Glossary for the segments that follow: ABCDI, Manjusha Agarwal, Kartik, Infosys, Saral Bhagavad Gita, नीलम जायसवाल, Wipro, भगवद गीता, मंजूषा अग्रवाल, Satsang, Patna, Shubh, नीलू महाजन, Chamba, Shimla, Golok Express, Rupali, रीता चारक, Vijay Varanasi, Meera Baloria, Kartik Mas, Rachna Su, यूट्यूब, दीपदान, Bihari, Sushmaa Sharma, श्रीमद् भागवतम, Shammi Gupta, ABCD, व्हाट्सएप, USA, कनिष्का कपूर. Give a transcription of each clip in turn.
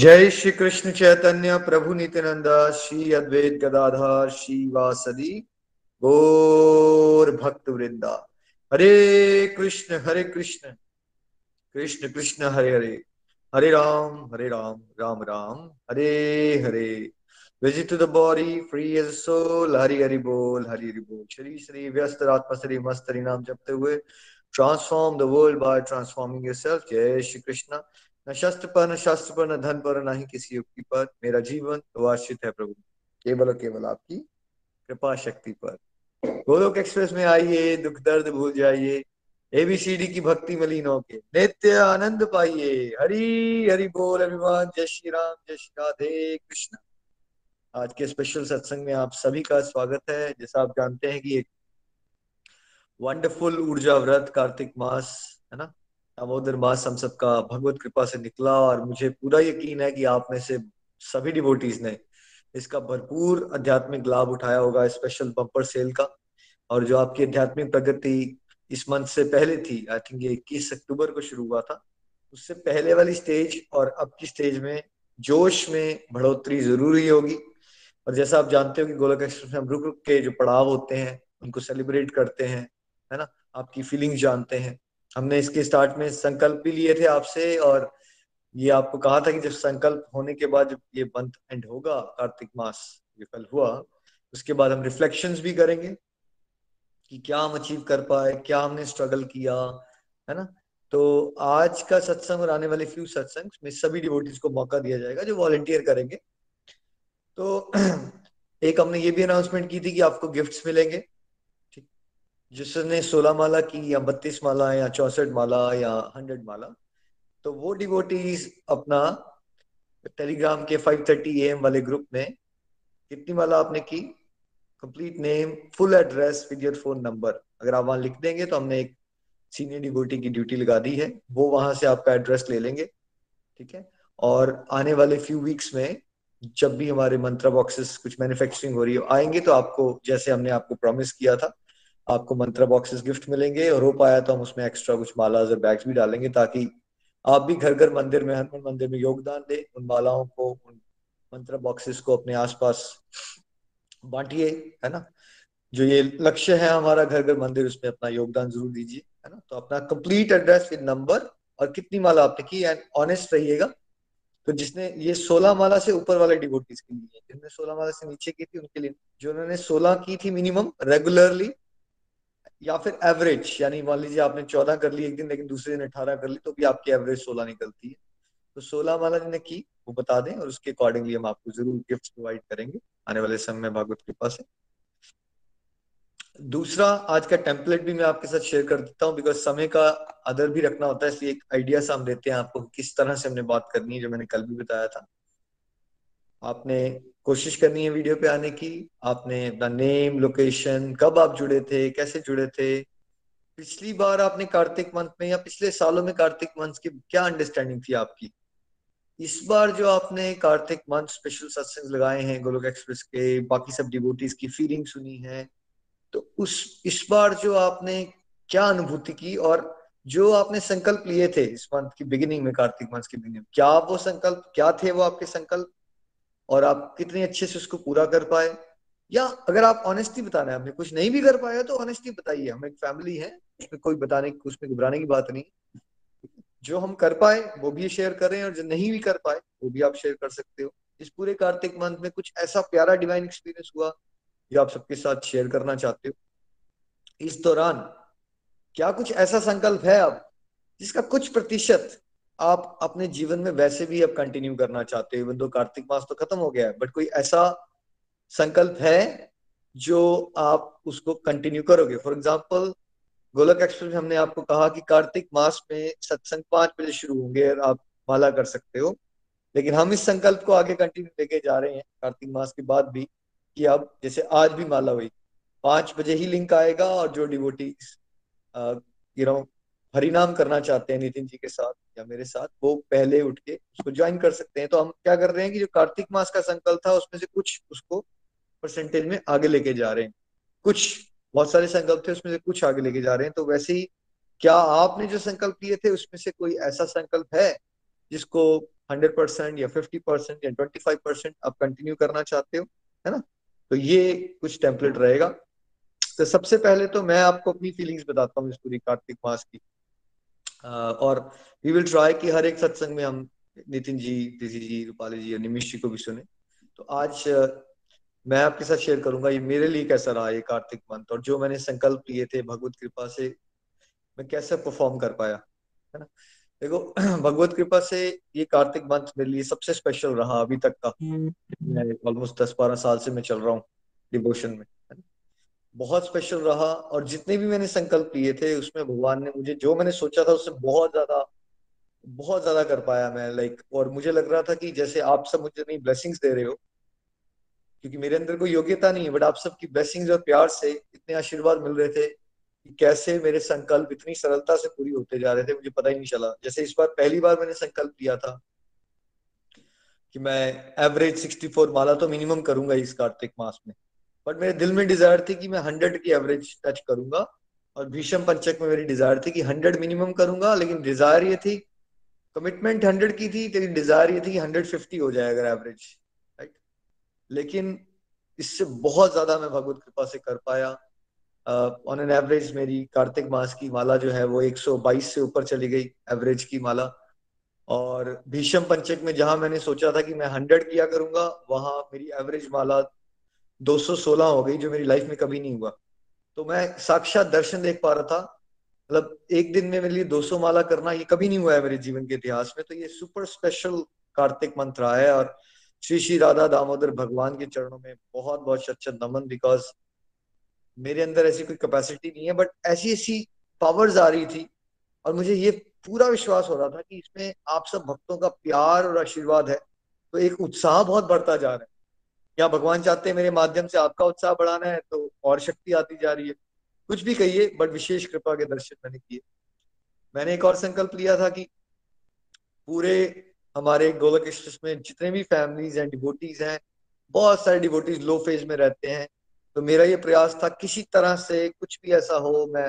जय श्री कृष्ण चैतन्य प्रभु नित्यानंदा, श्री अद्वैत गदाधर श्री वासदी गौर भक्त वृंदा। Hare Krishna Krishna Krishna Hare Hare, Hare Ram Ram Ram Hare Hare. Visit to the body free as soul. Hari Hari बोल, हरि हरि बोल। श्री श्री व्यस्त आत्मा श्री मस्त हरि नाम जपते हुए transform the world by transforming yourself. जय श्री कृष्ण। न शस्त्र पर, न शास्त्र पर, न धन पर, न ही किसी युक्ति पर, मेरा जीवन तो आश्रित है प्रभु केवल केवल आपकी कृपा शक्ति पर। गोलोक एक्सप्रेस में आइए, दुख दर्द भूल जाइए, एबीसीडी की भक्ति में लीन होके नित्य आनंद पाइए। हरी हरि बोल अभिमान। जय श्री राम, जय श्री राधे कृष्ण। आज के स्पेशल सत्संग में आप सभी का स्वागत है। जैसा आप जानते हैं कि एक वंडरफुल ऊर्जा व्रत कार्तिक मास है ना, दामोदर मास हम सबका भगवत कृपा से निकला और मुझे पूरा यकीन है कि आप में से सभी डिवोटीज ने इसका भरपूर आध्यात्मिक लाभ उठाया होगा, स्पेशल बम्पर सेल का। और जो आपकी आध्यात्मिक प्रगति इस मंथ से पहले थी, आई थिंक ये 21 अक्टूबर को शुरू हुआ था, उससे पहले वाली स्टेज और अब की स्टेज में जोश में बढ़ोतरी जरूरी होगी। और जैसा आप जानते हो कि गोलोक एक्सप्रेस में हम रुक रुक के जो पड़ाव होते हैं उनको सेलिब्रेट करते हैं, है ना, आपकी फीलिंग जानते हैं। हमने इसके स्टार्ट में संकल्प भी लिए थे आपसे और ये आपको कहा था कि जब संकल्प होने के बाद जब ये मंथ एंड होगा, कार्तिक मास ये कल हुआ, उसके बाद हम रिफ्लेक्शंस भी करेंगे कि क्या हम अचीव कर पाए, क्या हमने स्ट्रगल किया, है ना। तो आज का सत्संग और आने वाले फ्यू सत्संग में सभी डिवोटीज को मौका दिया जाएगा जो वॉलंटियर करेंगे। तो एक हमने ये भी अनाउंसमेंट की थी कि आपको गिफ्ट्स मिलेंगे, जिसने 16 माला की या 32 माला या 64 माला या 100 माला, तो वो डिवोटीज अपना टेलीग्राम के 5:30 AM वाले ग्रुप में कितनी माला आपने की, complete name, full address with your phone number, अगर आप वहां लिख देंगे तो हमने एक सीनियर डिवोटी की ड्यूटी लगा दी है, वो वहां से आपका एड्रेस ले लेंगे, ठीक है। और आने वाले फ्यू वीक्स में जब भी हमारे मंत्रा बॉक्सेस कुछ मैन्युफैक्चरिंग हो रही हो आएंगे तो आपको, जैसे हमने आपको प्रॉमिस किया था, आपको मंत्रा बॉक्सेस गिफ्ट मिलेंगे। और हो पाया तो हम उसमें एक्स्ट्रा कुछ मालाज और बैग्स भी डालेंगे ताकि आप भी घर घर मंदिर में, हनुमान मंदिर में योगदान दें, उन मालाओं को, उन मंत्रा बॉक्सेस को अपने आसपास बांटिए, है ना। जो ये लक्ष्य है हमारा घर घर मंदिर, उसमें अपना योगदान जरूर दीजिए, है ना। तो अपना कंप्लीट एड्रेस विद नंबर और कितनी माला आपने की, एंड ऑनेस्ट रहिएगा। तो जिसने ये 16 माला से ऊपर वाले डिवोटीज के लिए, जिनने 16 माला से नीचे की थी उनके लिए, जिन्होंने 16 की थी मिनिमम रेगुलरली या फिर एवरेज, यानी मान लीजिए आपने 14 कर ली एक दिन लेकिन दूसरे दिन 18 कर ली, तो भी आपकी एवरेज 16 निकलती है। तो 16 माला जिन्हें की वो बता दें और उसके अकॉर्डिंगली हम आपको जरूर गिफ्ट प्रोवाइड करेंगे आने वाले समय में भागवत कृपा से। दूसरा, आज का टेम्पलेट भी मैं आपके साथ शेयर कर देता हूँ, बिकॉज समय का आदर भी रखना होता है, इसलिए एक आइडिया सा हम देते हैं आपको किस तरह से हमने बात करनी है। जो मैंने कल भी बताया था, आपने कोशिश करनी है वीडियो पे आने की, आपने अपना नेम, लोकेशन, कब आप जुड़े थे, कैसे जुड़े थे, पिछली बार आपने कार्तिक मंथ में या पिछले सालों में कार्तिक मंथ की क्या अंडरस्टैंडिंग थी आपकी, इस बार जो आपने कार्तिक मंथ स्पेशल सत्संग लगाए हैं गोलोक एक्सप्रेस के, बाकी सब डिवोटीज की फीलिंग सुनी है, तो उस इस बार जो आपने क्या अनुभूति की और जो आपने संकल्प लिए थे इस मंथ की बिगिनिंग में, कार्तिक मंथ की बिगिनिंग, क्या वो संकल्प क्या थे, वो आपके संकल्प, और आप कितने अच्छे से उसको पूरा कर पाए। या अगर आप ऑनेस्टी बताना है, आपने कुछ नहीं भी कर पाया तो ऑनेस्टी बताइए, हम एक फैमिली है, उसमें कोई बताने की, उसमें घबराने की बात नहीं। जो हम कर पाए वो भी शेयर करें और जो नहीं भी कर पाए वो भी आप शेयर कर सकते हो। इस पूरे कार्तिक मंथ में कुछ ऐसा प्यारा डिवाइन एक्सपीरियंस हुआ जो आप सबके साथ शेयर करना चाहते हो, इस दौरान क्या कुछ ऐसा संकल्प है आप जिसका कुछ प्रतिशत आप अपने जीवन में वैसे भी आप कंटिन्यू करना चाहते हो, इवन दो कार्तिक मास तो खत्म हो गया है, बट कोई ऐसा संकल्प है जो आप उसको कंटिन्यू करोगे। फॉर एग्जाम्पल, गोलक एक्सप्रेस में हमने आपको कहा कि कार्तिक मास में सत्संग 5 बजे शुरू होंगे और आप माला कर सकते हो, लेकिन हम इस संकल्प को आगे कंटिन्यू लेके जा रहे हैं कार्तिक मास के बाद भी, कि अब जैसे आज भी माला हुई 5 बजे ही लिंक आएगा, और जो डिवोटी हरिनाम करना चाहते हैं नितिन जी के साथ या मेरे साथ, वो पहले उठ के उसको ज्वाइन कर सकते हैं। तो हम क्या कर रहे हैं कि जो कार्तिक मास का संकल्प था उसमें से कुछ उसको परसेंटेज में आगे लेके जा रहे हैं, कुछ बहुत सारे संकल्प थे उसमें से कुछ आगे लेके जा रहे हैं। तो वैसे ही क्या आपने जो संकल्प लिए थे उसमें से कोई ऐसा संकल्प है जिसको 100% या 50% या 25% आप कंटिन्यू करना चाहते हो, है ना? तो ये कुछ टेम्पलेट रहेगा। तो सबसे पहले तो मैं आपको अपनी फीलिंग्स बताता हूँ इस पूरी कार्तिक मास की, और वी विल ट्राई कि हर एक सत्संग में हम नितिन जी, तिसी जी, रूपाली जी और निमिष जी को भी सुने। तो आज मैं आपके साथ शेयर करूंगा ये मेरे लिए कैसा रहा ये कार्तिक मंथ, और जो मैंने संकल्प लिए थे भगवत कृपा से मैं कैसे परफॉर्म कर पाया, है ना? देखो, भगवत कृपा से ये कार्तिक मंथ मेरे लिए सबसे स्पेशल रहा अभी तक का। मैं ऑलमोस्ट 10-12 साल से मैं चल रहा हूँ डिवोशन में, बहुत स्पेशल रहा। और जितने भी मैंने संकल्प लिए थे उसमें भगवान ने मुझे जो मैंने सोचा था उससे बहुत ज्यादा कर पाया मैं, लाइक। और मुझे लग रहा था कि जैसे आप सब मुझे नहीं ब्लेसिंग्स दे रहे हो, क्योंकि मेरे अंदर कोई योग्यता नहीं है, बट आप सबकी ब्लेसिंग्स और प्यार से इतने आशीर्वाद मिल रहे थे कि कैसे मेरे संकल्प इतनी सरलता से पूरी होते जा रहे थे, मुझे पता ही नहीं चला। जैसे इस बार पहली बार मैंने संकल्प लिया था कि मैं एवरेज 64 माला तो मिनिमम करूंगा इस कार्तिक मास में, बट मेरे दिल में डिजायर थी कि मैं 100 की एवरेज टच करूंगा। और भीष्म पंचक में मेरी डिजायर थी कि 100 मिनिमम करूंगा, लेकिन डिजायर ये थी, कमिटमेंट 100 की थी, लेकिन डिजायर ये थी कि 150 हो जाए अगर एवरेज, राइट। लेकिन इससे बहुत ज्यादा मैं भगवत कृपा से कर पाया। ऑन एन एवरेज मेरी कार्तिक मास की माला जो है वो 122 से ऊपर चली गई एवरेज की माला। और भीष्म पंचक में जहां मैंने सोचा था कि मैं 100 किया करूंगा, वहां मेरी एवरेज माला 216 हो गई, जो मेरी लाइफ में कभी नहीं हुआ। तो मैं साक्षात दर्शन देख पा रहा था, मतलब एक दिन में मेरे लिए 200 माला करना ये कभी नहीं हुआ है मेरे जीवन के इतिहास में। तो ये सुपर स्पेशल कार्तिक मंथ रहा है, और श्री श्री राधा दामोदर भगवान के चरणों में बहुत बहुत शत नमन, बिकॉज मेरे अंदर ऐसी कोई कैपेसिटी नहीं है, बट ऐसी ऐसी पावर्स आ रही थी, और मुझे ये पूरा विश्वास हो रहा था कि इसमें आप सब भक्तों का प्यार और आशीर्वाद है। तो एक उत्साह बहुत बढ़ता जा रहा है, या भगवान चाहते हैं मेरे माध्यम से आपका उत्साह बढ़ाना है, तो और शक्ति आती जा रही है, कुछ भी कहिए, बट विशेष कृपा के दर्शन मैंने किए। मैंने एक और संकल्प लिया था कि पूरे हमारे गोलक एक्सप्रेस में जितने भी फैमिलीज हैं, डिवोटीज हैं, बहुत सारे डिवोटीज लो फेज में रहते हैं, तो मेरा ये प्रयास था किसी तरह से कुछ भी ऐसा हो मैं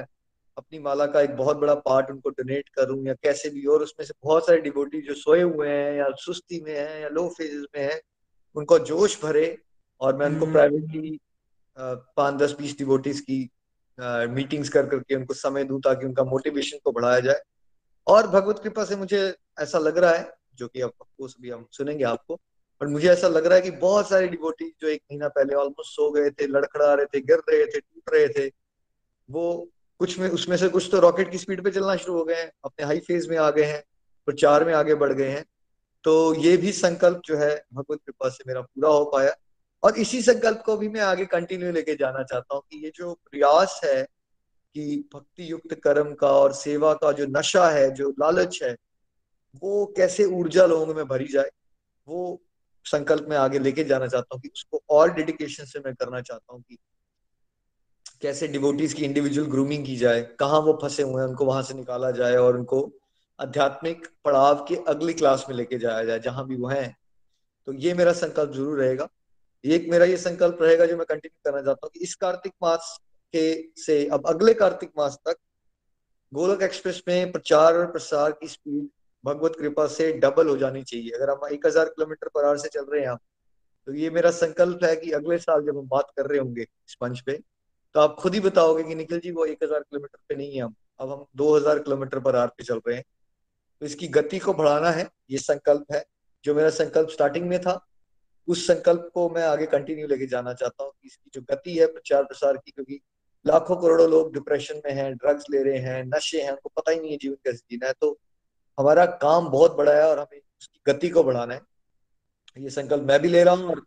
अपनी माला का एक बहुत बड़ा पार्ट उनको डोनेट करूं या कैसे भी। और उसमें से बहुत सारे डिवोटी जो सोए हुए हैं या सुस्ती में हैं या लो फेजेस में हैं, उनको जोश भरे, और मैं उनको प्राइवेटली 5-10-20 डिवोटीज की मीटिंग्स करके उनको समय दूं ताकि उनका मोटिवेशन को बढ़ाया जाए। और भगवत कृपा से मुझे ऐसा लग रहा है, जो कि आपको सभी हम सुनेंगे आपको, और मुझे ऐसा लग रहा है कि बहुत सारे डिवोटी जो 1 महीना पहले ऑलमोस्ट सो गए थे, लड़खड़ा रहे थे, गिर रहे थे, टूट रहे थे, वो कुछ में उसमें से कुछ तो रॉकेट की स्पीड पे चलना शुरू हो गए हैं, अपने हाई फेज में आ गए हैं, प्रचार में आगे बढ़ गए हैं। तो ये भी संकल्प जो है भगवत कृपा से मेरा पूरा हो पाया, और इसी संकल्प को भी मैं आगे कंटिन्यू लेके जाना चाहता हूँ कि ये जो प्रयास है कि भक्ति युक्त कर्म का और सेवा का जो नशा है, जो लालच है, वो कैसे ऊर्जा लोगों में भरी जाए, वो संकल्प में आगे लेके जाना चाहता हूँ कि उसको और डेडिकेशन से मैं करना चाहता हूँ कि कैसे डिवोटीज की इंडिविजुअल ग्रूमिंग की जाए, कहाँ वो फंसे हुए हैं उनको वहां से निकाला जाए, और उनको आध्यात्मिक पड़ाव के अगली क्लास में लेके जाया जाए जहां भी वो हैं। तो ये मेरा संकल्प जरूर रहेगा, एक मेरा ये संकल्प रहेगा जो मैं कंटिन्यू करना चाहता हूँ कि इस कार्तिक मास के से अब अगले कार्तिक मास तक गोलक एक्सप्रेस में प्रचार और प्रसार की स्पीड भगवत कृपा से डबल हो जानी चाहिए। अगर हम 1000 किलोमीटर पर आवर से चल रहे हैं आप, तो ये मेरा संकल्प है कि अगले साल जब हम बात कर रहे होंगे इस मंच पे, तो आप खुद ही बताओगे कि निखिल जी वो 1000 किलोमीटर पे नहीं है, हम अब हम 2000 किलोमीटर पर आवर पे चल रहे हैं। तो इसकी गति को बढ़ाना है, ये संकल्प है। जो मेरा संकल्प स्टार्टिंग में था उस संकल्प को मैं आगे कंटिन्यू लेके जाना चाहता हूँ कि इसकी जो गति है प्रचार प्रसार की, क्योंकि लाखों करोड़ों लोग डिप्रेशन में हैं, ड्रग्स ले रहे हैं, नशे हैं, उनको पता ही नहीं है जीवन कैसे जीना है। तो हमारा काम बहुत बड़ा है और हमें उसकी गति को बढ़ाना है। ये संकल्प मैं भी ले रहा हूँ, और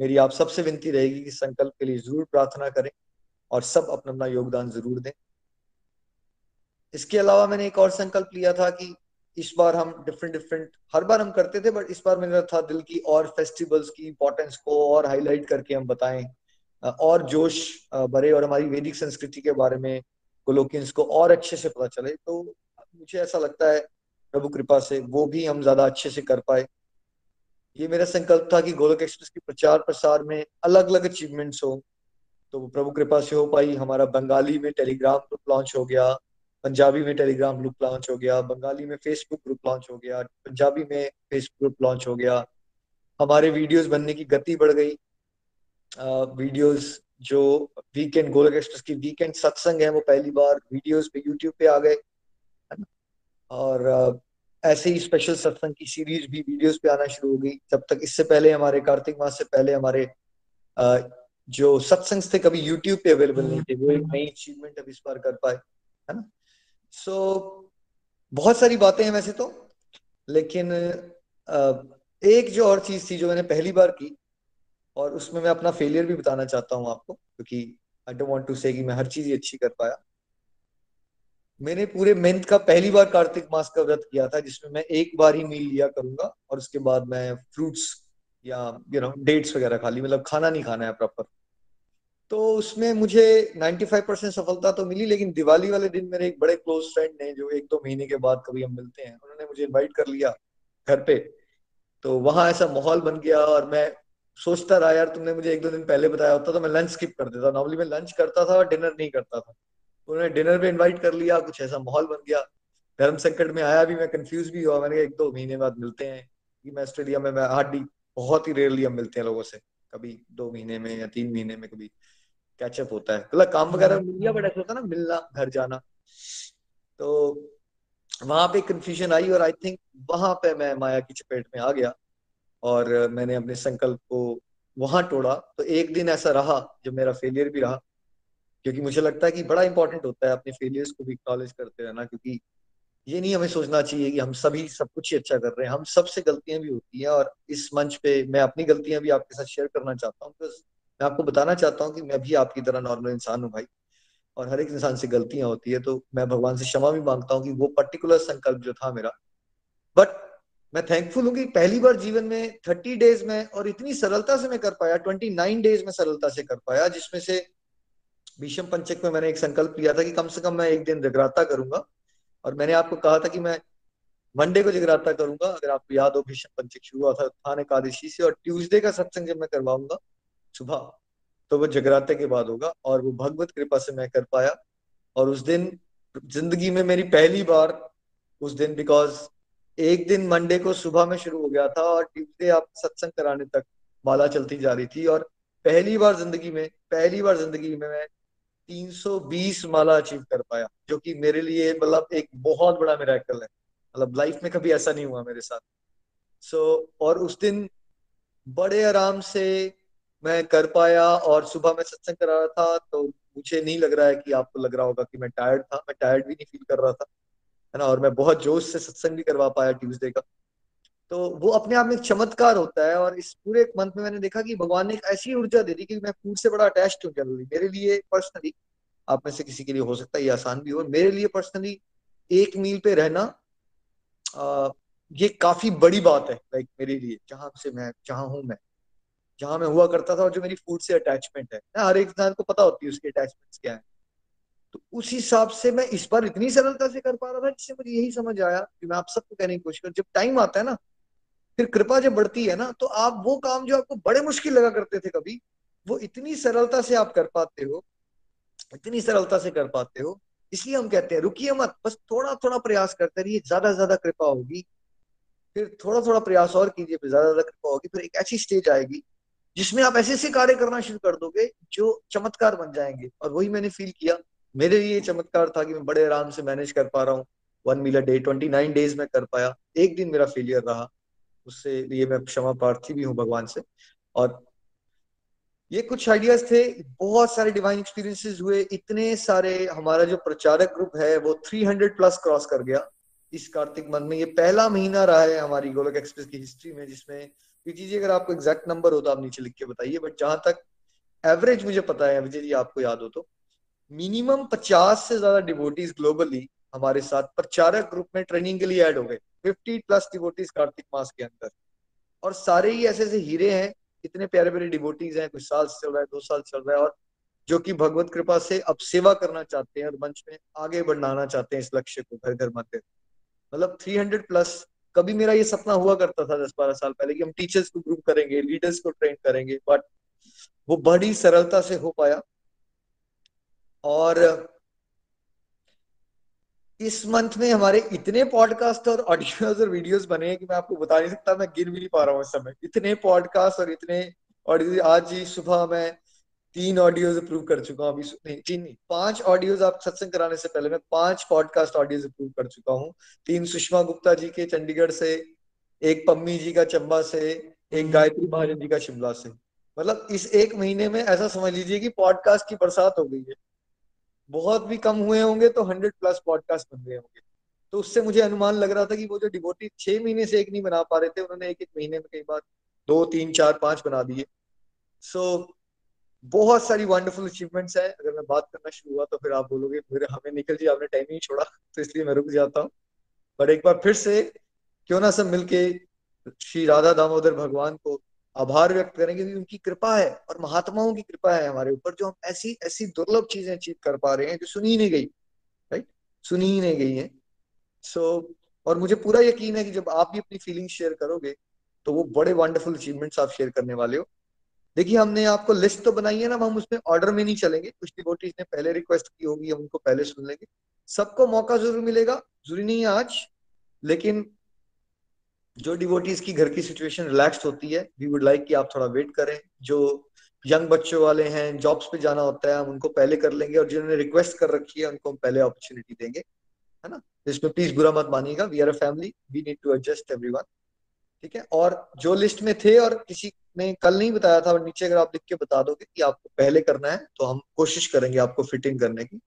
मेरी आप सबसे विनती रहेगी कि संकल्प के लिए जरूर प्रार्थना करें और सब अपना अपना योगदान जरूर दें। इसके अलावा मैंने एक और संकल्प लिया था कि इस बार हम डिफरेंट हर बार हम करते थे, बट इस बार मेरा था दिल की और फेस्टिवल्स की इंपॉर्टेंस को और हाईलाइट करके हम बताएं और जोश भरे और हमारी वैदिक संस्कृति के बारे में गोलोकियंस को और अच्छे से पता चले। तो मुझे ऐसा लगता है प्रभु कृपा से वो भी हम ज्यादा अच्छे से कर पाए। ये मेरा संकल्प था कि गोलोक एक्सप्रेस के प्रचार प्रसार में अलग अलग अचीवमेंट्स हो, तो प्रभु कृपा से हो पाई। हमारा बंगाली में टेलीग्राम ग्रुप लॉन्च हो गया, पंजाबी में टेलीग्राम ग्रुप लॉन्च हो गया, बंगाली में फेसबुक ग्रुप लॉन्च हो गया, पंजाबी में फेसबुक ग्रुप लॉन्च हो गया। हमारे वीडियोस बनने की गति बढ़ गई। वीडियोस जो वीकेंड गोलक एक्सप्रेस की वीकेंड सत्संग है वो पहली बार वीडियोस पे यूट्यूब पे आ गए, है ना। और ऐसे ही स्पेशल सत्संग की सीरीज भी वीडियोस पे आना शुरू हो गई। तब तक इससे पहले हमारे कार्तिक मास से पहले हमारे जो सत्संग थे कभी यूट्यूब पे अवेलेबल नहीं थे, वो एक नई अचीवमेंट अब इस बार कर पाए, है ना। सो बहुत सारी बातें हैं वैसे तो, लेकिन एक जो और चीज थी जो मैंने पहली बार की और उसमें मैं अपना फेलियर भी बताना चाहता हूं आपको, क्योंकि आई डोंट वांट टू से कि मैं हर चीज अच्छी कर पाया। मैंने पूरे मंथ का पहली बार कार्तिक मास का व्रत किया था, जिसमें मैं एक बार ही मील लिया करूंगा और उसके बाद मैं फ्रूट्स या डेट्स वगैरह खा ली, मतलब खाना नहीं खाना है प्रॉपर। तो उसमें मुझे 95% सफलता तो मिली, लेकिन दिवाली वाले दिन मेरे एक बड़े क्लोज फ्रेंड ने, जो एक दो महीने के बाद कभी हम मिलते हैं, उन्होंने मुझे इनवाइट कर लिया घर पे। तो वहां ऐसा माहौल बन गया और मैं सोचता रहा, यार तुमने मुझे एक दो दिन पहले बताया होता तो मैं लंच स्किप कर देता। नॉर्मली मैं लंच करता था और डिनर नहीं करता था, उन्होंने डिनर पे इन्वाइट कर लिया। कुछ ऐसा माहौल बन गया, धर्म संकट में आया भी, मैं कंफ्यूज भी हुआ। मैंने कहा एक दो महीने बाद मिलते हैं, कि मैं ऑस्ट्रेलिया में हार्डली बहुत ही रेयरली हम मिलते हैं लोगों से, कभी 2 महीने में या 3 महीने में कभी कैचअप होता है, मतलब काम वगैरह मिल गया, बट ऐसा होता है ना मिलना घर जाना। तो वहां पे कंफ्यूजन आई और आई थिंक वहां पे मैं माया की चपेट में आ गया और मैंने अपने संकल्प को वहां तोड़ा। तो एक दिन ऐसा रहा जो मेरा फेलियर भी रहा, क्योंकि मुझे लगता है कि बड़ा इंपॉर्टेंट होता है अपने फेलियर्स को भी एक्नॉलेज करते रहना, क्योंकि ये नहीं हमें सोचना चाहिए कि हम सभी सब कुछ ही अच्छा कर रहे हैं। हम सबसे गलतियां भी होती हैं और इस मंच पे मैं अपनी गलतियां भी आपके साथ शेयर करना चाहता हूँ। बिकॉज मैं आपको बताना चाहता हूँ कि मैं भी आपकी तरह नॉर्मल इंसान हूँ भाई, और हर एक इंसान से गलतियां होती है। तो मैं भगवान से क्षमा भी मांगता हूँ कि वो पर्टिकुलर संकल्प जो था मेरा, बट मैं थैंकफुल हूँ कि पहली बार जीवन में 30 डेज में और इतनी सरलता से मैं कर पाया, 29 डेज में सरलता से कर पाया। जिसमें से भीष्म पंचक में मैंने एक संकल्प लिया था कि कम से कम मैं एक दिन जगराता करूंगा, और मैंने आपको कहा था कि मैं मंडे को जगराता करूंगा, अगर आपको याद हो भीष्म पंचक शुरू हुआ था उत्थान एकादशी से, और ट्यूसडे का सत्संग जब मैं करवाऊंगा सुबह तो वो जगराते के बाद होगा, और वो भगवत कृपा से मैं कर पाया। और उस दिन जिंदगी में मेरी पहली बार उस दिन, बिकॉज एक दिन मंडे को सुबह में शुरू हो गया था और ट्यूसडे आप सत्संग कराने तक माला चलती जा रही थी, और पहली बार जिंदगी में मैं 320 माला अचीव कर पाया, जो कि मेरे लिए मतलब एक बहुत बड़ा मिरेकल है, मतलब लाइफ में कभी ऐसा नहीं हुआ मेरे साथ। और उस दिन बड़े आराम से मैं कर पाया, और सुबह मैं सत्संग करा रहा था, तो मुझे नहीं लग रहा है कि आपको लग रहा होगा कि मैं टायर्ड था, मैं टायर्ड भी नहीं फील कर रहा था, है ना। और मैं बहुत जोश से सत्संग भी करवा पाया ट्यूसडे का, तो वो अपने आप में एक चमत्कार होता है। और इस पूरे मंथ में मैंने देखा कि भगवान ने एक ऐसी ऊर्जा दे दी कि मैं फूड से बड़ा अटैच्ड हूँ जनरली, मेरे लिए पर्सनली। आप में से किसी के लिए हो सकता है ये आसान भी हो, मेरे लिए पर्सनली एक मील पे रहना ये काफी बड़ी बात है, लाइक मेरे लिए, जहां मैं हुआ करता था, और जो मेरी फूड से अटैचमेंट है ना, हर एक इंसान को पता होती है उसके अटैचमेंट्स क्या है। तो उस हिसाब से मैं इस बार इतनी सरलता से कर पा रहा था, जिससे मुझे यही समझ आया कि मैं आप सबको कहने की कोशिश करूँ, जब टाइम आता है ना, फिर कृपा जब बढ़ती है ना, तो आप वो काम जो आपको बड़े मुश्किल लगा करते थे कभी, वो इतनी सरलता से आप कर पाते हो, इतनी सरलता से कर पाते हो। इसलिए हम कहते हैं रुकिए मत, बस थोड़ा थोड़ा प्रयास करते रहिए, ज्यादा से ज्यादा कृपा होगी, फिर थोड़ा थोड़ा प्रयास और कीजिए, फिर ज्यादा ज्यादा कृपा होगी। फिर एक ऐसी स्टेज आएगी जिसमें आप ऐसे ऐसे कार्य करना शुरू कर दोगे जो चमत्कार बन जाएंगे, और वही मैंने फील किया। मेरे लिए चमत्कार था कि मैं बड़े आराम से मैनेज कर पा रहा हूँ 1 मील अ डे, 29 डेज में कर पाया। एक दिन मेरा फेलियर रहा, उससे ये मैं क्षमा प्रार्थी भी हूँ भगवान से। और ये कुछ आइडियाज थे, बहुत सारे डिवाइन एक्सपीरियंसेस हुए, इतने सारे। हमारा जो प्रचारक ग्रुप है वो 300+ क्रॉस कर गया इस कार्तिक मंथ में। ये पहला महीना रहा है हमारी गोलक एक्सप्रेस की हिस्ट्री में जिसमें ये चीजें, अगर आपको एग्जैक्ट नंबर हो तो आप नीचे लिख के बताइए, बट जहां तक एवरेज मुझे पता है, विजय जी आपको याद हो तो मिनिमम 50 से ज्यादा डिवोटीज ग्लोबली हमारे साथ प्रचारक ग्रुप में ट्रेनिंग के लिए ऐड हो गए 50+ डिवोटीज कार्तिक मास के अंदर, और सारे ही ऐसे ऐसे हीरे हैं, इतने प्यारे प्यारे डिवोटीज हैं, कुछ साल से चल रहा है, 2 साल चल रहा है, और जो कि भगवत कृपा से अब सेवा करना चाहते हैं और मंच में आगे बढ़ाना चाहते हैं इस लक्ष्य को घर घर मंदिर। मतलब 300+। कभी मेरा ये सपना हुआ करता था 10-12 साल पहले कि हम टीचर्स को ग्रुप करेंगे, लीडर्स को ट्रेन करेंगे, बट वो बड़ी सरलता से हो पाया। और इस मंथ में हमारे इतने पॉडकास्ट और ऑडियोज और वीडियोस बने हैं कि मैं आपको बता नहीं सकता, मैं गिन भी नहीं पा रहा हूँ इस समय, इतने पॉडकास्ट और इतने ऑडियोज। आज ही सुबह मैं 3 ऑडियोज अप्रूव कर चुका हूँ, अभी नहीं 5 ऑडियोज। आप सत्संग कराने से पहले मैं 5 पॉडकास्ट ऑडियोज अप्रूव कर चुका हूँ। 3 सुषमा गुप्ता जी के चंडीगढ़ से, 1 पम्मी जी का चंबा से, 1 गायत्री महाजन जी का शिमला से। मतलब इस 1 महीने में ऐसा समझ लीजिए कि पॉडकास्ट की बरसात हो गई है। बहुत भी कम हुए होंगे तो 100+ पॉडकास्ट बन गए होंगे। तो उससे मुझे अनुमान लग रहा था कि वो जो डिवोटी 6 महीने से एक नहीं बना पा रहे थे, उन्होंने 1-1 महीने में कई बार 2, 3, 4, 5 बना दिए। सो बहुत सारी वंडरफुल अचीवमेंट्स हैं। अगर मैं बात करना शुरू हुआ तो फिर आप बोलोगे फिर हमें निखिल जी आपने टाइम ही छोड़ा, तो इसलिए मैं रुक जाता हूँ। बट एक बार फिर से क्यों ना सब मिलके श्री राधा दामोदर भगवान को आभार व्यक्त करें, क्योंकि उनकी कृपा है और महात्माओं की कृपा है हमारे ऊपर, जो हम ऐसी ऐसी दुर्लभ चीजें अचीव कर पा रहे हैं जो सुनी ही नहीं गई, राइट, सुनी ही नहीं गई है। सो और मुझे पूरा यकीन है कि जब आप भी अपनी फीलिंग शेयर करोगे तो वो बड़े वंडरफुल अचीवमेंट्स आप शेयर करने वाले हो। देखिए, हमने आपको लिस्ट तो बनाई है ना, हम उसमें ऑर्डर में नहीं चलेंगे। कुछ डिवोटीज ने पहले रिक्वेस्ट की होगी, हम उनको पहले सुन लेंगे। सबको मौका जरूर मिलेगा, जरूरी नहीं है आज, लेकिन जो डिवोटीज की घर की सिचुएशन रिलैक्स होती है, वी वुड लाइक कि आप थोड़ा वेट करें। जो यंग बच्चों वाले हैं, जॉब्स पे जाना होता है, हम उनको पहले कर लेंगे, और जिन्होंने रिक्वेस्ट कर रखी है उनको हम पहले अपॉर्चुनिटी देंगे, है ना। इसमें प्लीज बुरा मत मानिएगा, we are a family, we need to adjust everyone, ठीक है। और जो लिस्ट में थे और किसी ने कल नहीं बताया था, और नीचे अगर आप लिख के बता दोगे कि आपको पहले करना है, तो हम कोशिश करेंगे आपको फिटिंग करने की।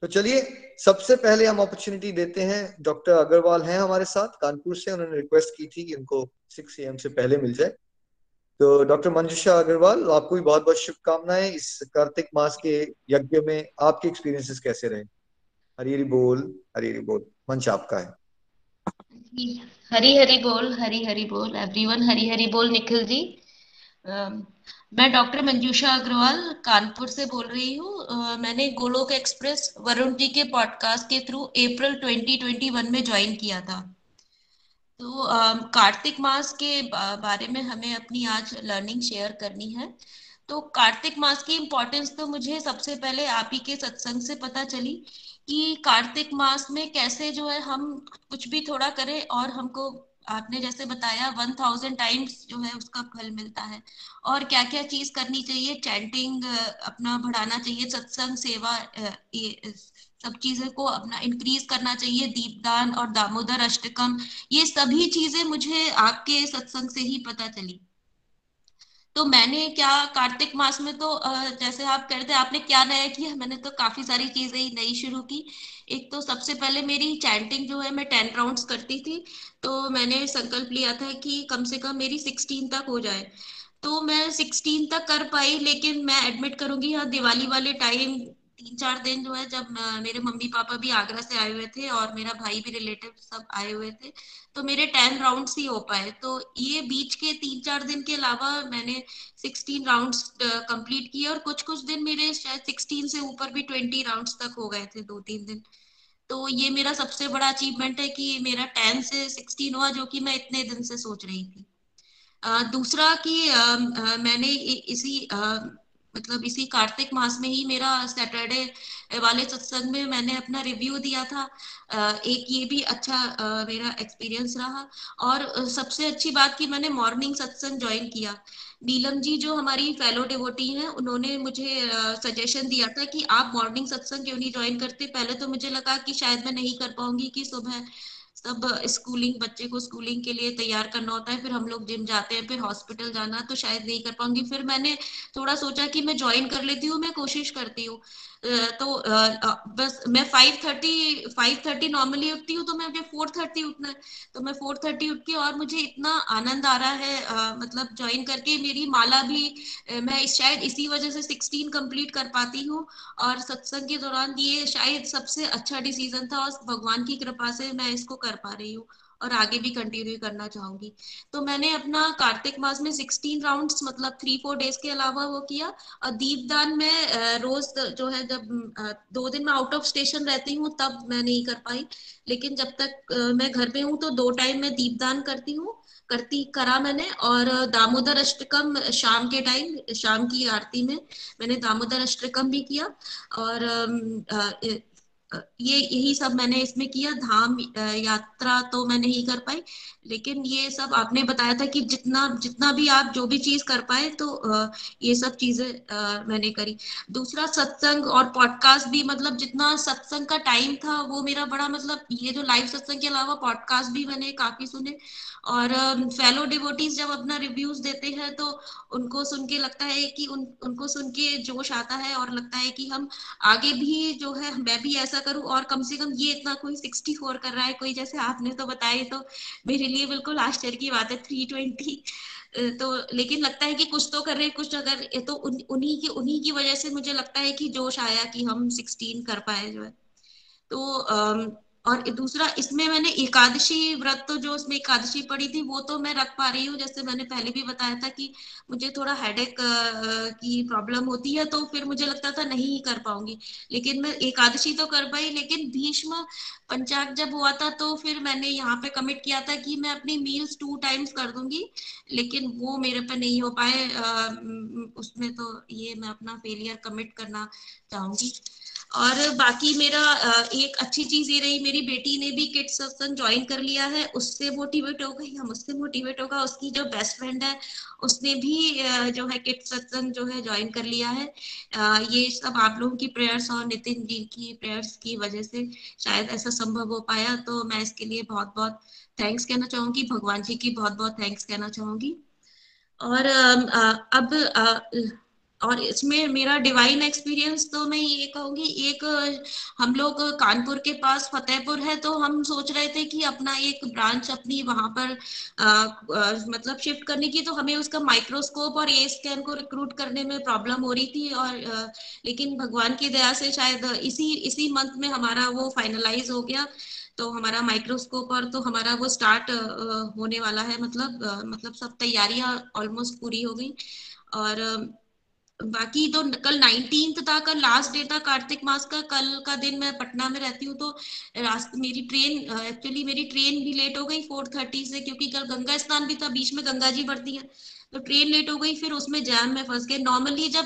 तो चलिए, सबसे पहले हम अपॉर्चुनिटी देते हैं, डॉक्टर अग्रवाल हैं हमारे साथ कानपुर से, उन्होंने रिक्वेस्ट की थी कि उनको 6 AM से पहले मिल जाए। तो डॉक्टर मंजूषा अग्रवाल, आपको भी बहुत बहुत शुभकामनाएं इस कार्तिक मास के यज्ञ में। आपके एक्सपीरियंसेस कैसे रहे? हरी बोल, हरी बोल। मंच आपका है। हरी हरी बोल, हरी हरी बोल एवरीवन, हरी हरी बोल निखिल जी। मैं डॉक्टर मंजूषा अग्रवाल कानपुर से बोल रही हूँ। मैंने गोलोक एक्सप्रेस वरुण जी के पॉडकास्ट के थ्रू अप्रैल 2021 में ज्वाइन किया था। तो कार्तिक मास के बारे में हमें अपनी आज लर्निंग शेयर करनी है। तो कार्तिक मास की इम्पोर्टेंस तो मुझे सबसे पहले आप ही के सत्संग से पता चली कि कार्तिक मास में कैसे जो है हम कुछ भी थोड़ा करें, और हमको आपने जैसे बताया 1000 टाइम्स जो है उसका फल मिलता है, और क्या क्या चीज करनी चाहिए, चैंटिंग अपना बढ़ाना चाहिए, सत्संग सेवा, ये सब चीजें को अपना इंक्रीज करना चाहिए, दीपदान और दामोदर अष्टकम, ये सभी चीजें मुझे आपके सत्संग से ही पता चली। तो मैंने क्या कार्तिक मास में तो जैसे आप कह रहे थे आपने क्या नया किया, मैंने तो काफी सारी चीजें ही नई शुरू की। एक तो सबसे पहले मेरी चैंटिंग जो है मैं 10 राउंड्स करती थी, तो मैंने संकल्प लिया था कि कम से कम मेरी 16 तक हो जाए। तो मैं 16 तक कर पाई, लेकिन मैं एडमिट करूंगी यहाँ दिवाली वाले टाइम 3-4 दिन जो है, जब मेरे मम्मी पापा भी आगरा से आए हुए थे और मेरा भाई भी, रिलेटिव सब आए हुए थे, तो मेरे 10 राउंड्स ही हो पाए। तो ये बीच के 3-4 दिन के अलावा मैंने 16 राउंड्स कंप्लीट किए, और कुछ कुछ दिन मेरे शायद 16 से ऊपर भी 20 राउंड्स तक हो गए थे 2-3 दिन। तो ये मेरा सबसे बड़ा अचीवमेंट है कि मेरा 10 से 16 हुआ, जो कि मैं इतने दिन से सोच रही थी। दूसरा कि मैंने इसी मतलब इसी कार्तिक मास में ही मेरा सैटरडे वाले सत्संग में मैंने अपना रिव्यू दिया था। एक ये भी अच्छा मेरा एक्सपीरियंस रहा। और सबसे अच्छी बात कि मैंने मॉर्निंग सत्संग ज्वाइन किया। नीलम जी जो हमारी फेलो डिवोटी हैं, उन्होंने मुझे सजेशन दिया था कि आप मॉर्निंग सत्संग क्यों नहीं ज्वाइन करते। पहले तो मुझे लगा कि शायद मैं नहीं कर पाऊंगी, कि सुबह सब स्कूलिंग, बच्चे को स्कूलिंग के लिए तैयार करना होता है, फिर हम लोग जिम जाते हैं, फिर हॉस्पिटल जाना, तो शायद नहीं कर पाऊंगी। फिर मैंने थोड़ा सोचा कि मैं ज्वाइन कर लेती हूँ, मैं कोशिश करती हूँ। तो बस मैं 5:30 नॉर्मली उठती हूँ, तो मैं 4:30 उठना, तो मैं 4:30 उठती और मुझे इतना आनंद आ रहा है मतलब ज्वाइन करके। मेरी माला भी मैं शायद इसी वजह से 16 कंप्लीट कर पाती हूँ, और सत्संग के दौरान ये शायद सबसे अच्छा डिसीजन था, और भगवान की कृपा से मैं इसको कर पा रही हूँ और आगे भी कंटिन्यू करना चाहूंगी। तो मैंने अपना कार्तिक मास में 16 राउंड्स मतलब 3-4 डेज के अलावा वो किया, और दीपदान में रोज जो है जब 2 दिन में आउट ऑफ स्टेशन रहती हूँ तब मैं नहीं कर पाई, लेकिन जब तक मैं घर पे हूँ तो 2 टाइम मैं दीपदान करा मैंने। और दामोदर अष्टकम शाम के टाइम, शाम की आरती में मैंने दामोदर अष्टकम भी किया, और यही सब मैंने इसमें किया। धाम यात्रा तो मैं नहीं कर पाई, लेकिन ये सब आपने बताया था कि जितना भी आप जो भी चीज कर पाए, तो ये सब चीजें मैंने करी। दूसरा सत्संग और पॉडकास्ट भी, मतलब जितना सत्संग का टाइम था वो मेरा बड़ा, मतलब ये जो लाइव सत्संग के अलावा पॉडकास्ट भी मैंने काफी सुने, और फेलो डिवोटीज जब अपना रिव्यूज देते हैं तो उनको सुन के लगता है कि उनको सुन के जोश आता है, और लगता है कि हम आगे भी जो है मैं भी ऐसा करूं, और कम से कम ये इतना कोई 64 कर रहा है, कोई जैसे आपने तो बताया, तो मेरे लिए बिल्कुल आश्चर्य की बात है 320, तो लेकिन लगता है कि कुछ तो कर रहे हैं, कुछ अगर तो उन्हीं की वजह से मुझे लगता है कि जोश आया कि हम 16 कर पाए जो है। तो और दूसरा इसमें मैंने एकादशी व्रत, तो जो उसमें एकादशी पड़ी थी वो तो मैं रख पा रही हूँ, जैसे मैंने पहले भी बताया था कि मुझे थोड़ा हेडेक की प्रॉब्लम होती है, तो फिर मुझे लगता था नहीं कर पाऊंगी, लेकिन मैं एकादशी तो कर पाई। लेकिन भीष्म पंचाक जब हुआ था तो फिर मैंने यहाँ पे कमिट किया था कि मैं अपनी मील्स 2 टाइम्स कर दूंगी, लेकिन वो मेरे पे नहीं हो पाए उसमें, तो ये मैं अपना फेलियर कमिट करना चाहूंगी। और बाकी मेरा एक अच्छी चीज ये रही, मेरी बेटी ने भी किड्स सत्संग ज्वाइन कर लिया है, उससे मोटिवेट हो गई, हम उससे मोटिवेट होगा। उसकी जो बेस्ट फ्रेंड है उसने भी जो है किड्स सत्संग जो है ज्वाइन कर लिया है। ये सब आप लोगों की प्रेयर्स और नितिन जी की प्रेयर्स की वजह से शायद ऐसा संभव हो पाया, तो मैं इसके लिए बहुत बहुत थैंक्स कहना चाहूंगी, भगवान जी की बहुत बहुत थैंक्स कहना चाहूंगी। और और इसमें मेरा डिवाइन एक्सपीरियंस, तो मैं ये कहूंगी, एक हम लोग कानपुर के पास फतेहपुर है, तो हम सोच रहे थे कि अपना एक ब्रांच अपनी वहां पर मतलब शिफ्ट करने की, तो हमें उसका माइक्रोस्कोप और ए स्कैन को रिक्रूट करने में प्रॉब्लम हो रही थी, और लेकिन भगवान की दया से शायद इसी मंथ में हमारा वो फाइनलाइज हो गया, तो हमारा माइक्रोस्कोप और तो हमारा वो स्टार्ट होने वाला है, मतलब सब तैयारियां ऑलमोस्ट पूरी हो गई। और बाकी तो कल 19th था, कल लास्ट डे था कार्तिक मास का, कल का दिन मैं पटना में रहती हूँ, तो मेरी ट्रेन भी लेट हो गई 4:30 से, क्योंकि कल गंगा स्नान भी था, बीच में गंगा जी भरती है, तो ट्रेन लेट हो गई, फिर उसमें जैम में फंस गए। नॉर्मली जब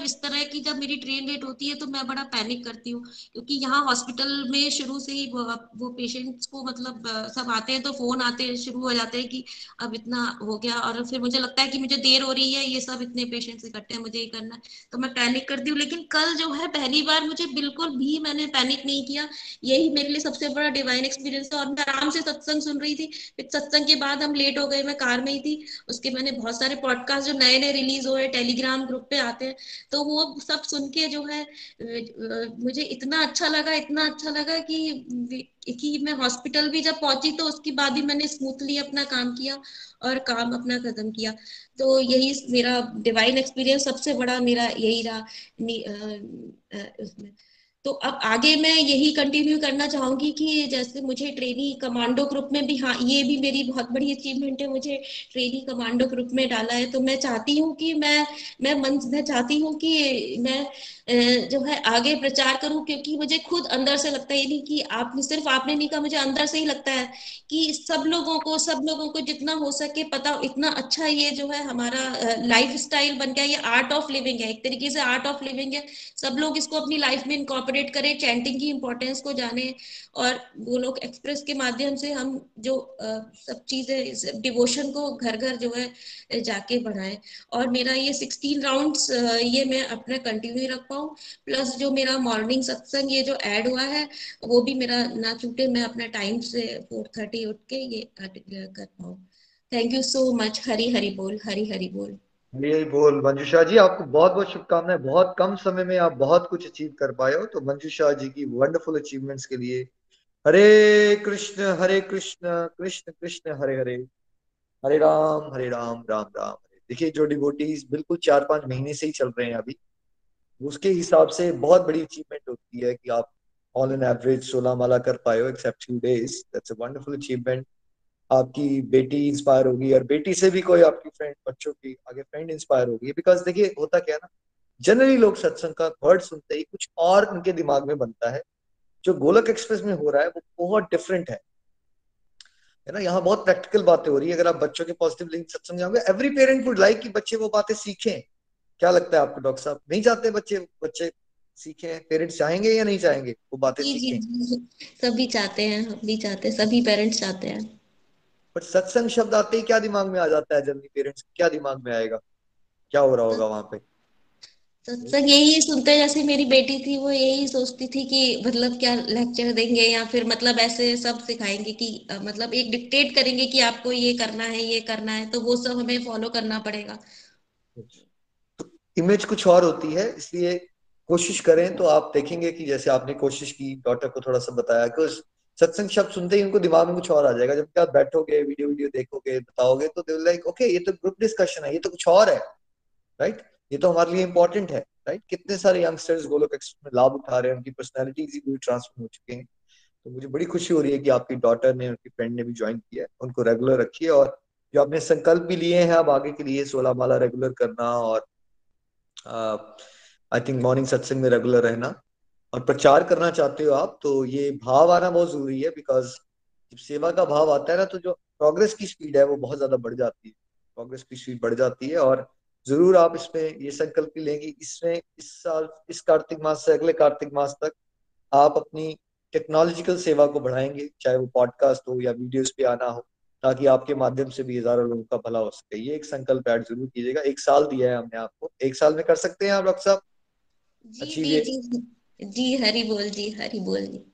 मेरी ट्रेन लेट होती है तो मैं बड़ा पैनिक करती हूँ, क्योंकि यहाँ हॉस्पिटल में शुरू से ही वो पेशेंट्स को मतलब सब आते हैं, तो फोन आते शुरू हो जाते हैं कि अब इतना हो गया, और फिर मुझे लगता है कि मुझे देर हो रही है, ये सब इतने पेशेंट्स इकट्ठे हैं, मुझे ये करना है, तो मैं पैनिक करती हूँ। लेकिन कल जो है पहली बार मुझे बिल्कुल भी मैंने पैनिक नहीं किया, यही मेरे लिए सबसे बड़ा डिवाइन एक्सपीरियंस था। और मैं आराम से सत्संग सुन रही थी, फिर सत्संग के बाद हम लेट हो गए, मैं कार में ही थी, उसके मैंने बहुत सारे पॉडकास्ट जो नए नए रिलीज हुए टेलीग्राम ग्रुप पे आते हैं, तो वो सब सुन के जो है मुझे इतना अच्छा लगा कि मैं हॉस्पिटल भी जब पहुंची तो उसके बाद ही मैंने स्मूथली अपना काम किया और काम अपना खत्म किया। तो यही मेरा डिवाइन एक्सपीरियंस सबसे बड़ा मेरा यही रहा उसमें। तो अब आगे मैं यही कंटिन्यू करना चाहूंगी कि जैसे मुझे ट्रेनी कमांडो ग्रुप में भी, हाँ ये भी मेरी बहुत बड़ी अचीवमेंट है, मुझे ट्रेनी कमांडो ग्रुप में डाला है, तो मैं चाहती हूँ कि मैं चाहती हूँ कि मैं जो है आगे प्रचार करूँ, क्योंकि मुझे खुद अंदर से लगता है, ये नहीं कि आपने नहीं कहा, मुझे अंदर से ही लगता है कि सब लोगों को जितना हो सके पता, इतना अच्छा ये जो है हमारा लाइफ स्टाइल बन गया, ये आर्ट ऑफ लिविंग है, एक तरीके से आर्ट ऑफ लिविंग है, सब लोग इसको अपनी लाइफ में ऑपरेट करें, चैंटिंग की इंपॉर्टेंस को जाने, और गोलोक एक्सप्रेस के माध्यम से हम जो सब चीजें डिवोशन को घर घर जो है जाके बढ़ाएं। और मेरा ये 16 राउंड्स ये मैं अपना कंटिन्यू रख पाऊँ, प्लस जो मेरा मॉर्निंग सत्संग ये जो ऐड हुआ है वो भी मेरा ना छूटे, मैं अपना टाइम से 4:30 उठ के ये कर पाऊँ। Thank you so much. Hari Hari बोल, हरी हरी बोल। यही बोल मंजूषा जी, आपको बहुत बहुत शुभकामनाएं। बहुत कम समय में आप बहुत कुछ अचीव कर पाए हो, तो मंजूषा जी की वंडरफुल अचीवमेंट्स के लिए हरे कृष्ण कृष्ण कृष्ण हरे हरे, हरे राम राम राम हरे। देखिए जो डिवोटीज बिल्कुल 4-5 महीने से ही चल रहे हैं अभी, उसके हिसाब से बहुत बड़ी अचीवमेंट होती है कि आप ऑन एन एवरेज 16 माला कर पाए हो except 2 days. That's a wonderful achievement. आपकी बेटी इंस्पायर होगी और बेटी से भी कोई आपकी फ्रेंड, बच्चों की आगे फ्रेंड इंस्पायर होगी। बिकॉज देखिए होता क्या है ना, जनरली लोग सत्संग का वर्ड सुनते ही कुछ और उनके दिमाग में बनता है। जो गोलक एक्सप्रेस में हो रहा है वो बहुत डिफरेंट है ना। यहाँ बहुत प्रैक्टिकल बातें हो रही है। अगर आप बच्चों के पॉजिटिव लिंक सत्संग जाओगे, एवरी पेरेंट वुड लाइक कि बच्चे वो बातें सीखें। क्या लगता है आपको डॉक्टर साहब? नहीं चाहते बच्चे बच्चे सीखें? पेरेंट्स चाहेंगे या नहीं चाहेंगे वो बातें सीखें? सभी चाहते हैं, हम भी चाहते हैं, सभी पेरेंट्स चाहते हैं। बट सत्संग शब्द आते ही क्या दिमाग में आ जाता है जनरली पेरेंट्स? क्या दिमाग में आएगा, क्या हो रहा होगा वहां पे? सत्संग यही सुनते हैं। जैसे मेरी बेटी थी वो यही सोचती थी कि मतलब क्या लेक्चर देंगे या फिर मतलब ऐसे सब सिखाएंगे कि मतलब एक डिक्टेट करेंगे कि आपको ये करना है, ये करना है, तो वो सब हमें फॉलो करना पड़ेगा। तो इमेज कुछ और होती है, इसलिए कोशिश करें तो आप देखेंगे कि जैसे आपने कोशिश की, डॉक्टर को थोड़ा सा बताया, कुछ सत्संग शब्द सुनते ही उनको दिमाग में कुछ और आ जाएगा। जब आप बैठोगे, वीडियो देखोगे, बताओगे तो दे लाइक ओके ये तो ग्रुप डिस्कशन है, ये तो कुछ और है, राइट? ये तो हमारे लिए इम्पोर्टेंट है, राइट? कितने सारे यंगस्टर्स गोलोक एक्सप्रेस में लाभ उठा रहे हैं, उनकी पर्सनैलिटीज भी ट्रांसफॉर्म हो चुके हैं। तो मुझे बड़ी खुशी हो रही है कि आपकी डॉटर ने, उनकी फ्रेंड ने भी ज्वाइन किया है। उनको रेगुलर रखिए और जो आपने संकल्प भी लिए हैं अब आगे के लिए, 16 माला रेगुलर करना और आई थिंक मॉर्निंग सत्संग में रेगुलर रहना और प्रचार करना चाहते हो आप, तो ये भाव आना बहुत जरूरी है। बिकॉज जब सेवा का भाव आता है ना तो जो प्रोग्रेस की स्पीड है वो बहुत ज्यादा बढ़ जाती है, प्रोग्रेस की स्पीड बढ़ जाती है। और जरूर आप इसमें ये संकल्प भी लेंगे, इसमें इस साल, इस कार्तिक मास से अगले कार्तिक मास तक आप अपनी टेक्नोलॉजिकल सेवा को बढ़ाएंगे, चाहे वो पॉडकास्ट हो या वीडियोज पे आना हो, ताकि आपके माध्यम से भी हजारों लोगों का भला हो सके। ये एक संकल्प ऐड जरूर कीजिएगा। 1 साल दिया है हमने आपको, 1 साल में कर सकते हैं आप डॉक्टर साहब? अच्छी जी, हरी बोल जी, हरी बोल जी।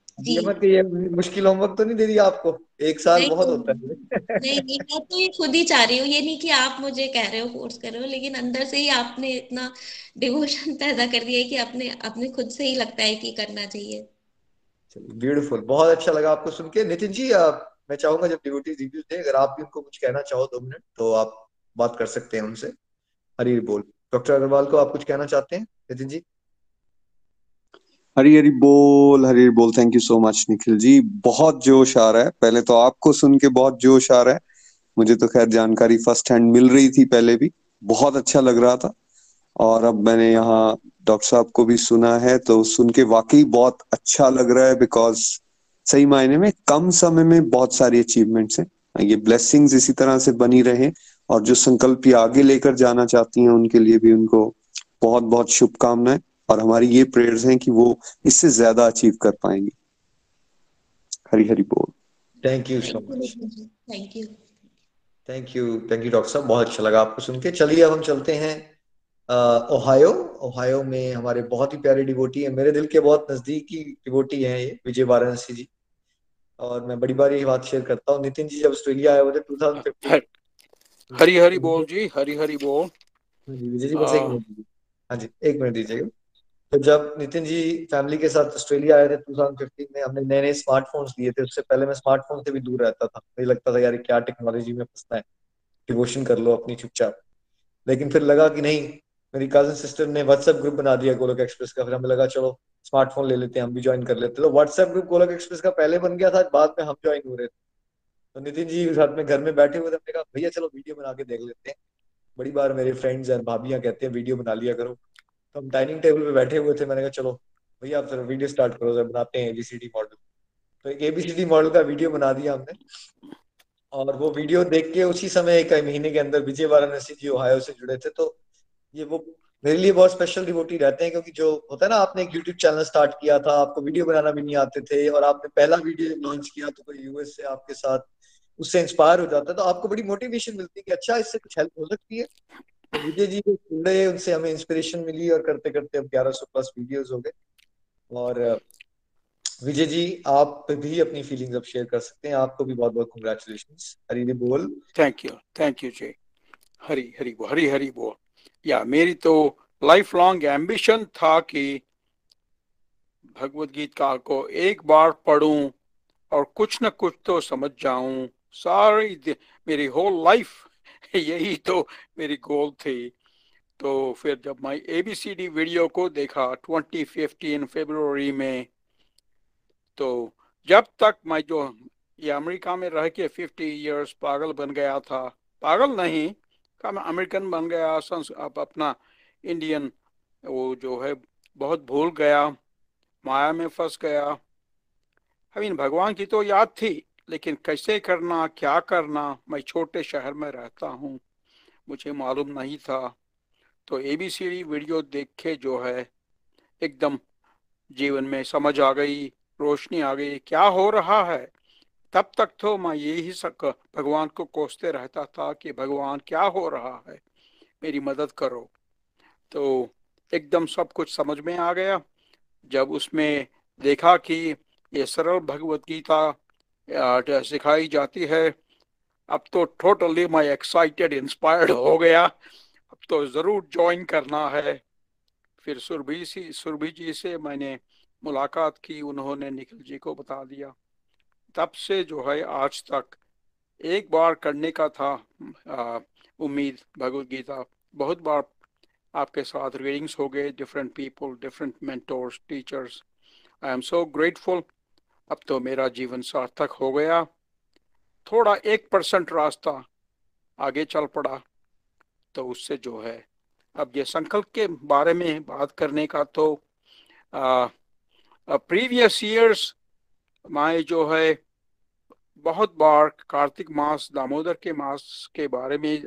ये मुश्किल होमवर्क तो नहीं दे रही आपको? 1 साल बहुत होता है। नहीं, मैं तो ये खुद ही चाह रही हूँ। ये नहीं कि आप मुझे कह रहे हो, फोर्स कर रहे हो, लेकिन अंदर से ही आपने इतना डिवोशन पैदा कर दिया है कि आपने अपने खुद से ही लगता है कि करना चाहिए। ब्यूटीफुल, बहुत अच्छा लगा आपको सुन के। नितिन जी, मैं चाहूंगा जब डिवोटीज रिव्यू थे, अगर आप भी उनको कुछ कहना चाहो 2 मिनट तो आप बात कर सकते हैं उनसे। हरी बोल। डॉक्टर अग्रवाल को आप कुछ कहना चाहते हैं नितिन जी? हरी हरी बोल, हरी बोल। Thank you so much Nikhil ji, बहुत जोश आ रहा है। पहले तो आपको सुन के बहुत जोश आ रहा है, मुझे तो खैर जानकारी फर्स्ट हैंड मिल रही थी पहले भी, बहुत अच्छा लग रहा था। और अब मैंने यहाँ डॉक्टर साहब को भी सुना है तो सुन के वाकई बहुत अच्छा लग रहा है। बिकॉज सही मायने में कम समय में बहुत सारी अचीवमेंट्स हैं। ये ब्लेसिंग्स इसी तरह से बनी रहे और जो संकल्प ये आगे लेकर जाना चाहती हैं उनके लिए भी उनको बहुत बहुत शुभकामनाएं। और हमारी ये प्रेयर्स हैं कि वो इससे ज्यादा अचीव कर पाएंगे। हरी हरी बोल। Thank you so much. Thank you, thank you, thank you doctor साहब, बहुत अच्छा लगा आपको सुन के। चलिए अब हम चलते हैं ओहायो। ओहायो में हमारे बहुत ही प्यारे डिवोटी है, मेरे दिल के बहुत नजदीकी डिवोटी है ये, विजय वाराणसी जी। और मैं बड़ी बार ये बात शेयर करता हूँ, नितिन जी जब ऑस्ट्रेलिया आए हुए थे 2015। हरी हरी बोल जी, हरी हरी बोल जी। विजय जी बस 1 मिनट, हाँ जी 1 मिनट दीजिएगा। तो जब नितिन जी फैमिली के साथ ऑस्ट्रेलिया आए थे 2015 में, हमने नए नए स्मार्टफोन्स लिए थे। उससे पहले मैं स्मार्टफोन से भी दूर रहता था, मुझे लगता था यार क्या टेक्नोलॉजी में फंसना है, डिवोशन कर लो अपनी चुपचाप। लेकिन फिर लगा कि नहीं, मेरी कजन सिस्टर ने व्हाट्सएप ग्रुप बना दिया गोलोक एक्सप्रेस का, फिर हमें लगा चलो स्मार्टफोन ले लेते हैं, हम भी ज्वाइन कर लेते। तो व्हाट्सएप ग्रुप गोलोक एक्सप्रेस का पहले बन गया था, बाद में हम ज्वाइन हो रहे थे। तो नितिन जी साथ में घर में बैठे हुए थे, हमने कहा भैया चलो वीडियो बना के देख लेते हैं। बड़ी बार मेरे फ्रेंड्स और भाभियां कहते हैं वीडियो बना लिया करो, तो हम डाइनिंग टेबल पे बैठे हुए थे, मैंने कहा चलो भैया आप वीडियो स्टार्ट करो, जब बनाते हैं एबीसीडी मॉडल। तो एक एबीसीडी मॉडल का वीडियो बना दिया हमने और वो वीडियो देख के उसी समय एक महीने के अंदर विजय वाराणसी जी ओहायो से जुड़े थे। तो ये वो मेरे लिए बहुत स्पेशल डिवोटी रहते हैं, क्योंकि जो होता है ना, आपने एक यूट्यूब चैनल स्टार्ट किया था, आपको वीडियो बनाना भी नहीं आते थे, और आपने पहला वीडियो लॉन्च किया तो कोई यूएस से आपके साथ उससे इंस्पायर हो जाता है, तो आपको बड़ी मोटिवेशन मिलती है कि अच्छा इससे कुछ हेल्प हो सकती है। विजय जी जो जुड़े उनसे हमें इंस्पिरेशन मिली और करते करते अब 1100+ वीडियोस हो गए। और विजय जी आप भी अपनी फीलिंग्स अब शेयर कर सकते हैं, आपको भी बहुत बहुत कांग्रेचुलेशंस। हरी बोल। थैंक यू, थैंक यू जी। हरी हरी बोल, हरी हरी बोल। या मेरी तो लाइफ लॉन्ग एम्बिशन था कि भगवद गीता को एक बार पढूं और कुछ न कुछ तो समझ जाऊं, सारी मेरी होल लाइफ यही तो मेरी गोल थी। तो फिर जब मैं ABCD वीडियो को देखा 2015 फरवरी में, तो जब तक मैं जो ये अमेरिका में रह के 50 इयर्स पागल बन गया था, पागल नहीं का मैं अमेरिकन बन गया, अपना इंडियन वो जो है बहुत भूल गया, माया में फंस गया। आई मीन भगवान की तो याद थी लेकिन कैसे करना क्या करना, मैं छोटे शहर में रहता हूँ, मुझे मालूम नहीं था। तो ABCD वीडियो देख के जो है एकदम जीवन में समझ आ गई, रोशनी आ गई, क्या हो रहा है। तब तक तो मैं यही भगवान को कोसते रहता था कि भगवान क्या हो रहा है, मेरी मदद करो। तो एकदम सब कुछ समझ में आ गया जब उसमें देखा कि ये सरल भगवद गीता सिखाई जाती है। अब तो टोटली मैं एक्साइटेड इंस्पायर्ड हो गया, अब तो ज़रूर ज्वाइन करना है। फिर सुरभि जी से मैंने मुलाकात की, उन्होंने निखिल जी को बता दिया। तब से जो है आज तक एक बार करने का था उम्मीद भगवद गीता, बहुत बार आपके साथ रीडिंग्स हो गए, different people, different mentors, teachers. I am so grateful. अब तो मेरा जीवन सार्थक हो गया, थोड़ा 1% रास्ता आगे चल पड़ा। तो उससे जो है अब ये संकल्प के बारे में बात करने का, तो प्रीवियस ईयर्स मैं जो है बहुत बार कार्तिक मास, दामोदर के मास के बारे में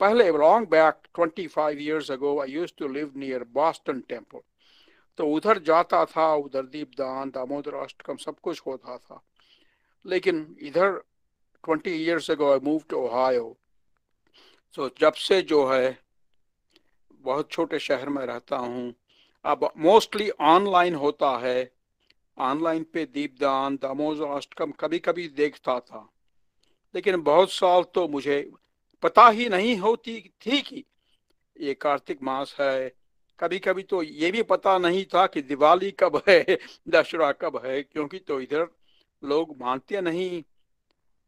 पहले long back 25 years ago I used to live near Boston Temple, तो उधर जाता था, उधर दीपदान, दामोदर अष्टकम सब कुछ होता था। लेकिन इधर 20 years ago I moved to Ohio, तो जब से जो है बहुत छोटे शहर में रहता हूँ, अब मोस्टली ऑनलाइन होता है। ऑनलाइन पे दीपदान, दामोदर अष्टकम कभी कभी देखता था, लेकिन बहुत साल तो मुझे पता ही नहीं होती थी कि ये कार्तिक मास है। कभी कभी तो ये भी पता नहीं था कि दिवाली कब है, दशहरा कब है, क्योंकि तो इधर लोग मानते नहीं।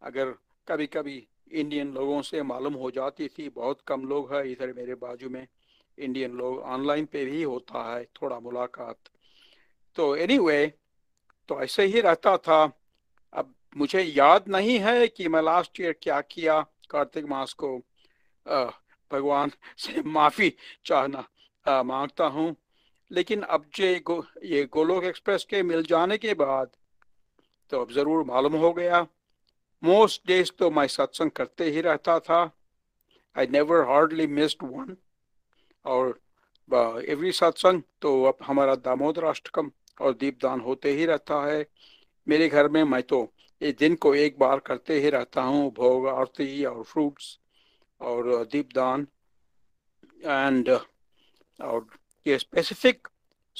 अगर कभी कभी इंडियन लोगों से मालूम हो जाती थी, बहुत कम लोग हैं इधर मेरे बाजू में इंडियन लोग, ऑनलाइन पे भी होता है थोड़ा मुलाकात। तो एनीवे तो ऐसे ही रहता था। अब मुझे याद नहीं है कि मैं लास्ट ईयर क्या किया। कार्तिक मास को भगवान से माफ़ी मांगता हूँ। लेकिन अब ये गोलोक एक्सप्रेस के मिल जाने के बाद तो अब ज़रूर मालूम हो गया। मोस्ट डेज तो मैं सत्संग करते ही रहता था, I never hardly missed one. और एवरी सत्संग तो अब हमारा दामोदर अष्टकम और दीपदान होते ही रहता है। मेरे घर में मैं तो ये दिन को एक बार करते ही रहता हूँ, भोग आरती और फ्रूट्स और दीपदान। एंड और ये स्पेसिफिक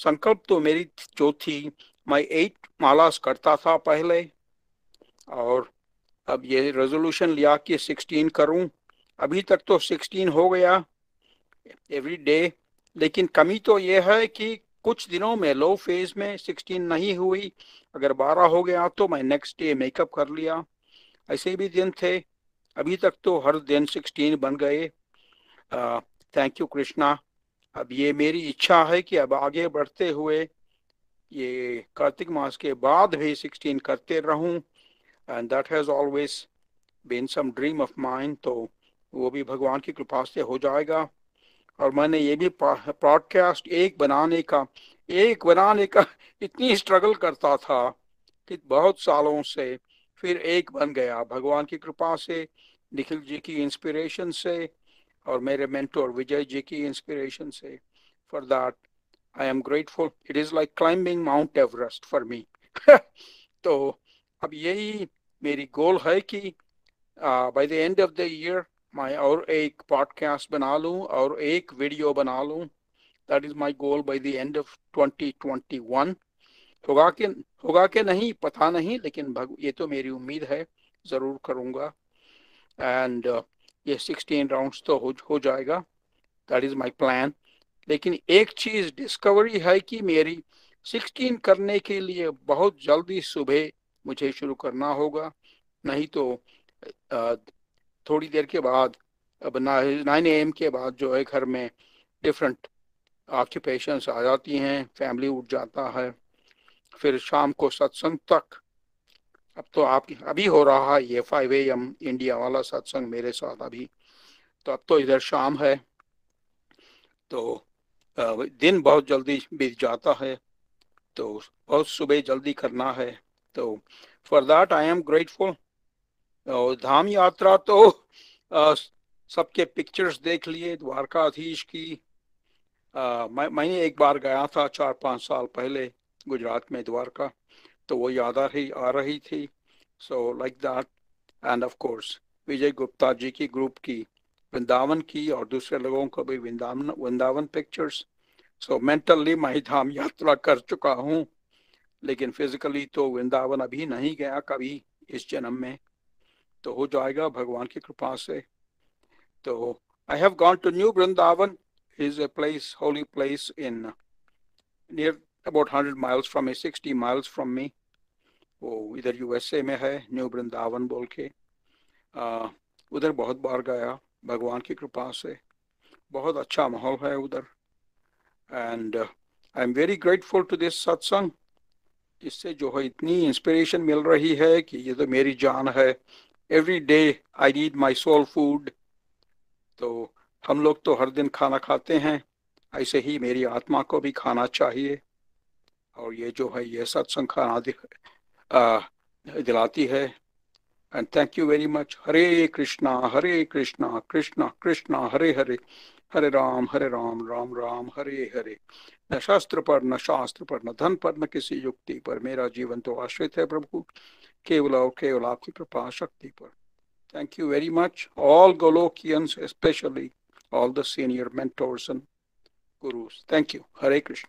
संकल्प तो मेरी जो थी, मैं 8 मालास करता था पहले, और अब ये रेजोल्यूशन लिया कि 16 करूँ। अभी तक तो 16 हो गया एवरी डे। लेकिन कमी तो ये है कि कुछ दिनों में लो फेज में 16 नहीं हुई, अगर 12 हो गया तो मैं नेक्स्ट डे मेकअप कर लिया। ऐसे भी दिन थे, अभी तक तो हर दिन 16 बन गए। Thank you Krishna. अब ये मेरी इच्छा है कि अब आगे बढ़ते हुए ये कार्तिक मास के बाद भी 16 करते रहूं। And that has always been some dream of mine. तो वो भी भगवान की कृपा से हो जाएगा। और मैंने ये भी पॉडकास्ट एक बनाने का इतनी स्ट्रगल करता था कि बहुत सालों से, फिर एक बन गया भगवान की कृपा से, निखिल जी की इंस्पिरेशन से और मेरे मेंटोर विजय जी की इंस्पिरेशन से। For that I am grateful. It is like climbing Mount Everest for me. तो अब यही मेरी गोल है कि by the end of the year मैं और एक पॉडकास्ट बना लूँ और एक वीडियो बना लूँ। That is my goal by the end of 2021। होगा कि नहीं पता नहीं, लेकिन ये तो मेरी उम्मीद है, ज़रूर करूँगा। एंड ये 16 राउंड्स तो हो जाएगा। That is my plan. लेकिन एक चीज डिस्कवरी है कि मेरी 16 करने के लिए बहुत जल्दी सुबह मुझे शुरू करना होगा, नहीं तो थोड़ी देर के बाद अब 9 AM के बाद जो है घर में डिफरेंट ऑक्यूपेशंस आ जाती हैं, फैमिली उठ जाता है, फिर शाम को सत्संग तक। अब तो आप अभी हो रहा है ये 5 AM इंडिया वाला सत्संग मेरे साथ अभी, तो अब तो इधर शाम है, तो दिन बहुत जल्दी बीत जाता है, तो बहुत सुबह जल्दी करना है। तो for that I am grateful. और धाम यात्रा तो सबके पिक्चर्स देख लिए द्वारकाधीश की। मैंने एक बार गया था 4-5 साल पहले गुजरात में द्वारका, तो वो याद आ रही थी। So like that and of course Vijay Gupta ji की ग्रुप की वृंदावन की और दूसरे लोगों को भी वृंदावन पिक्चर्स। सो मेंटली मैं धाम यात्रा कर चुका हूँ, लेकिन फिजिकली तो वृंदावन अभी नहीं गया कभी इस जन्म में, तो हो जाएगा भगवान की कृपा से। तो I have gone to new Vrindavan, is a place, holy place in near about 100 miles from me, 60 miles from me. वो इधर USA में है न्यू वृंदावन बोल के, उधर बहुत बार गया भगवान की कृपा से, बहुत अच्छा माहौल है उधर। And I am very grateful to this सत्संग, इससे जो है इतनी इंस्पिरेशन मिल रही है कि ये तो मेरी जान है। Every day I need my soul food, तो हम लोग तो हर दिन खाना खाते हैं, ऐसे ही मेरी आत्मा को भी खाना चाहिए, और ये जो है ये सत्संग खाना दिलाती है। And thank you very much. Hare Krishna Krishna Krishna Hare Hare, Hare Ram Ram Ram Hare Hare. न शास्त्र पर, न शास्त्र पर, न धन पर, न किसी युक्ति पर, मेरा जीवन तो आश्रित है प्रभु केवल और केवल आपकी कृपा शक्ति पर। Thank you very much all Golokians, specially all the senior mentors and guru's. Thank you. Hare Krishna.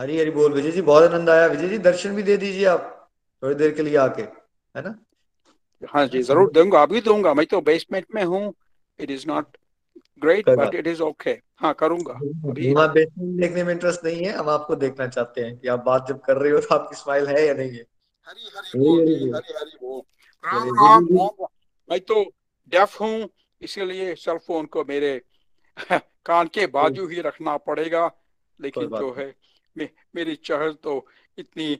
Hari Hari बोल। विजय जी बहुत आनंद आया। विजय जी दर्शन भी दे दीजिए आप थोड़ी देर के लिए आके, है ना? हाँ जी, जरूर दूंगा, अभी दूंगा, मैं तो बेसमेंट में हूँ। It is not great but it is okay, हाँ करूंगा। हाँ, बेसमेंट देखने में इंटरेस्ट नहीं है, हम आपको देखना चाहते हैं कि आप बात जब कर रहे हो तो आपकी स्माइल है या नहीं है। हरी हरी बोल, हरी हरी बोल, राम राम राम। मैं तो डेफ हूँ, इसीलिए सेल फोन को मेरे कान के बाजू ही रखना पड़ेगा, लेकिन जो है मेरी चहल तो इतनी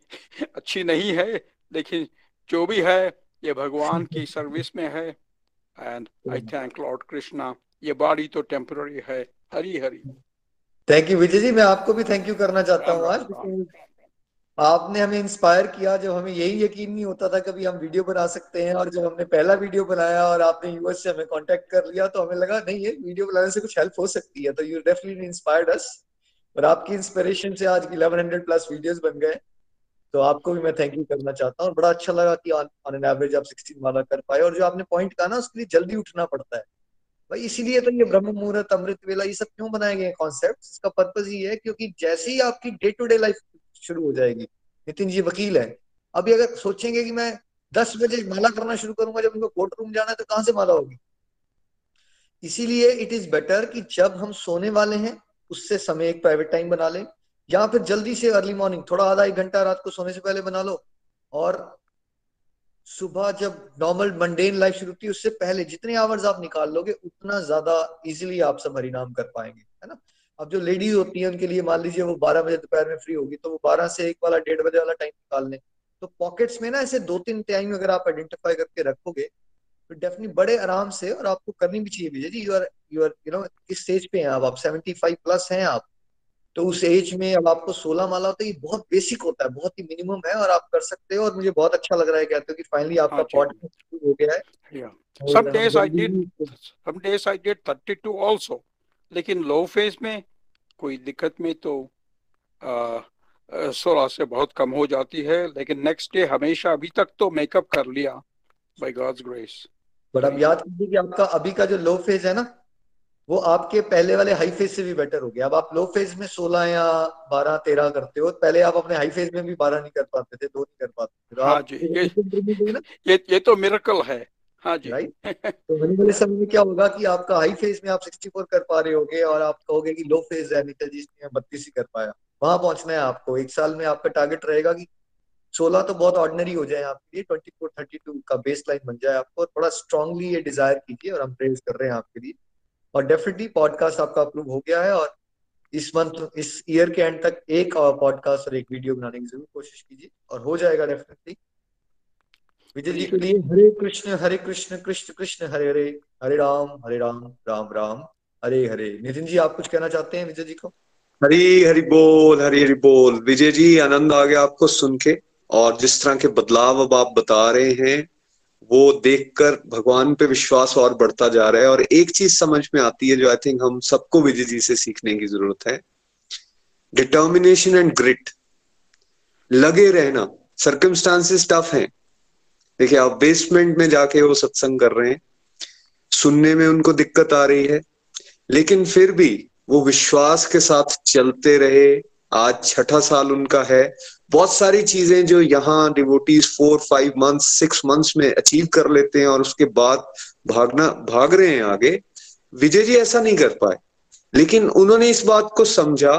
अच्छी नहीं है, लेकिन जो भी है ये भगवान की सर्विस में है। And I thank Lord Krishna, ये बॉडी तो टेम्पररी है। हरी हरी। Thank you Vijay ji. मैं आपको भी थैंक यू करना चाहता हूँ आज, आपने हमें इंस्पायर किया। जब हमें यही यकीन नहीं होता था कभी हम वीडियो बना सकते हैं, और जब हमने पहला वीडियो बनाया और आपने यूएस से हमें कांटेक्ट कर लिया, तो हमें लगा नहीं ये वीडियो बनाने से कुछ हेल्प हो सकती है। तो यू डेफिनेटली इंस्पायर्ड अस, और आपकी इंस्पिरेशन से आज 1100+ वीडियोस बन गए। तो आपको भी मैं थैंक यू करना चाहता हूँ, और बड़ा अच्छा लगा कि ऑन एन एवरेज आप 16 वाला कर पाए। और जो आपने पॉइंट कहा ना, उसके लिए जल्दी उठना पड़ता है भाई, इसीलिए तो ये ब्रह्म मुहूर्त, अमृत वेला, ये सब क्यों बनाए गए कॉन्सेप्ट, इसका पर्पज ये है क्योंकि जैसे ही आपकी डे टू डे लाइफ शुरू हो जाएगी। नितिन जी वकील है, अभी अगर सोचेंगे कि मैं 10 बजे माला करना शुरू करूंगा जब उनको कोर्ट रूम जाना है, तो कहाँ से माला होगी। इसीलिए इट इज बेटर कि जब हम सोने वाले हैं उससे समय एक प्राइवेट टाइम बना लें, या फिर जल्दी से अर्ली मॉर्निंग थोड़ा आधा एक घंटा रात को सोने से पहले बना लो, और सुबह जब नॉर्मल मंडेन लाइफ शुरू होती है उससे पहले जितने आवर्स आप निकाल लोगे, उतना ज्यादा इजीली आप सब हरिनाम कर पाएंगे, है ना? अब जो लेडीज होती हैं उनके लिए मान लीजिए वो 12 बजे दोपहर में फ्री होगी, तो वो 12 से 1 वाला 1:30 बजे वाला टाइम निकाल लें। तो पॉकेट्स में ना ऐसे 2-3 टाइम अगर आप आइडेंटिफाई करके रखोगे तो डेफिनेटली बड़े आराम से, और आपको करनी भी चाहिए। Vijay ji you are you know इस स्टेज पे हैं आप 75+ हैं आप, तो उस एज में अब आपको 16 माला होता है, ये बहुत बेसिक होता है, बहुत ही मिनिमम है, और आप कर सकते हो। और मुझे बहुत अच्छा लग रहा है कहते हो कि फाइनली आपका पॉडकास्ट हो गया है। Some days I did 32 also, लेकिन लो फेज में कोई दिक्कत में तो 16 से बहुत कम हो जाती है, लेकिन नेक्स्ट डे हमेशा अभी तक तो मेकअप कर लिया बाय गॉड्स ग्रेस। बट अब याद कीजिए कि आपका अभी का जो लो फेज है ना, वो आपके पहले वाले हाई फेज से भी बेटर हो गया। अब आप लो फेज में 16 या 12 13 करते हो, पहले आप अपने हाई फेज में भी 12 नहीं कर पाते थे, 2 नहीं कर पाते थे। हाँ जी, ये तो मिरेकल है। हाँ जी राइट तो होने वाले समय में क्या होगा कि आपका हाई फेज में आप 64 कर पा रहे होगे और आप कहोगे कि लो फेज है निखिल जी ने 32 ही कर पाया। वहां पहुंचना है आपको। एक साल में आपका टारगेट रहेगा कि 16 तो बहुत ऑर्डिनरी हो जाए आपके लिए, 24-32 का बेस लाइन बन जाए आपको। और थोड़ा स्ट्रांगली ये डिजायर कीजिए और हम प्रेज कर रहे हैं आपके लिए। और डेफिनेटली पॉडकास्ट आपका अप्रूव हो गया है और इस मंथ इस ईयर के एंड तक एक और पॉडकास्ट और एक वीडियो बनाने की जरूर कोशिश कीजिए और हो जाएगा डेफिनेटली। विजय जी के लिए हरे कृष्ण कृष्ण कृष्ण हरे हरे, हरे राम हरे राम राम राम हरे हरे। नितिन जी आप कुछ कहना चाहते हैं विजय जी को? हरी हरि बोल विजय जी। आनंद आ गया आपको सुन के और जिस तरह के बदलाव अब आप बता रहे हैं वो देखकर भगवान पे विश्वास और बढ़ता जा रहा है। और एक चीज समझ में आती है जो आई थिंक हम सबको विजय जी से सीखने की जरूरत है, डिटर्मिनेशन एंड ग्रिट, लगे रहना। सर्कमस्टांसेस टफ हैं, देखिए आप बेसमेंट में जाके वो सत्संग कर रहे हैं, सुनने में उनको दिक्कत आ रही है, लेकिन फिर भी वो विश्वास के साथ चलते रहे। आज 6ठा साल उनका है। बहुत सारी चीजें जो यहाँ डिवोटीज 4-5 मंथ्स 6 मंथ्स में अचीव कर लेते हैं और उसके बाद भाग रहे हैं आगे, विजय जी ऐसा नहीं कर पाए। लेकिन उन्होंने इस बात को समझा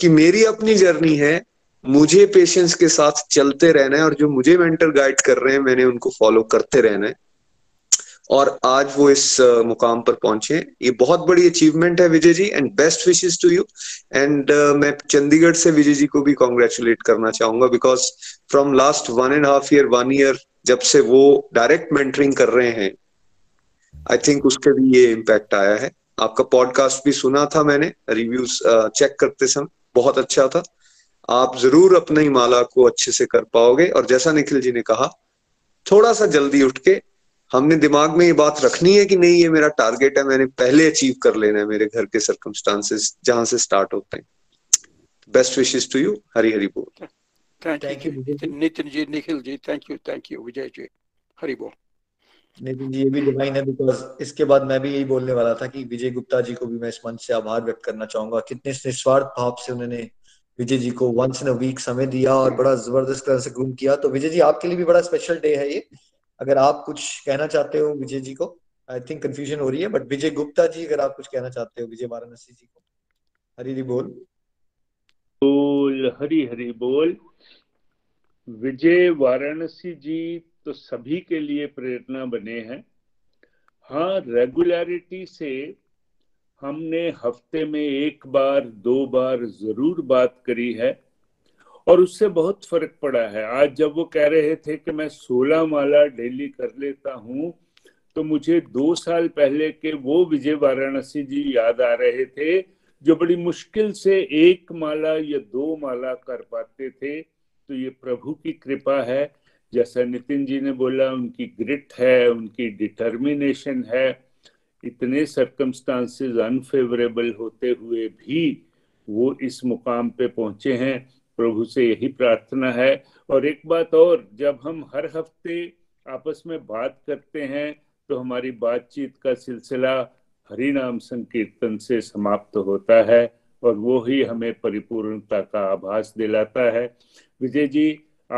कि मेरी अपनी जर्नी है, मुझे पेशेंस के साथ चलते रहना है और जो मुझे मेंटर गाइड कर रहे हैं मैंने उनको फॉलो करते रहना है। और आज वो इस मुकाम पर पहुंचे, ये बहुत बड़ी अचीवमेंट है Vijay ji. And best wishes to you. And मैं चंडीगढ़ से विजय जी को भी कॉन्ग्रेचुलेट करना चाहूंगा because from last 1.5 year 1 year जब से वो डायरेक्ट मेंटरिंग कर रहे हैं आई थिंक उसके भी ये इम्पैक्ट आया है। आपका पॉडकास्ट भी सुना था मैंने, रिव्यूज चेक करते समय बहुत अच्छा था। आप जरूर अपनी माला को अच्छे से कर पाओगे। और जैसा निखिल जी ने कहा, थोड़ा सा जल्दी उठ के हमने दिमाग में ये बात रखनी है कि नहीं ये मेरा टारगेट है, मैंने पहले अचीव कर लेना है मेरे घर के सर्कमस्टांसेस जहां से स्टार्ट होते हैं। Best wishes to you. Hari Hari बोल। Thank you Nitin ji, Nikhil ji, thank you Vijay ji. Hari बोल। नितिन जी ये भी डिवाइन है बिकॉज इसके बाद मैं भी यही बोलने वाला था कि विजय गुप्ता जी को भी मैं इस मंच से आभार व्यक्त करना चाहूंगा। कितने निस्वार्थ भाव से उन्होंने विजय जी को वंस इन अ वीक समय दिया और बड़ा जबरदस्त तरह से ग्रूम किया। तो विजय जी आपके लिए भी बड़ा स्पेशल डे है ये। अगर आप कुछ कहना चाहते हो विजय जी को, आई थिंक कंफ्यूजन हो रही है, बट विजय गुप्ता जी अगर आप कुछ कहना चाहते हो विजय वाराणसी जी को। हरी बोल बोल। हरी हरी बोल। विजय वाराणसी जी तो सभी के लिए प्रेरणा बने हैं। हाँ, रेगुलरिटी से हमने हफ्ते में 1 बार 2 बार जरूर बात करी है और उससे बहुत फर्क पड़ा है। आज जब वो कह रहे थे कि मैं 16 माला डेली कर लेता हूँ तो मुझे 2 साल पहले के वो विजय वाराणसी जी याद आ रहे थे जो बड़ी मुश्किल से 1 माला या 2 माला कर पाते थे। तो ये प्रभु की कृपा है। जैसा नितिन जी ने बोला, उनकी ग्रिट है, उनकी डिटर्मिनेशन है। इतने सर्कमस्टांसेस अनफेवरेबल होते हुए भी वो इस मुकाम पे पहुंचे हैं। प्रभु से यही प्रार्थना है। और एक बात और, जब हम हर हफ्ते आपस में बात करते हैं तो हमारी बातचीत का सिलसिला हरिनाम संकीर्तन से समाप्त होता है और वो ही हमें परिपूर्णता का आभास दिलाता है। विजय जी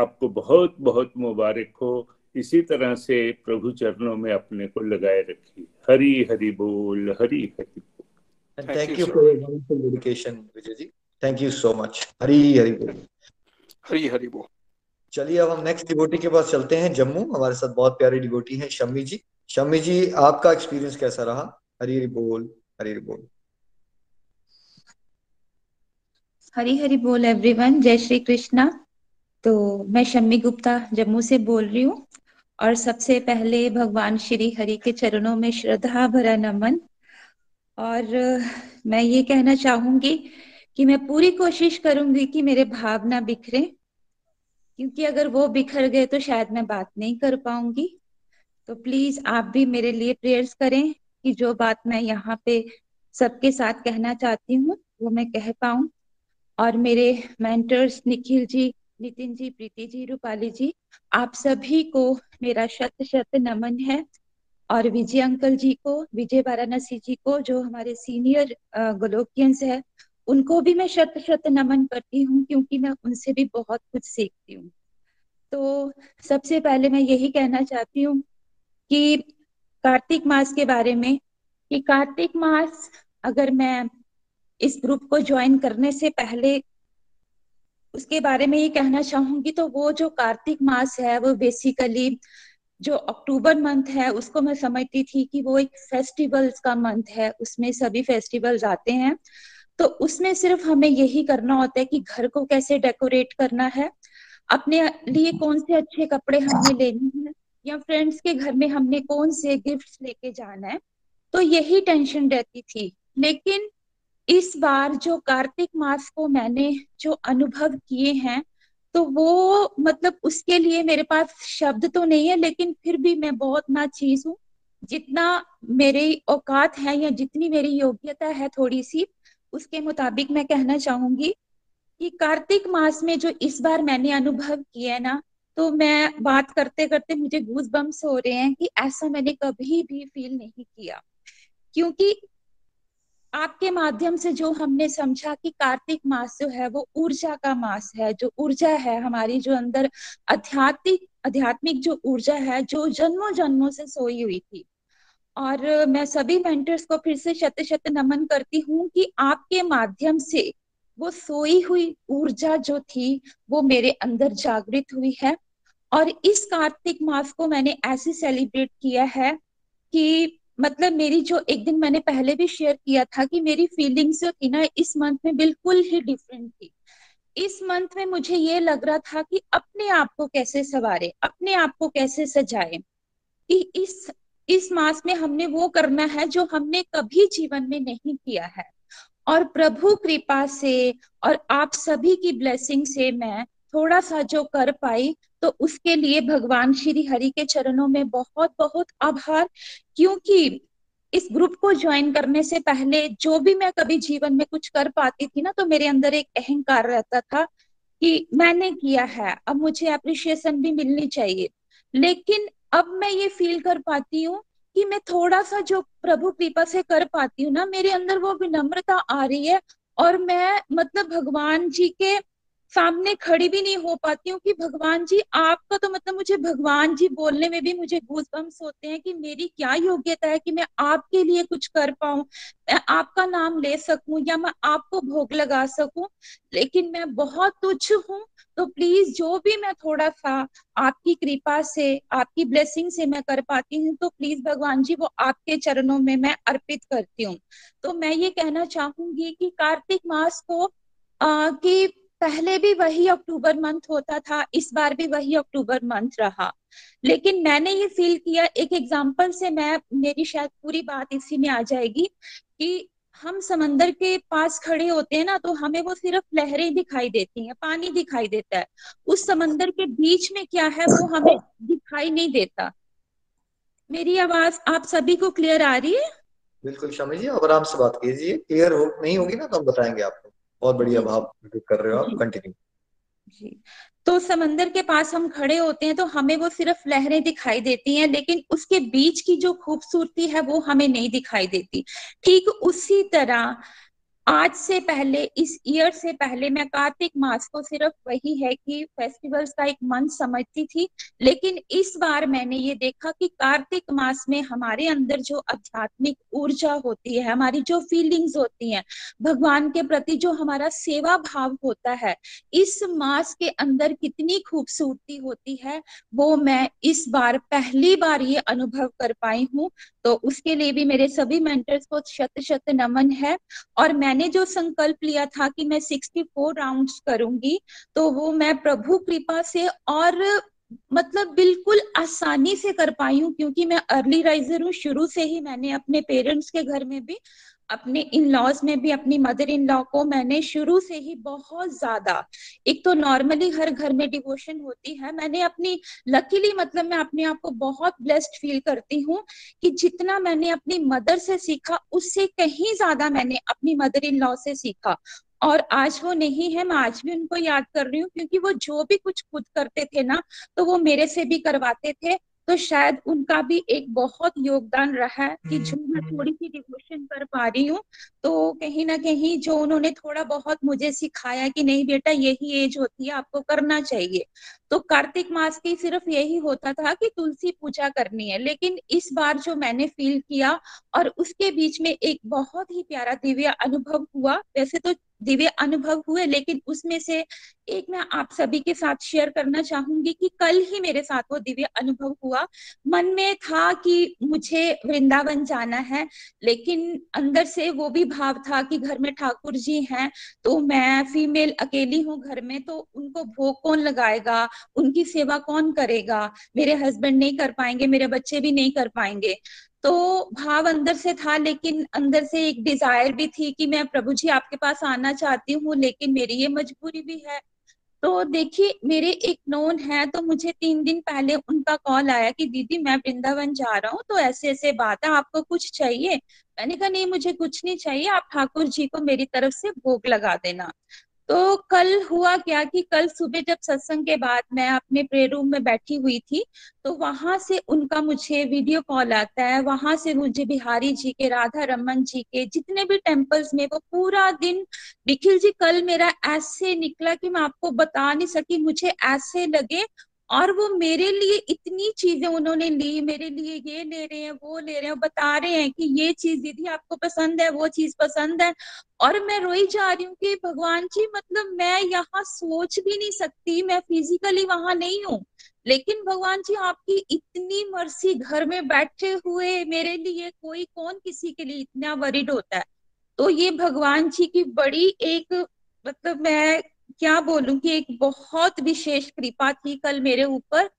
आपको बहुत बहुत मुबारक हो। इसी तरह से प्रभु चरणों में अपने को लगाए रखिए। हरी हरि बोल। हरी हरि बोल। Thank you for your wonderful dedication Vijay ji. Thank you so much. Hari Hari बोल। हरी हरि बोल। चलिए अब हम नेक्स्ट डिवोटी के पास चलते हैं। जम्मू हमारे साथ बहुत प्यारे डिवोटी हैं शम्मी जी। शम्मी जी आपका एक्सपीरियंस कैसा रहा? हरी हरि बोल। हरी हरि बोल। हरी हरि बोल एवरीवन। जय श्री कृष्णा। तो मैं शम्मी गुप्ता जम्मू से बोल रही हूँ और सबसे पहले भगवान श्री हरि के चरणों में श्रद्धा भरा नमन। और मैं ये कहना चाहूंगी कि मैं पूरी कोशिश करूंगी कि मेरे भाव ना बिखरे, क्योंकि अगर वो बिखर गए तो शायद मैं बात नहीं कर पाऊंगी। तो प्लीज आप भी मेरे लिए प्रेयर्स करें कि जो बात मैं यहाँ पे सबके साथ कहना चाहती हूँ वो मैं कह पाऊं। और मेरे मेंटर्स निखिल जी, नितिन जी, प्रीति जी, रूपाली जी, आप सभी को मेरा शत शत नमन है। और विजय अंकल जी को, विजय वाराणसी जी को, जो हमारे सीनियर गोलोकियंस है, उनको भी मैं शत शत नमन करती हूँ क्योंकि मैं उनसे भी बहुत कुछ सीखती हूँ। तो सबसे पहले मैं यही कहना चाहती हूँ कि कार्तिक मास के बारे में कि कार्तिक मास अगर मैं इस ग्रुप को ज्वाइन करने से पहले उसके बारे में ये कहना चाहूंगी तो वो जो कार्तिक मास है वो बेसिकली जो अक्टूबर मंथ है उसको मैं समझती थी कि वो एक फेस्टिवल्स का मंथ है, उसमें सभी फेस्टिवल्स आते हैं, तो उसमें सिर्फ हमें यही करना होता है कि घर को कैसे डेकोरेट करना है, अपने लिए कौन से अच्छे कपड़े हमने लेने हैं या फ्रेंड्स के घर में हमने कौन से गिफ्ट्स लेके जाना है, तो यही टेंशन रहती थी। लेकिन इस बार जो कार्तिक मास को मैंने जो अनुभव किए हैं तो वो मतलब उसके लिए मेरे पास शब्द तो नहीं है, लेकिन फिर भी मैं बहुत ना चीज हूँ, जितना मेरी औकात है या जितनी मेरी योग्यता है थोड़ी सी उसके मुताबिक मैं कहना चाहूंगी कि कार्तिक मास में जो इस बार मैंने अनुभव किया है ना, तो मैं बात करते करते मुझे गूज बम्स हो रहे हैं कि ऐसा मैंने कभी भी फील नहीं किया, क्योंकि आपके माध्यम से जो हमने समझा कि कार्तिक मास जो है वो ऊर्जा का मास है, जो ऊर्जा है हमारी जो अंदर आध्यात्मिक जो ऊर्जा है जो जन्मों जन्मों से सोई हुई थी। और मैं सभी मेंटर्स को फिर से शत शत नमन करती हूँ कि आपके माध्यम से वो सोई हुई ऊर्जा जो थी वो मेरे अंदर जागृत हुई है। और इस कार्तिक मास को मैंने ऐसे सेलिब्रेट किया है कि मतलब मेरी जो एक दिन मैंने पहले भी शेयर किया था कि मेरी फीलिंग्स जो थी ना इस मंथ में बिल्कुल ही डिफरेंट थी। इस मंथ में मुझे ये लग रहा था कि अपने आप को कैसे सवारे, अपने आप को कैसे सजाए, कि इस मास में हमने वो करना है जो हमने कभी जीवन में नहीं किया है। और प्रभु कृपा से और आप सभी की ब्लेसिंग से मैं थोड़ा सा जो कर पाई तो उसके लिए भगवान श्री हरि के चरणों में बहुत बहुत आभार, क्योंकि इस ग्रुप को ज्वाइन करने से पहले जो भी मैं कभी जीवन में कुछ कर पाती थी ना तो मेरे अंदर एक अहंकार रहता था कि मैंने किया है, अब मुझे एप्रिशिएशन भी मिलनी चाहिए। लेकिन अब मैं ये फील कर पाती हूँ कि मैं थोड़ा सा जो प्रभु कृपा से कर पाती हूँ ना, मेरे अंदर वो विनम्रता आ रही है और मैं मतलब भगवान जी के सामने खड़ी भी नहीं हो पाती हूँ कि भगवान जी आपका तो मतलब मुझे भगवान जी बोलने में भी मुझे गूज़बम्स होते हैं कि मेरी क्या योग्यता है कि मैं आपके लिए कुछ कर पाऊँ, मैं आपका नाम ले सकूं या मैं आपको भोग लगा सकूं, लेकिन मैं बहुत तुच्छ हूँ। तो प्लीज जो भी मैं थोड़ा सा आपकी कृपा से आपकी ब्लेसिंग से मैं कर पाती हूँ तो प्लीज भगवान जी वो आपके चरणों में मैं अर्पित करती हूँ। तो मैं ये कहना चाहूंगी कि कार्तिक मास को कि पहले भी वही अक्टूबर मंथ होता था, इस बार भी वही अक्टूबर मंथ रहा, लेकिन मैंने ये फील किया, एक एग्जाम्पल से मैं मेरी शायद पूरी बात इसी में आ जाएगी, कि हम समंदर के पास खड़े होते हैं ना तो हमें वो सिर्फ लहरें दिखाई देती हैं, पानी दिखाई देता है, उस समंदर के बीच में क्या है वो हमें दिखाई नहीं देता। मेरी आवाज आप सभी को क्लियर आ रही है? बिल्कुल शमी जी, और आपसे बात कीजिए, क्लियर हो नहीं होगी ना तो हम बताएंगे आपको। बहुत बढ़िया भाव कर रहे हो आप, कंटिन्यू जी। तो समंदर के पास हम खड़े होते हैं तो हमें वो सिर्फ लहरें दिखाई देती हैं, लेकिन उसके बीच की जो खूबसूरती है वो हमें नहीं दिखाई देती। ठीक उसी तरह आज से पहले, इस ईयर से पहले मैं कार्तिक मास को सिर्फ वही है कि फेस्टिवल्स का एक मंथ समझती थी, लेकिन इस बार मैंने ये देखा कि कार्तिक मास में हमारे अंदर जो आध्यात्मिक ऊर्जा होती है, हमारी जो फीलिंग्स होती हैं, भगवान के प्रति जो हमारा सेवा भाव होता है, इस मास के अंदर कितनी खूबसूरती होती है वो मैं इस बार पहली बार ये अनुभव कर पाई हूँ। तो उसके लिए भी मेरे सभी मेंटर्स को शत शत नमन है। और मैंने जो संकल्प लिया था कि मैं 64 राउंड्स करूंगी तो वो मैं प्रभु कृपा से और मतलब बिल्कुल आसानी से कर पाई हूँ, क्योंकि मैं अर्ली राइजर हूँ। शुरू से ही मैंने अपने पेरेंट्स के घर में भी, अपने इन लॉज में भी, अपनी मदर इन लॉ को मैंने शुरू से ही बहुत ज्यादा, एक तो नॉर्मली हर घर में डिवोशन होती है, मैंने अपनी लकीली मतलब मैं अपने आप को बहुत ब्लेस्ड फील करती हूँ कि जितना मैंने अपनी मदर से सीखा उससे कहीं ज्यादा मैंने अपनी मदर इन लॉ से सीखा। और आज वो नहीं है, मैं आज भी उनको याद कर रही हूँ, क्योंकि वो जो भी कुछ खुद करते थे ना तो वो मेरे से भी करवाते थे तो शायद उनका भी एक बहुत योगदान रहा है कि जो मैं थोड़ी सी डिवोशन कर पा रही हूँ, तो कहीं ना कहीं जो उन्होंने थोड़ा बहुत मुझे सिखाया कि नहीं बेटा यही एज होती है, आपको करना चाहिए। तो कार्तिक मास की सिर्फ यही होता था कि तुलसी पूजा करनी है, लेकिन इस बार जो मैंने फील किया और उसके बीच में एक बहुत ही प्यारा दिव्य अनुभव हुआ, वैसे तो दिव्य अनुभव हुए लेकिन उसमें से एक मैं आप सभी के साथ शेयर करना चाहूंगी कि कल ही मेरे साथ वो दिव्य अनुभव हुआ। मन में था कि मुझे वृंदावन जाना है, लेकिन अंदर से वो भी भाव था कि घर में ठाकुर जी हैं तो मैं फीमेल अकेली हूँ घर में, तो उनको भोग कौन लगाएगा, उनकी सेवा कौन करेगा, मेरे हस्बैंड नहीं कर पाएंगे, मेरे बच्चे भी नहीं कर पाएंगे। तो भाव अंदर से था, लेकिन अंदर से एक डिजायर भी थी कि मैं प्रभु जी आपके पास आना चाहती हूँ, लेकिन मेरी ये मजबूरी भी है। तो देखिए मेरे एक नोन है, तो मुझे 3 दिन पहले उनका कॉल आया कि दीदी मैं वृंदावन जा रहा हूँ, तो ऐसे ऐसे बात है, आपको कुछ चाहिए? मैंने कहा नहीं मुझे कुछ नहीं चाहिए, आप ठाकुर जी को मेरी तरफ से भोग लगा देना। तो कल हुआ क्या कि कल सुबह जब सत्संग के बाद मैं अपने प्रेयर रूम में बैठी हुई थी, तो वहां से उनका मुझे वीडियो कॉल आता है। वहां से मुझे बिहारी जी के, राधा रमन जी के, जितने भी टेम्पल्स में वो पूरा दिन, निखिल जी कल मेरा ऐसे निकला कि मैं आपको बता नहीं सकी, मुझे ऐसे लगे। और वो मेरे लिए इतनी चीजें उन्होंने ली, मेरे लिए ये ले रहे हैं, वो ले रहे हैं, बता रहे हैं कि ये चीज दीदी आपको पसंद है, वो चीज पसंद है। और मैं रोई जा रही हूँ कि भगवान जी मतलब मैं यहाँ सोच भी नहीं सकती, मैं फिजिकली वहां नहीं हूँ, लेकिन भगवान जी आपकी इतनी मर्सी, घर में बैठे हुए मेरे लिए कोई कौन किसी के लिए इतना वरीड होता है। तो ये भगवान जी की बड़ी एक मतलब मैं क्या बोलूं कि एक बहुत विशेष कृपा थी कल मेरे ऊपर।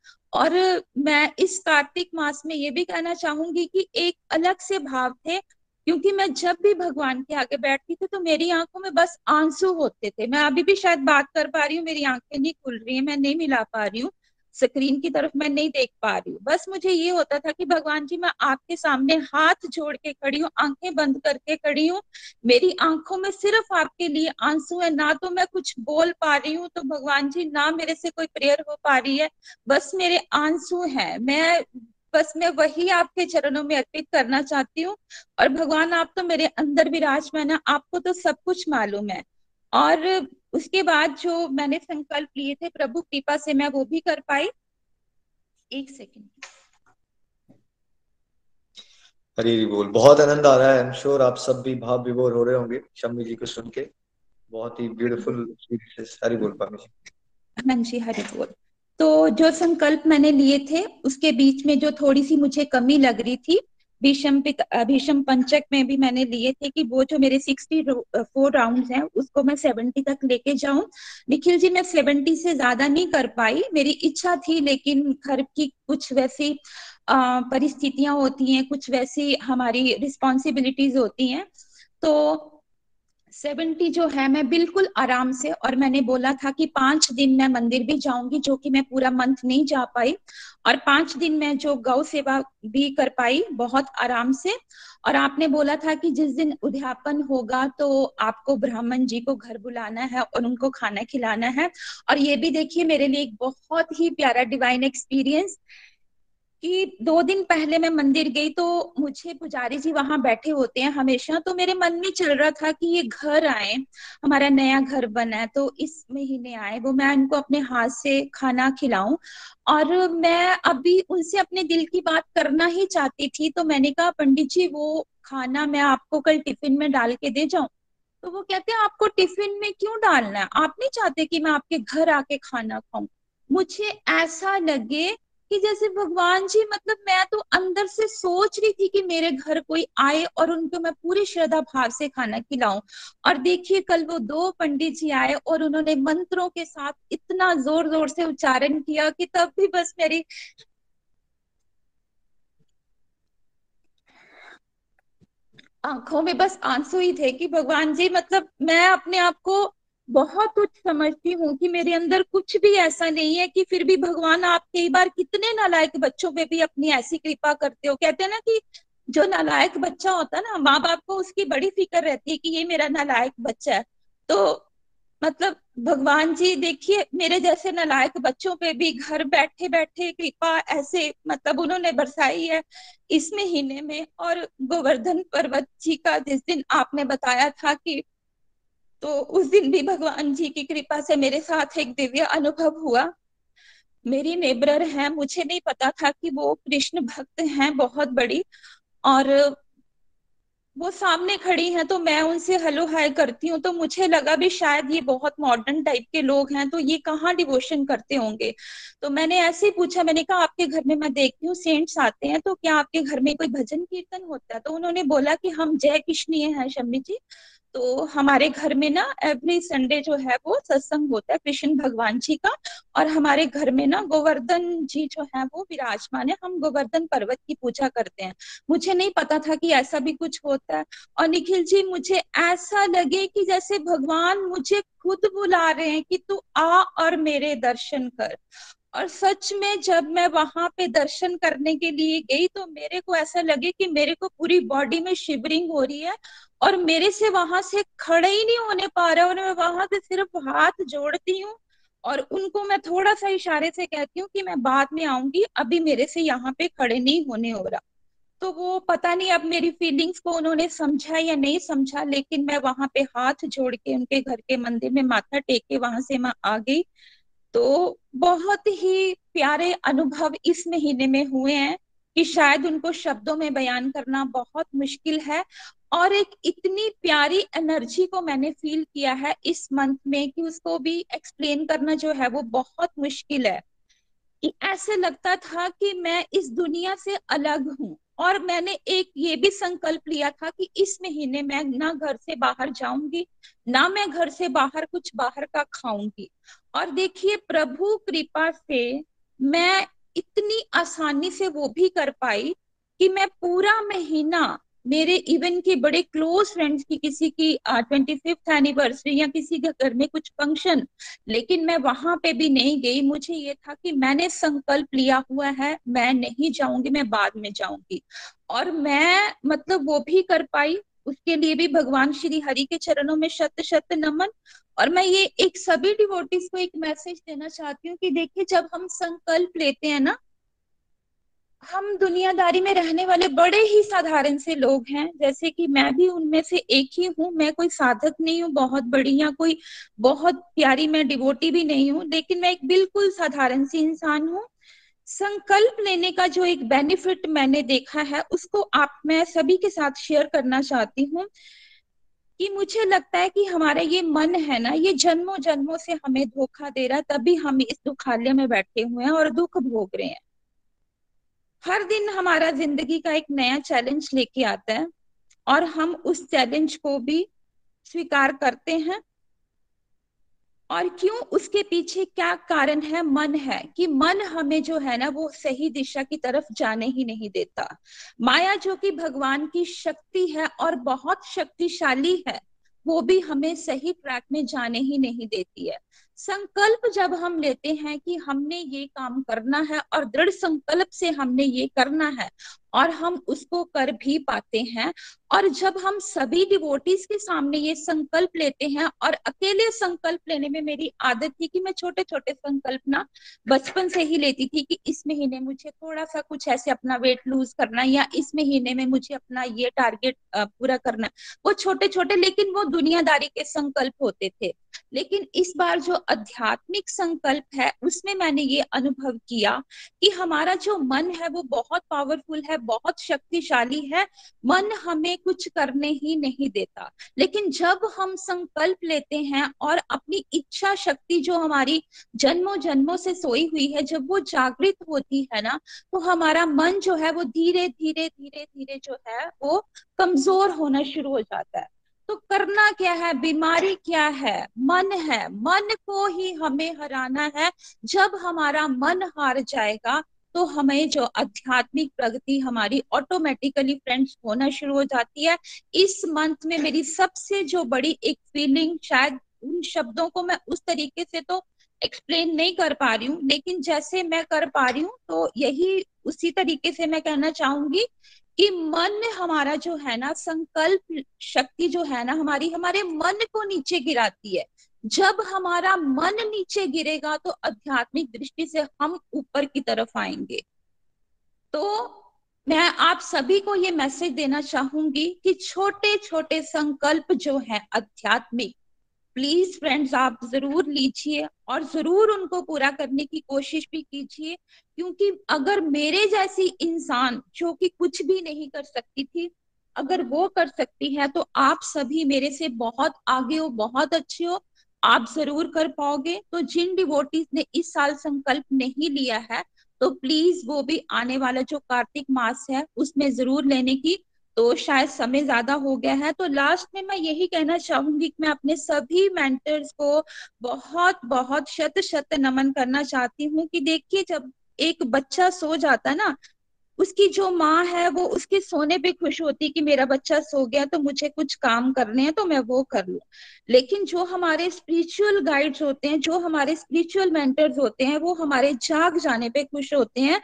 और मैं इस कार्तिक मास में ये भी कहना चाहूंगी कि एक अलग से भाव थे, क्योंकि मैं जब भी भगवान के आगे बैठती थी तो मेरी आंखों में बस आंसू होते थे। मैं अभी भी शायद बात कर पा रही हूँ, मेरी आंखें नहीं खुल रही है, मैं नहीं मिला पा रही हूँ स्क्रीन की तरफ, मैं नहीं देख पा रही हूँ। बस मुझे ये होता था कि भगवान जी मैं आपके सामने हाथ जोड़ के खड़ी हूँ, आंखें बंद करके खड़ी हूँ, मेरी आंखों में सिर्फ आपके लिए आंसू है, ना तो मैं कुछ बोल पा रही हूँ तो भगवान जी, ना मेरे से कोई प्रेयर हो पा रही है, बस मेरे आंसू हैं। मैं वही आपके चरणों में अर्पित करना चाहती हूँ। और भगवान आप तो मेरे अंदर विराजमान है, आपको तो सब कुछ मालूम है। और उसके बाद जो मैंने संकल्प लिए थे प्रभु कृपा से मैं वो भी कर पाई। एक सेकंड। हरी हरी बोल। बहुत आनंद आ रहा है, I'm sure आप सब भी भाव विभोर हो रहे होंगे शम्मी जी को सुन के, बहुत ही ब्यूटीफुल। हरी बोल पामी जी। हरी बोल। तो जो संकल्प मैंने लिए थे उसके बीच में जो थोड़ी सी मुझे कमी लग रही थी, भीष्म पंचक में भी मैंने लिए थे कि वो जो मेरे 64 राउंड्स हैं उसको मैं 70 तक लेके जाऊं। निखिल जी मैं 70 से ज्यादा नहीं कर पाई, मेरी इच्छा थी, लेकिन घर की कुछ वैसी परिस्थितियां होती हैं, कुछ वैसी हमारी रिस्पॉन्सिबिलिटीज होती हैं। तो 70 जो है मैं बिल्कुल आराम से, और मैंने बोला था कि 5 दिन मैं मंदिर भी जाऊंगी, जो कि मैं पूरा मंथ नहीं जा पाई, और 5 दिन मैं जो गौ सेवा भी कर पाई बहुत आराम से। और आपने बोला था कि जिस दिन उद्यापन होगा तो आपको ब्राह्मण जी को घर बुलाना है और उनको खाना खिलाना है। और ये भी देखिए मेरे लिए एक बहुत ही प्यारा डिवाइन एक्सपीरियंस कि 2 दिन पहले मैं मंदिर गई, तो मुझे पुजारी जी वहां बैठे होते हैं हमेशा, तो मेरे मन में चल रहा था कि ये घर आए, हमारा नया घर बना है तो इस महीने आए, वो मैं इनको अपने हाथ से खाना खिलाऊं। और मैं अभी उनसे अपने दिल की बात करना ही चाहती थी, तो मैंने कहा पंडित जी वो खाना मैं आपको कल टिफिन में डाल के दे जाऊं। तो वो कहते हैं आपको टिफिन में क्यों डालना है, आप नहीं चाहते कि मैं आपके घर आके खाना खाऊं। मुझे ऐसा लगे कि जैसे भगवान जी मतलब मैं तो अंदर से सोच रही थी कि मेरे घर कोई आए और उनको मैं पूरी श्रद्धा भाव से खाना खिलाऊं। और देखिए कल वो 2 पंडित जी आए और उन्होंने मंत्रों के साथ इतना जोर जोर से उच्चारण किया कि तब भी बस मेरी आंखों में बस आंसू ही थे कि भगवान जी मतलब मैं अपने आप को बहुत कुछ समझती हूँ कि मेरे अंदर कुछ भी ऐसा नहीं है, कि फिर भी भगवान आप कई बार कितने नालायक बच्चों पे भी अपनी ऐसी कृपा करते हो। कहते हैं ना कि जो नालायक बच्चा होता है ना, माँ बाप को उसकी बड़ी फिक्र रहती है कि ये मेरा नालायक बच्चा है। तो मतलब भगवान जी देखिए मेरे जैसे नालायक बच्चों पे भी घर बैठे बैठे कृपा ऐसे मतलब उन्होंने बरसाई है इस महीने में। और गोवर्धन पर्वत जी का जिस दिन आपने बताया था कि, तो उस दिन भी भगवान जी की कृपा से मेरे साथ एक दिव्य अनुभव हुआ। मेरी नेबरर है, मुझे नहीं पता था कि वो कृष्ण भक्त हैं बहुत बड़ी, और वो सामने खड़ी हैं तो मैं उनसे हेलो हाय करती हूँ। तो मुझे लगा भी शायद ये बहुत मॉडर्न टाइप के लोग हैं तो ये कहाँ डिवोशन करते होंगे। तो मैंने ऐसे ही पूछा, मैंने कहा आपके घर में मैं देखती हूँ सेंट्स आते हैं, तो क्या आपके घर में कोई भजन कीर्तन होता है? तो उन्होंने बोला कि हम जय कृष्णीय हैं शम्मी जी, तो हमारे घर में ना एवरी संडे जो है वो सत्संग होता है कृष्ण भगवान जी का, और हमारे घर में ना गोवर्धन जी जो है वो विराजमान है, हम गोवर्धन पर्वत की पूजा करते हैं। मुझे नहीं पता था कि ऐसा भी कुछ होता है। और निखिल जी मुझे ऐसा लगे कि जैसे भगवान मुझे खुद बुला रहे हैं कि तू आ और मेरे दर्शन कर। और सच में जब मैं वहां पे दर्शन करने के लिए गई तो मेरे को ऐसा लगे कि मेरे को पूरी बॉडी में शिवरिंग हो रही है और मेरे से वहां से खड़े ही नहीं होने पा रहा, और मैं वहां से सिर्फ हाथ जोड़ती हूँ और उनको मैं थोड़ा सा इशारे से कहती हूँ कि मैं बाद में आऊंगी, अभी मेरे से यहाँ पे खड़े नहीं होने हो रहा। तो वो पता नहीं अब मेरी फीलिंग्स को उन्होंने समझा या नहीं समझा, लेकिन मैं वहां पे हाथ जोड़ के उनके घर के मंदिर में माथा टेक के वहां से मैं आ गई। तो बहुत ही प्यारे अनुभव इस महीने में हुए हैं कि शायद उनको शब्दों में बयान करना बहुत मुश्किल है, और एक इतनी प्यारी एनर्जी को मैंने फील किया है इस मंथ में कि उसको भी एक्सप्लेन करना जो है वो बहुत मुश्किल है। कि ऐसे लगता था कि मैं इस दुनिया से अलग हूँ, और मैंने एक ये भी संकल्प लिया था कि इस महीने मैं ना घर से बाहर जाऊंगी, ना मैं घर से बाहर कुछ बाहर का खाऊंगी। और देखिए प्रभु कृपा से मैं इतनी आसानी से वो भी कर पाई कि मैं पूरा महीना मेरे इवन के बड़े क्लोज फ्रेंड्स की किसी की 25th एनिवर्सरी या किसी के घर में कुछ फंक्शन, लेकिन मैं वहां पे भी नहीं गई। मुझे ये था कि मैंने संकल्प लिया हुआ है, मैं नहीं जाऊंगी, मैं बाद में जाऊंगी। और मैं मतलब वो भी कर पाई, उसके लिए भी भगवान श्री हरि के चरणों में शत शत नमन। और मैं ये एक सभी डिवोटीज को एक मैसेज देना चाहती हूँ कि देखिए जब हम संकल्प लेते हैं ना, हम दुनियादारी में रहने वाले बड़े ही साधारण से लोग हैं, जैसे कि मैं भी उनमें से एक ही हूँ। मैं कोई साधक नहीं हूँ बहुत बड़ी, या कोई बहुत प्यारी मैं डिवोटी भी नहीं हूँ, लेकिन मैं एक बिल्कुल साधारण सी इंसान हूँ। संकल्प लेने का जो एक बेनिफिट मैंने देखा है उसको मैं सभी के साथ शेयर करना चाहती हूँ कि मुझे लगता है कि हमारा ये मन है ना, ये जन्मों जन्मों से हमें धोखा दे रहा है, तभी हम इस दुखालय में बैठे हुए हैं और दुख भोग रहे हैं। हर दिन हमारा जिंदगी का एक नया चैलेंज लेके आता है और हम उस चैलेंज को भी स्वीकार करते हैं। और क्यों, उसके पीछे क्या कारण है? मन है कि मन हमें जो है ना वो सही दिशा की तरफ जाने ही नहीं देता। माया जो कि भगवान की शक्ति है और बहुत शक्तिशाली है, वो भी हमें सही ट्रैक में जाने ही नहीं देती है। संकल्प जब हम लेते हैं कि हमने ये काम करना है और दृढ़ संकल्प से हमने ये करना है, और हम उसको कर भी पाते हैं। और जब हम सभी डिवोटीज के सामने ये संकल्प लेते हैं, और अकेले संकल्प लेने में मेरी आदत थी कि मैं छोटे छोटे संकल्प ना बचपन से ही लेती थी कि इस महीने मुझे थोड़ा सा कुछ ऐसे अपना वेट लूज करना है, या इस महीने में मुझे अपना ये टारगेट पूरा करना है। वो छोटे छोटे लेकिन वो दुनियादारी के संकल्प होते थे। लेकिन इस बार जो आध्यात्मिक संकल्प है उसमें मैंने ये अनुभव किया कि हमारा जो मन है वो बहुत पावरफुल है, बहुत शक्तिशाली है। मन हमें कुछ करने ही नहीं देता, लेकिन जब हम संकल्प लेते हैं और अपनी इच्छा शक्ति जो हमारी जन्मों जन्मों से सोई हुई है, जब वो जागृत होती है ना, तो हमारा मन जो है वो धीरे धीरे धीरे धीरे जो है वो कमजोर होना शुरू हो जाता है। तो करना क्या है? बीमारी क्या है? मन है। मन को ही हमें हराना है। जब हमारा मन हार जाएगा तो हमें जो आध्यात्मिक प्रगति हमारी ऑटोमेटिकली फ्रेंड्स होना शुरू हो जाती है। इस मंथ में मेरी सबसे जो बड़ी एक फीलिंग, शायद उन शब्दों को मैं उस तरीके से तो एक्सप्लेन नहीं कर पा रही हूँ, लेकिन जैसे मैं कर पा रही हूँ तो यही उसी तरीके से मैं कहना चाहूंगी कि मन हमारा जो है ना, संकल्प शक्ति जो है ना हमारी, हमारे मन को नीचे गिराती है। जब हमारा मन नीचे गिरेगा तो आध्यात्मिक दृष्टि से हम ऊपर की तरफ आएंगे। तो मैं आप सभी को ये मैसेज देना चाहूंगी कि छोटे छोटे संकल्प जो हैं आध्यात्मिक, प्लीज फ्रेंड्स आप जरूर लीजिए और जरूर उनको पूरा करने की कोशिश भी कीजिए, क्योंकि अगर मेरे जैसी इंसान जो कि कुछ भी नहीं कर सकती थी, अगर वो कर सकती है तो आप सभी मेरे से बहुत आगे हो, बहुत अच्छे हो, आप जरूर कर पाओगे। तो जिन डिवोटीज ने इस साल संकल्प नहीं लिया है तो प्लीज वो भी आने वाला जो कार्तिक मास है उसमें जरूर लेने की, तो शायद समय ज्यादा हो गया है। तो लास्ट में मैं यही कहना चाहूंगी कि मैं अपने सभी मेंटर्स को बहुत बहुत शत शत नमन करना चाहती हूँ कि देखिए जब एक बच्चा सो जाता है ना, उसकी जो माँ है वो उसके सोने पे खुश होती कि मेरा बच्चा सो गया तो मुझे कुछ काम करने हैं तो मैं वो कर लूं। लेकिन जो हमारे स्पिरिचुअल गाइड्स होते हैं, जो हमारे स्पिरिचुअल मेंटर्स होते हैं, वो हमारे जाग जाने पे खुश होते हैं।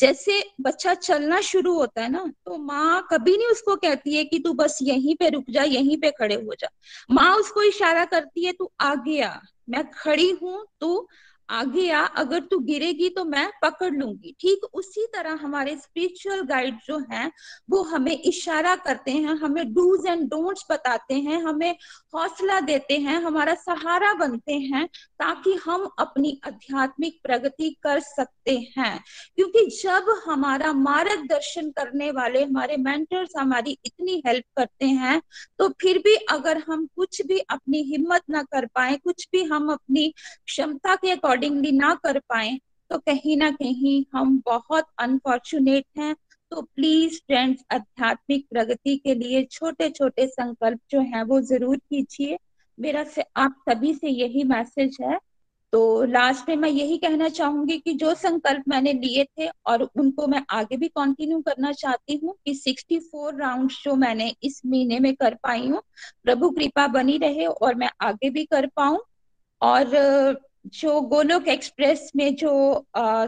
जैसे बच्चा चलना शुरू होता है ना तो माँ कभी नहीं उसको कहती है कि तू बस यहीं पे रुक जा, यहीं पे खड़े हो जा। माँ उसको इशारा करती है तू आगे आ, मैं खड़ी हूँ, तू आगे आ, अगर तू गिरेगी तो मैं पकड़ लूंगी। ठीक उसी तरह हमारे स्पिरिचुअल गाइड जो हैं वो हमें इशारा करते हैं, हमें डूज एंड डोंट्स बताते हैं, हमें हौसला देते हैं, हमारा सहारा बनते हैं ताकि हम अपनी आध्यात्मिक प्रगति कर सकते हैं। क्योंकि जब हमारा मार्गदर्शन करने वाले हमारे मेंटर्स हमारी इतनी हेल्प करते हैं तो फिर भी अगर हम कुछ भी अपनी हिम्मत ना कर पाए, कुछ भी हम अपनी क्षमता के ना कर पाए तो कहीं ना कहीं हम बहुत अनफॉर्चुनेट हैं। तो प्लीज फ्रेंड्स आध्यात्मिक प्रगति के लिए छोटे छोटे संकल्प जो हैं वो जरूर कीजिए, मेरा से आप सभी से यही मैसेज है। तो लास्ट में मैं यही कहना चाहूंगी कि जो संकल्प मैंने लिए थे और उनको मैं आगे भी कंटिन्यू करना चाहती हूँ कि 64 राउंड्स जो मैंने इस महीने में कर पाई हूँ, प्रभु कृपा बनी रहे और मैं आगे भी कर पाऊं। और जो गोलोक एक्सप्रेस में जो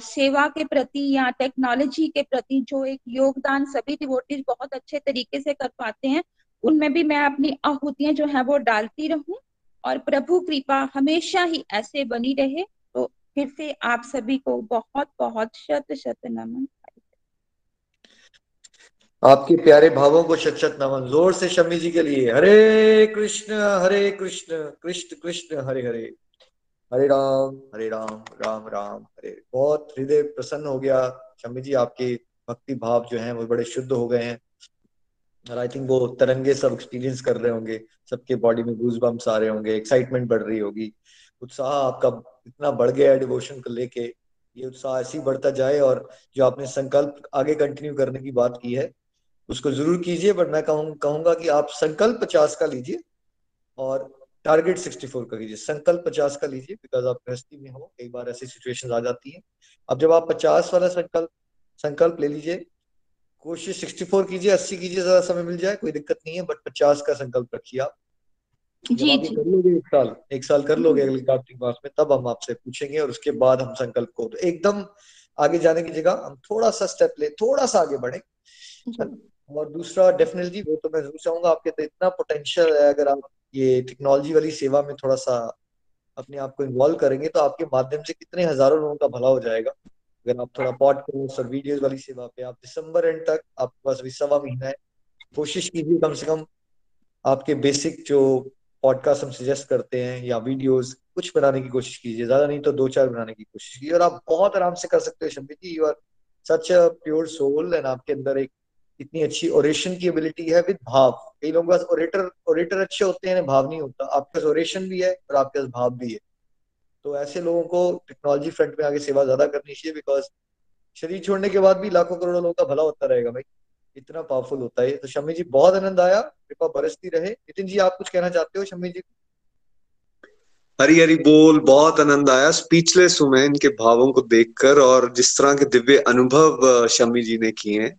सेवा के प्रति या टेक्नोलॉजी के प्रति जो एक योगदान सभी डिवोटीज बहुत अच्छे तरीके से कर पाते हैं, उनमें भी मैं अपनी आहुतियां जो है वो डालती रहूं और प्रभु कृपा हमेशा ही ऐसे बनी रहे। तो फिर से आप सभी को बहुत बहुत शत शत नमन। आपके प्यारे भावों को शत शत नमन, जोर से शम्मी जी के लिए। हरे कृष्ण कृष्ण कृष्ण हरे हरे, हरे राम राम राम हरे। बहुत हृदय प्रसन्न हो गया शम्मी जी, आपके भक्ति भाव जो हैं वो बड़े शुद्ध हो गए हैं और आई थिंक वो तरंगे सब एक्सपीरियंस कर रहे होंगे, सबके बॉडी में गूज बम्प्स आ रहे होंगे, एक्साइटमेंट बढ़ रही होगी, उत्साह आपका इतना बढ़ गया है डिवोशन को लेके। ये उत्साह ऐसे ही बढ़ता जाए और जो आपने संकल्प आगे कंटिन्यू करने की बात की है उसको जरूर कीजिए, बट मैं कहूंगा कि आप संकल्प 50 का लीजिए और टारगेट 64 का लीजिए, संकल्प 50 का लीजिए, बिकॉज आप गृहस्थी में हो, कई बार ऐसी सिचुएशंस आ जाती हैं। अब जब आप 50 वाला संकल्प ले लीजिए, कोशिश 64 कीजिए, 80 कीजिए, ज्यादा समय मिल जाए कोई दिक्कत नहीं है, बट 50 का संकल्प रखिए आप। जी आप कर लोगे, एक साल कर लोगे अगले कार्तिक मास में, तब हम आपसे पूछेंगे और उसके बाद हम संकल्प को एकदम आगे जाने की जगह हम थोड़ा सा स्टेप ले, थोड़ा सा आगे बढ़े। और दूसरा डेफिनेटली वो तो मैं जरूर चाहूंगा, आपके तो इतना पोटेंशियल है, अगर आप ये टेक्नोलॉजी वाली सेवा में थोड़ा सा अपने आप को इन्वॉल्व करेंगे तो आपके माध्यम से कितने हजारों लोगों का भला हो जाएगा। अगर आप थोड़ा पॉडकास्ट और वीडियोस वाली सेवा पे आप दिसंबर एंड तक, आपके पास भी सवा महीना है, कोशिश कीजिए कम से कम आपके बेसिक जो पॉडकास्ट हम सजेस्ट करते हैं या वीडियोस कुछ बनाने की कोशिश कीजिए, ज्यादा नहीं तो 2-4 बनाने की कोशिश कीजिए और आप बहुत आराम से कर सकते हो। Shammi ji you are such a pure soul and आपके अंदर एक इतनी अच्छी ओरेशन की एबिलिटी है विद भाव। कई लोगों के पास ओरेटर अच्छे होते हैं, भाव नहीं होता, आपके पास ओरेशन भी है और आपके पास भाव भी है। तो ऐसे लोगों को टेक्नोलॉजी फ्रंट में आगे सेवा ज्यादा करनी चाहिए, बिकॉज शरीर छोड़ने के बाद भी लाखों करोड़ों लोगों का भला होता रहेगा भाई, इतना पावरफुल होता है। तो शम्मी जी बहुत आनंद आया, कृपा बरसती रहे। नितिन जी आप कुछ कहना चाहते हो शम्मी जी? हरी हरी बोल, बहुत आनंद आया, स्पीचलेस हूं मैं इनके भावों को देखकर और जिस तरह के दिव्य अनुभव शम्मी जी ने किए हैं,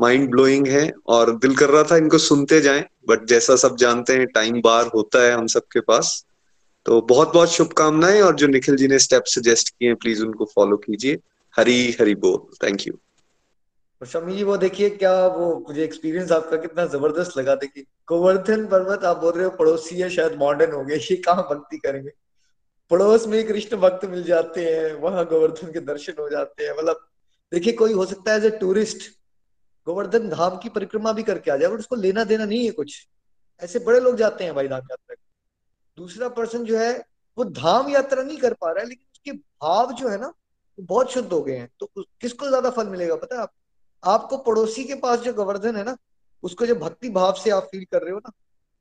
माइंड ब्लोइंग है और दिल कर रहा था इनको सुनते जाएं, बट जैसा सब जानते हैं टाइम बार होता है हम सबके पास। तो बहुत बहुत शुभकामनाएं और जो निखिल जी ने स्टेप सजेस्ट किए हैं प्लीज उनको फॉलो कीजिए। हरी हरी बोल, थैंक यू। और शम्मी जी वो देखिए क्या वो मुझे एक्सपीरियंस आपका कितना जबरदस्त लगा। देखिए गोवर्धन पर्वत आप बोल रहे हो पड़ोसी है, शायद मॉडर्न हो गए, ये कहाँ भक्ति करेंगे, पड़ोस में कृष्ण भक्त मिल जाते हैं, वहां गोवर्धन के दर्शन हो जाते हैं। मतलब देखिए कोई हो सकता है एज ए टूरिस्ट गोवर्धन धाम की परिक्रमा भी करके आ जाए, बट उसको लेना देना नहीं है कुछ, ऐसे बड़े लोग जाते हैं भाई धाम यात्रा। दूसरा पर्सन जो है वो धाम यात्रा नहीं कर पा रहा है लेकिन उसके भाव जो है ना वो बहुत शुद्ध हो गए हैं, तो किसको ज्यादा फल मिलेगा पता है आपको पड़ोसी के पास जो गोवर्धन है ना उसको जो भक्ति भाव से आप फील कर रहे हो ना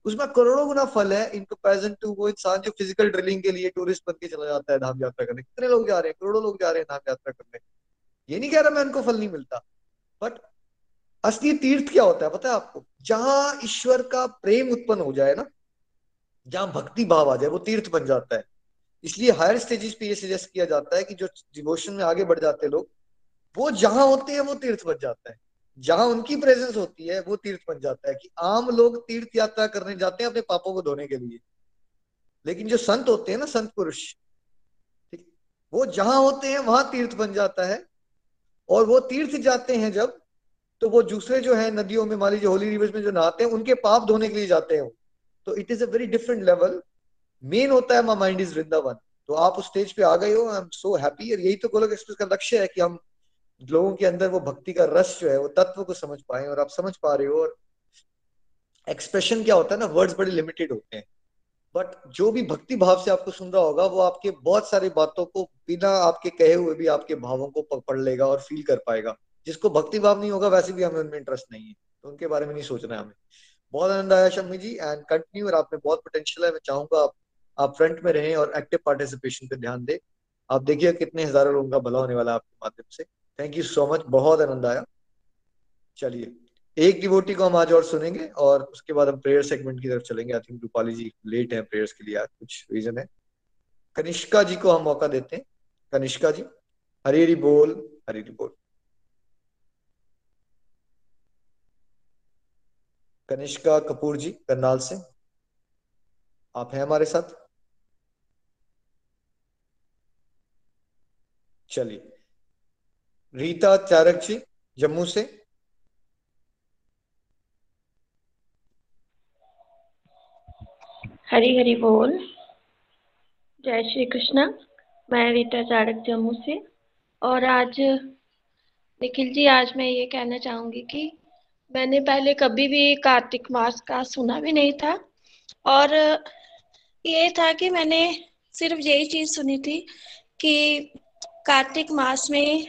उसमें करोड़ों गुना फल है इन कंपेरिजन टू वो इंसान जो फिजिकल ड्रिलिंग के लिए टूरिस्ट बन के चला जाता है धाम यात्रा करने। कितने लोग जा रहे हैं, करोड़ों लोग जा रहे हैं धाम यात्रा करने। ये नहीं कह रहा मैं उनको फल नहीं मिलता, बट असली तीर्थ क्या होता है पता है आपको, जहां ईश्वर का प्रेम उत्पन्न हो जाए ना, जहां भक्ति भाव आ जाए, वो तीर्थ बन जाता है। इसलिए हायर स्टेजेस पे ये सजेस्ट किया जाता है कि जो डिवोशन में आगे बढ़ जाते लोग वो जहां होते हैं वो तीर्थ बन जाता है, जहां उनकी प्रेजेंस होती है वो तीर्थ बन जाता है। कि आम लोग तीर्थ यात्रा करने जाते हैं अपने पापों को धोने के लिए, लेकिन जो संत होते हैं ना, संत पुरुष, ठीक, वो जहां होते हैं वहां तीर्थ बन जाता है। और वो तीर्थ जाते हैं जब, तो वो दूसरे जो है नदियों में, मान लीजिए होली रिवर्स में जो नहाते हैं, उनके पाप धोने के लिए जाते हैं। तो it is a very different level. Main होता है माय माइंड इज वृंदावन, तो आप उस स्टेज पे आ गए हो, आई एम सो हैप्पी। और यही तो गोलोक एक्सप्रेस का लक्ष्य है कि हम लोगों के अंदर वो भक्ति का रस जो है, वो तत्व को समझ पाए, और आप समझ पा रहे हो। और एक्सप्रेशन क्या होता है ना, वर्ड्स बड़े लिमिटेड होते हैं, बट जो भी भक्ति भाव से आपको सुन रहा होगा वो आपके बहुत सारी बातों को बिना आपके कहे हुए भी आपके भावों को पकड़ लेगा और फील कर पाएगा। जिसको भक्ति भाव नहीं होगा वैसे भी हमें उनमें इंटरेस्ट नहीं है, तो उनके बारे में नहीं सोचना है हमें। बहुत आनंद आया शम्मी जी, एंड कंटिन्यू, और आप में बहुत पोटेंशियल है। मैं चाहूंगा आप फ्रंट में रहें और एक्टिव पार्टिसिपेशन पे ध्यान दें। आप देखिए कितने हजारों लोगों का भला होने वाला है आपके माध्यम से। थैंक यू सो मच, बहुत आनंद आया। चलिए एक डिवोटी को हम आज और सुनेंगे और उसके बाद हम प्रेयर सेगमेंट की तरफ चलेंगे। I think Rupali ji late है प्रेयर्स के लिए, आज कुछ रीजन है। कनिष्का जी को हम मौका देते हैं। कनिष्का जी, हरी हरी बोल, हरी हरी बोल। कनिष्का कपूर जी करनाल से, आप हैं हमारे साथ। चलिए रीता चारक जी जम्मू से। हरी हरी बोल, जय श्री कृष्णा। मैं रीता चारक जम्मू से, और आज निखिल जी, आज मैं ये कहना चाहूंगी कि मैंने पहले कभी भी कार्तिक मास का सुना भी नहीं था, और ये था कि मैंने सिर्फ यही चीज सुनी थी कि कार्तिक मास में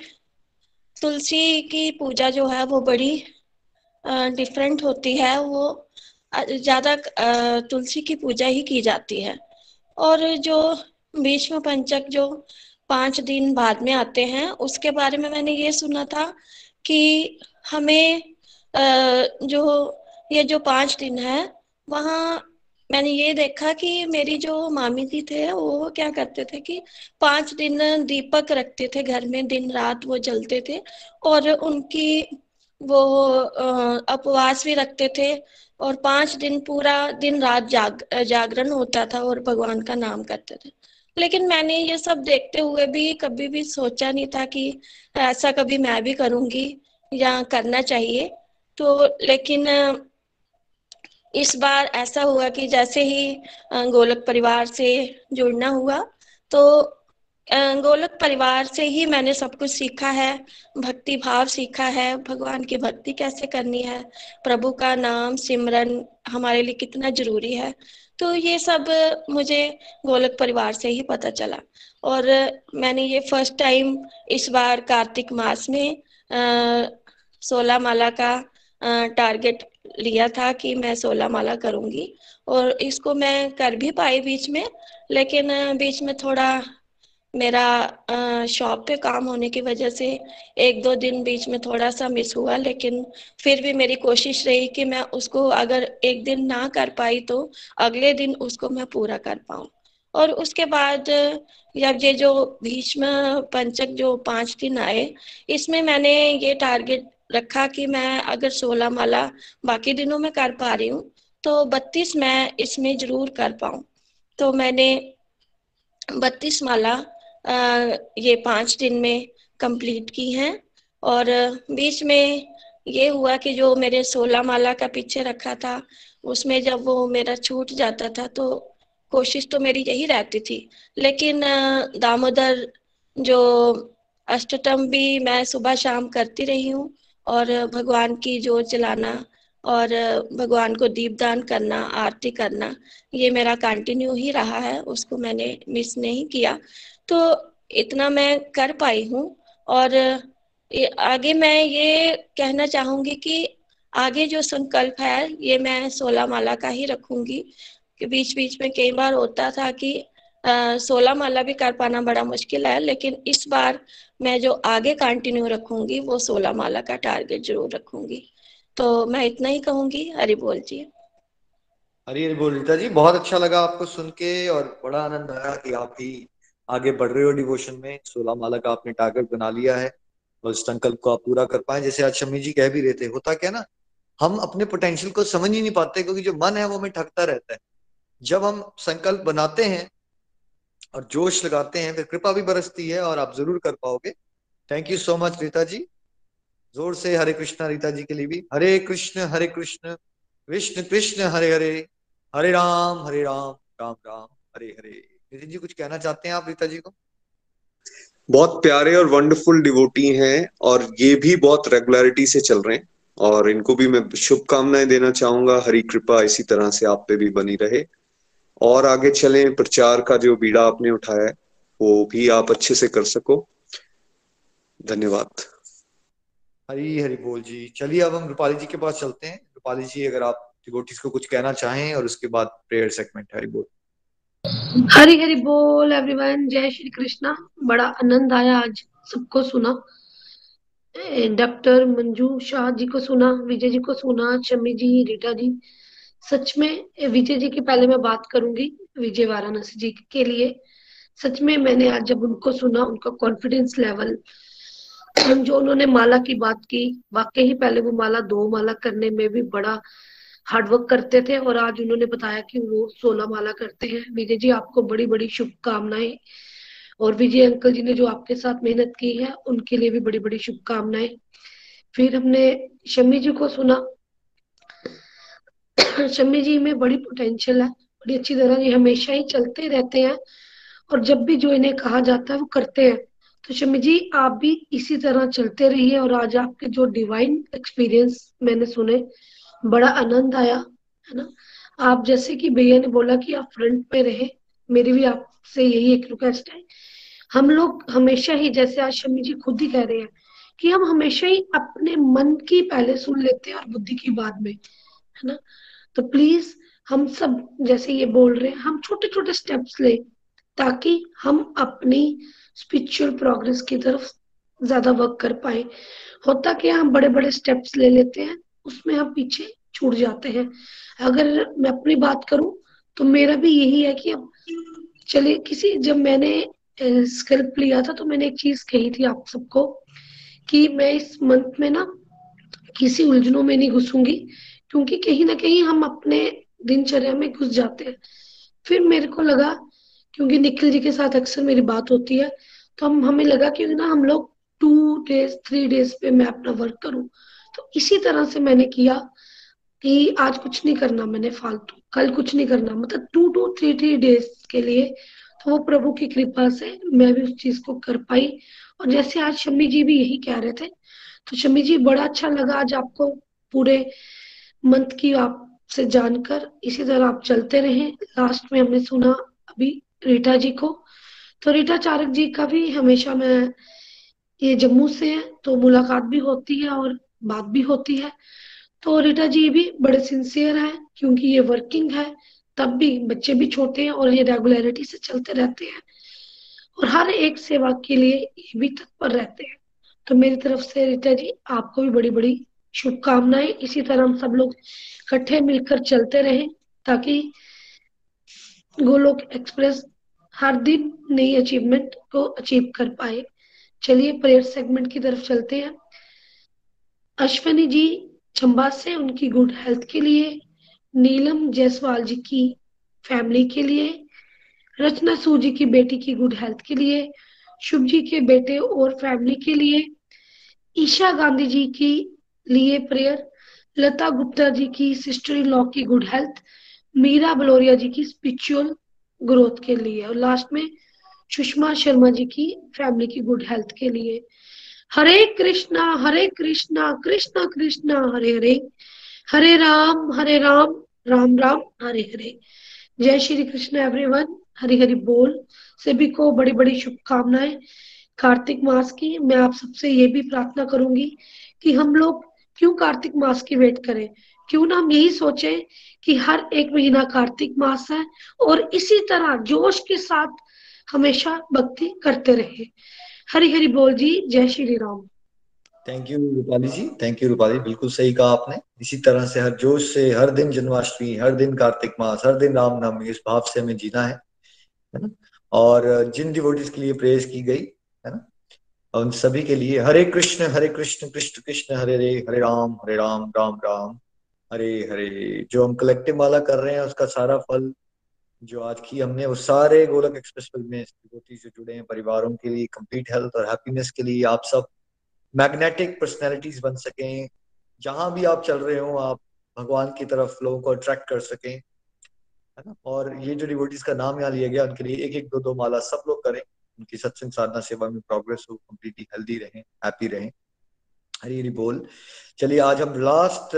तुलसी की पूजा जो है वो बड़ी डिफरेंट होती है, वो ज्यादा तुलसी की पूजा ही की जाती है। और जो भीष्म पंचक जो 5 दिन बाद में आते हैं, उसके बारे में मैंने ये सुना था कि हमें जो ये जो 5 दिन है, वहाँ मैंने ये देखा कि मेरी जो मामी जी थे वो क्या करते थे कि 5 दिन दीपक रखते थे घर में, दिन रात वो जलते थे, और उनकी वो उपवास भी रखते थे, और 5 दिन पूरा दिन रात जागरण होता था और भगवान का नाम करते थे। लेकिन मैंने ये सब देखते हुए भी कभी भी सोचा नहीं था कि ऐसा कभी मैं भी करूँगी या करना चाहिए। तो लेकिन इस बार ऐसा हुआ कि जैसे ही गोलक परिवार से जुड़ना हुआ, तो गोलक परिवार से ही मैंने सब कुछ सीखा है, भक्ति भाव सीखा है, भगवान की भक्ति कैसे करनी है, प्रभु का नाम सिमरन हमारे लिए कितना जरूरी है। तो ये सब मुझे गोलक परिवार से ही पता चला, और मैंने ये फर्स्ट टाइम इस बार कार्तिक मास में 16 माला का टारगेट लिया था कि मैं 16 माला करूंगी, और इसको मैं कर भी पाई बीच में। लेकिन बीच में थोड़ा मेरा शॉप पे काम होने की वजह से 1-2 दिन बीच में थोड़ा सा मिस हुआ, लेकिन फिर भी मेरी कोशिश रही कि मैं उसको, अगर एक दिन ना कर पाई तो अगले दिन उसको मैं पूरा कर पाऊँ। और उसके बाद ये जो भीष्म पंचक जो 5 दिन आए, इसमें मैंने ये टारगेट रखा कि मैं अगर 16 माला बाकी दिनों में कर पा रही हूँ तो 32 मैं इसमें जरूर कर पाऊँ। तो मैंने 32 माला ये 5 दिन में कंप्लीट की हैं, और बीच में ये हुआ कि जो मेरे 16 माला का पीछे रखा था उसमें जब वो मेरा छूट जाता था तो कोशिश तो मेरी यही रहती थी, लेकिन दामोदर जो अष्टकम भी मैं सुबह शाम करती रही हूँ और भगवान की जोत जलाना और भगवान को दीपदान करना, आरती करना, ये मेरा कंटिन्यू ही रहा है, उसको मैंने मिस नहीं किया। तो इतना मैं कर पाई हूँ। और आगे मैं ये कहना चाहूंगी कि आगे जो संकल्प है ये मैं 16 माला का ही रखूंगी। कि बीच बीच में कई बार होता था कि 16 माला भी कर पाना बड़ा मुश्किल है, लेकिन इस बार मैं जो आगे कंटिन्यू रखूंगी वो 16 माला का टारगेट जरूर रखूंगी। तो मैं इतना ही कहूंगी। हरि बोल जी। हरि हरि बोल रीता जी, बहुत अच्छा लगा आपको सुन के और बड़ा आनंद आया कि आप ही आगे बढ़ रहे हो डिवोशन में। 16 माला का आपने टारगेट बना लिया है और इस संकल्प को आप पूरा कर पाए। जैसे आज शम्मी जी कह भी रहे थे, होता क्या ना, हम अपने पोटेंशियल को समझ ही नहीं पाते क्योंकि जो मन है वो हमें ठगता रहता है। जब हम संकल्प बनाते हैं और जोश लगाते हैं फिर कृपा भी बरसती है और आप जरूर कर पाओगे। Thank you so much Rita ji. जोर से हरे कृष्णा रीता जी के लिए भी। हरे कृष्ण कृष्ण कृष्ण हरे हरे, हरे राम राम राम हरे हरे। नितिन जी कुछ कहना चाहते हैं आप रीता जी को? बहुत प्यारे और वंडरफुल डिवोटी हैं और ये भी बहुत रेगुलरिटी से चल रहे हैं और इनको भी मैं शुभकामनाएं देना चाहूंगा। हरी कृपा इसी तरह से आप पे भी बनी रहे और आगे चलें। प्रचार का जो बीड़ा आपने उठाया है वो भी आप अच्छे से कर सको। धन्यवाद। हरी हरी बोल जी। चलिए अब हम रूपाली जी के पास चलते हैं। रूपाली जी अगर आप डिवोटीज को कुछ कहना चाहें और उसके बाद प्रेयर सेगमेंट। हरी बोल। हरी हरी बोल एवरीवन। जय श्री कृष्णा। बड़ा आनंद आया आज सबको सुना। डॉक्टर मंजूषा जी को सुना, विजय जी को सुना, शम्मी जी, रीटा जी। सच में विजय जी की पहले मैं बात करूंगी, विजय वाराणसी जी के लिए। सच में मैंने आज जब उनको सुना, उनका कॉन्फिडेंस लेवल, जो उन्होंने माला की बात की, वाकई ही पहले वो माला 2 माला करने में भी बड़ा हार्डवर्क करते थे और आज उन्होंने बताया कि वो 16 माला करते हैं। विजय जी आपको बड़ी बड़ी शुभकामनाएं और विजय अंकल जी ने जो आपके साथ मेहनत की है उनके लिए भी बड़ी बड़ी शुभकामनाएं। फिर हमने शम्मी जी को सुना। शम्मी जी में बड़ी पोटेंशियल है, बड़ी अच्छी तरह ये हमेशा ही चलते रहते हैं और जब भी जो इन्हें कहा जाता है वो करते हैं। तो शम्मी जी आप भी इसी तरह चलते रहिए और आज आपके जो डिवाइन एक्सपीरियंस मैंने सुने बड़ा आनंद आया, है ना। आप जैसे कि भैया ने बोला कि आप फ्रंट पे रहे, मेरी भी आपसे यही एक रिक्वेस्ट है। हम लोग हमेशा ही, जैसे आज शम्मी जी खुद ही कह रहे हैं कि हम हमेशा ही अपने मन की पहले सुन लेते हैं और बुद्धि की बाद में, है ना। तो प्लीज हम सब जैसे ये बोल रहे हैं, हम छोटे छोटे स्टेप्स लें ताकि हम अपनी स्पिरिचुअल प्रोग्रेस की तरफ ज्यादा वर्क कर पाए। होता क्या, हम बड़े बड़े स्टेप्स ले लेते हैं, उसमें हम पीछे छूट जाते हैं। अगर मैं अपनी बात करूं तो मेरा भी यही है कि अब चलिए किसी, जब मैंने स्कल्प लिया था तो मैंने एक चीज कही थी आप सबको कि मैं इस मंथ में ना किसी उलझनों में नहीं घुसूंगी, क्योंकि कहीं ना कहीं हम अपने दिनचर्या में घुस जाते हैं। फिर मेरे को लगा, क्योंकि निखिल जी के साथ अक्सर मेरी बात होती है, तो हमें लगा कि ना हम लोग 2 डेज 3 डेज पे मैं अपना वर्क करूं। तो इसी तरह से मैंने किया कि आज कुछ नहीं करना मैंने फालतू, कल कुछ नहीं करना, मतलब 2-3 डेज के लिए। तो वो प्रभु की कृपा से मैं भी उस चीज को कर पाई और जैसे आज शम्मी जी भी यही कह रहे थे। तो शम्मी जी बड़ा अच्छा लगा आज आपको पूरे मंथ की आपसे जानकर। इसी तरह आप चलते रहे। लास्ट में हमने सुना अभी रीटा जी को, तो रीटा चारक जी का भी हमेशा, मैं ये जम्मू से है तो मुलाकात भी होती है और बात भी होती है। तो रीटा जी भी बड़े सिंसियर है क्योंकि ये वर्किंग है, तब भी बच्चे भी छोटे हैं और ये रेगुलरिटी से चलते रहते हैं और हर एक सेवा के लिए ये भी तत्पर रहते हैं। तो मेरी तरफ से रीटा जी आपको भी बड़ी बड़ी शुभकामनाएं। इसी तरह हम सब लोग इकट्ठे मिलकर चलते रहें ताकि गोलोक एक्सप्रेस हर दिन नई अचीवमेंट को अचीव कर पाए। चलिए प्रेयर सेगमेंट की तरफ चलते हैं। अश्वनी जी चंबा से, उनकी गुड हेल्थ के लिए, नीलम जायसवाल जी की फैमिली के लिए, रचना सू जी की बेटी की गुड हेल्थ के लिए, शुभ जी के बेटे और फैमिली के लिए, ईशा गांधी जी की लिए प्रेयर, लता गुप्ता जी की सिस्टर इन लॉ की गुड हेल्थ, मीरा बलोरिया जी की स्पिरिचुअल ग्रोथ के लिए, और लास्ट में सुषमा शर्मा जी की फैमिली की गुड हेल्थ के लिए। हरे कृष्णा कृष्णा कृष्णा हरे हरे, हरे राम राम राम हरे हरे। जय श्री कृष्ण एवरीवन, हरि हरि बोल। सभी को बड़ी बड़ी शुभकामनाएं कार्तिक मास की। मैं आप सबसे ये भी प्रार्थना करूंगी कि हम लोग क्यों कार्तिक मास की वेट करें, क्यों ना हम यही सोचें कि हर एक महीना कार्तिक मास है और इसी तरह जोश के साथ हमेशा भक्ति करते रहे। हरि हरि बोल जी, जय Shri Ram. Thank you Rupali ji, thank you Rupali, बिल्कुल सही कहा आपने। इसी तरह से हर जोश से, हर दिन जन्माष्टमी, हर दिन कार्तिक मास, हर दिन रामनवमी, इस भाव से हमें जीना है ना। और जिन डिवोटीज के लिए प्रेयर्स की गई है ना, उन सभी के लिए हरे कृष्ण कृष्ण कृष्ण हरे हरे, हरे राम राम राम हरे हरे। जो हम कलेक्टिव माला कर रहे हैं उसका सारा फल जो आज की हमने वो सारे गोलक एक्सप्रेस में जो जुड़े हैं परिवारों के लिए कंप्लीट हेल्थ और हैप्पीनेस के लिए, आप सब मैग्नेटिक पर्सनैलिटीज बन सकें, जहां भी आप चल रहे हो आप भगवान की तरफ लोगों को अट्रैक्ट कर सकें, है ना। और ये जो डिवोटीज का नाम यहाँ लिया गया उनके लिए एक एक दो दो माला सब लोग करें, उनकी सत्संग साधना सेवा में प्रोग्रेस हो, कम्प्लीटली हेल्दी रहें, हैप्पी रहें। हरी हरी बोल। चलिए आज हम लास्ट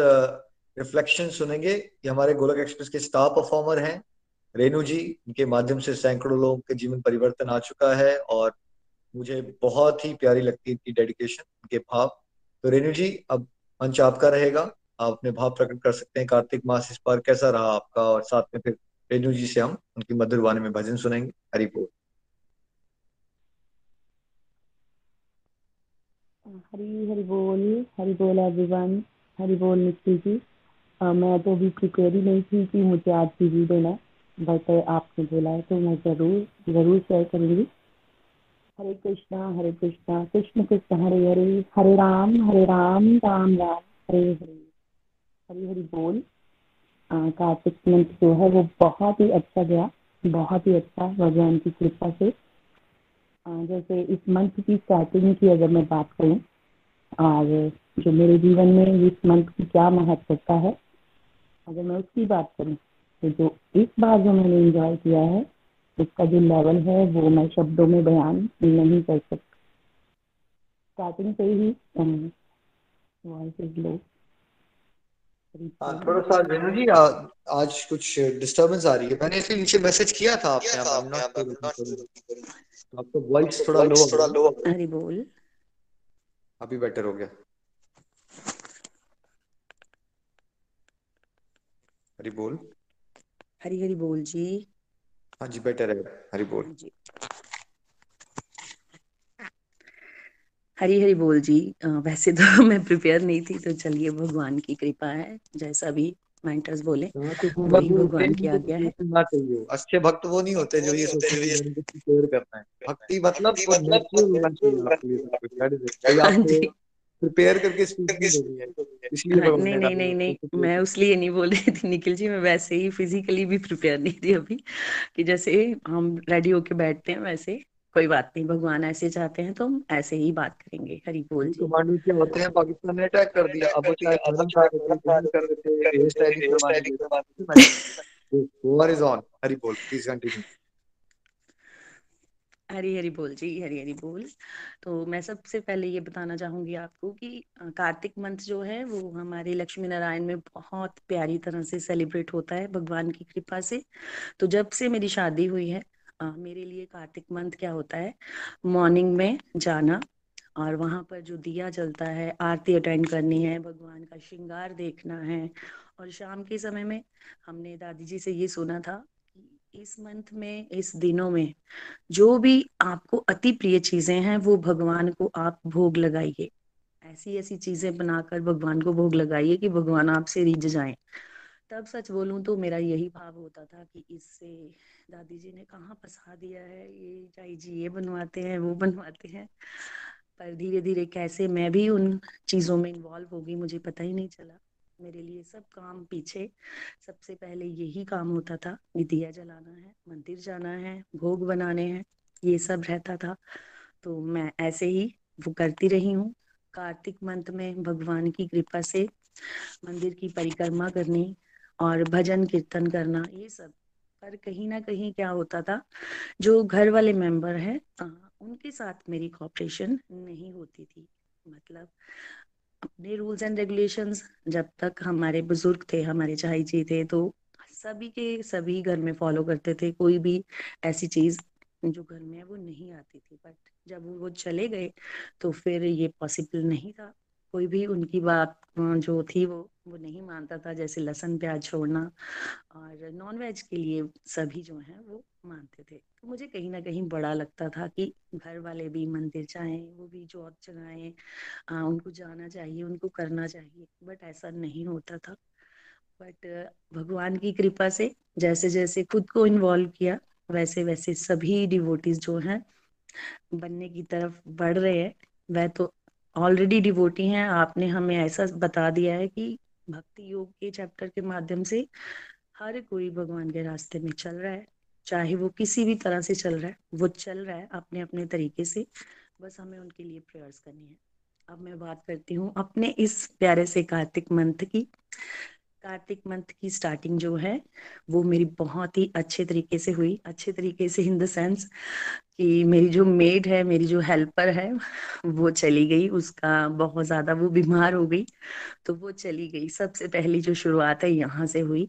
रिफ्लेक्शन सुनेंगे। ये हमारे गोलक एक्सप्रेस के स्टार परफॉर्मर हैं रेनू जी, इनके माध्यम से सैकड़ों लोगों के जीवन परिवर्तन आ चुका है और मुझे बहुत ही प्यारी लगती है इनकी डेडिकेशन, इनके भाव। तो रेनू जी अब मंच आपका रहेगा, आप अपने भाव प्रकट कर सकते हैं। कार्तिक मास इस बार कैसा रहा आपका, और साथ में फिर रेनू जी से हम उनकी मधुर वाणी में भजन सुनेंगे। हरि बोल। हरी हरि बोल, हरि बोल एवरीवन, हरि बोल निखिल जी। मैं तो भी प्रिपेयर ही नहीं थी कि मुझे आज भी देना, बट आपने बोला है तो मैं जरूर जरूर शेयर करूंगी। हरे कृष्णा कृष्ण कृष्ण हरे हरे, हरे राम राम राम हरे हरे। हरी हरी बोल। कार्तिक मंत्र जो है वो बहुत ही अच्छा गया, बहुत ही अच्छा भगवान की कृपा से। जैसे इस मंत्र की स्टार्टिंग की अगर मैं बात करूं और जो मेरे जीवन में इस मंत्र की क्या महत्वता है अगर मैं उसकी बात करूँ, जो इस बार जो मैंने एंजॉय किया है उसका जो लेवल है वो मैं शब्दों में बयान नहीं कर सकती। स्टार्टिंग से ही थोड़ा सा रेनू जी आज कुछ डिस्टर्बेंस आ रही है, मैंने इसलिए नीचे मैसेज किया था आपका वॉइस थोड़ा लो। हरि बोल, अभी बेटर हो गया। हरि बोल। हरी हरी बोल जी। हाँ जी बेटर है। हरी बोल जी। हरी हरी बोल जी। वैसे तो मैं प्रिपेयर नहीं थी, तो चलिए भगवान की कृपा है, जैसा भी मेंटर्स बोले वही भगवान की आज्ञा है। अच्छे भक्त वो नहीं होते जो ये सोचते करना है भक्ति, मतलब प्रिपेयर करके इसलिए नहीं, मैं उसलिए नहीं बोल रही थी निखिल जी। मैं वैसे ही फिजिकली भी प्रिपेयर नहीं थी अभी, कि जैसे हम रेडी होके बैठते हैं वैसे। कोई बात नहीं, भगवान ऐसे चाहते हैं तो हम ऐसे ही बात करेंगे। हरि बोल जी। कमांडो क्या होते हैं, पाकिस्तान ने अटैक कर दिया, अब चाहे आजम कर देते हैं स्टाइलिंग के बाद ओवर इज ऑन। हरि बोल, प्लीज कंटिन्यू। हरी हरी बोल जी, हरी हरी बोल। तो मैं सबसे पहले ये बताना चाहूंगी आपको कि कार्तिक मंत्र जो है वो हमारे लक्ष्मी नारायण में बहुत प्यारी तरह से सेलिब्रेट होता है भगवान की कृपा से। तो जब से मेरी शादी हुई है मेरे लिए कार्तिक मंथ क्या होता है, मॉर्निंग में जाना और वहां पर जो दिया जलता है, आरती अटेंड करनी है, भगवान का श्रृंगार देखना है। और शाम के समय में हमने दादी जी से ये सुना था, इस मंथ में, इस दिनों में जो भी आपको अति प्रिय चीजें हैं वो भगवान को आप भोग लगाइए। ऐसी ऐसी चीजें बनाकर भगवान को भोग लगाइए कि भगवान आपसे रिझ जाएं। तब सच बोलूं तो मेरा यही भाव होता था कि इससे दादी जी ने कहाँ फंसा दिया है, ये ताई जी ये बनवाते हैं वो बनवाते हैं। पर धीरे धीरे कैसे मैं भी उन चीजों में इन्वॉल्व हो गई, मुझे पता ही नहीं चला। मेरे लिए सब काम पीछे, सबसे पहले यही काम होता था, दिया जलाना है, मंदिर जाना है, भोग बनाने हैं, ये सब रहता था। तो मैं ऐसे ही वो करती रही हूँ। कार्तिक मंथ में भगवान की कृपा से मंदिर की परिक्रमा करनी और भजन कीर्तन करना, ये सब। पर कहीं ना कहीं क्या होता था, जो घर वाले मेंबर हैं उनके साथ मेरी कोऑपरेशन नहीं होती थी। मतलब अपने रूल्स एंड रेगुलेशंस जब तक हमारे बुजुर्ग थे, हमारे चाचा जी थे, तो सभी के सभी घर में फॉलो करते थे। कोई भी ऐसी चीज जो घर में है वो नहीं आती थी। बट जब वो चले गए तो फिर ये पॉसिबल नहीं था। कोई भी उनकी बात जो थी वो नहीं मानता था, जैसे लहसुन प्याज छोड़ना, और नॉनवेज के लिए सभी जो हैं वो मानते थे। तो मुझे कहीं ना कहीं बड़ा लगता था कि घर वाले भी मंदिर जाएं, वो भी जॉब जगाएं, उनको जाना चाहिए, उनको करना चाहिए, बट ऐसा नहीं होता था। बट भगवान की कृपा से जैसे जैसे खुद को इन्वॉल्व किया, वैसे वैसे सभी डिवोटीज जो हैं बनने की तरफ बढ़ रहे हैं। वह तो ऑलरेडी डिवोटी हैं, आपने हमें ऐसा बता दिया है कि भक्ति योग के चैप्टर के माध्यम से हर कोई भगवान के रास्ते में चल रहा है, चाहे वो किसी भी तरह से चल रहा है, वो चल रहा है अपने अपने तरीके से। बस हमें उनके लिए प्रेयर्स करनी है। अब मैं बात करती हूँ अपने इस प्यारे से कार्तिक मंथ की। कार्तिक मंथ की स्टार्टिंग जो है वो मेरी बहुत ही अच्छे तरीके से हुई। अच्छे तरीके से इन द सेंस कि मेरी जो मेड है, मेरी जो हेल्पर है, वो चली गई। उसका बहुत ज़्यादा वो बीमार हो गई तो वो चली गई। सबसे पहली जो शुरुआत है यहाँ से हुई।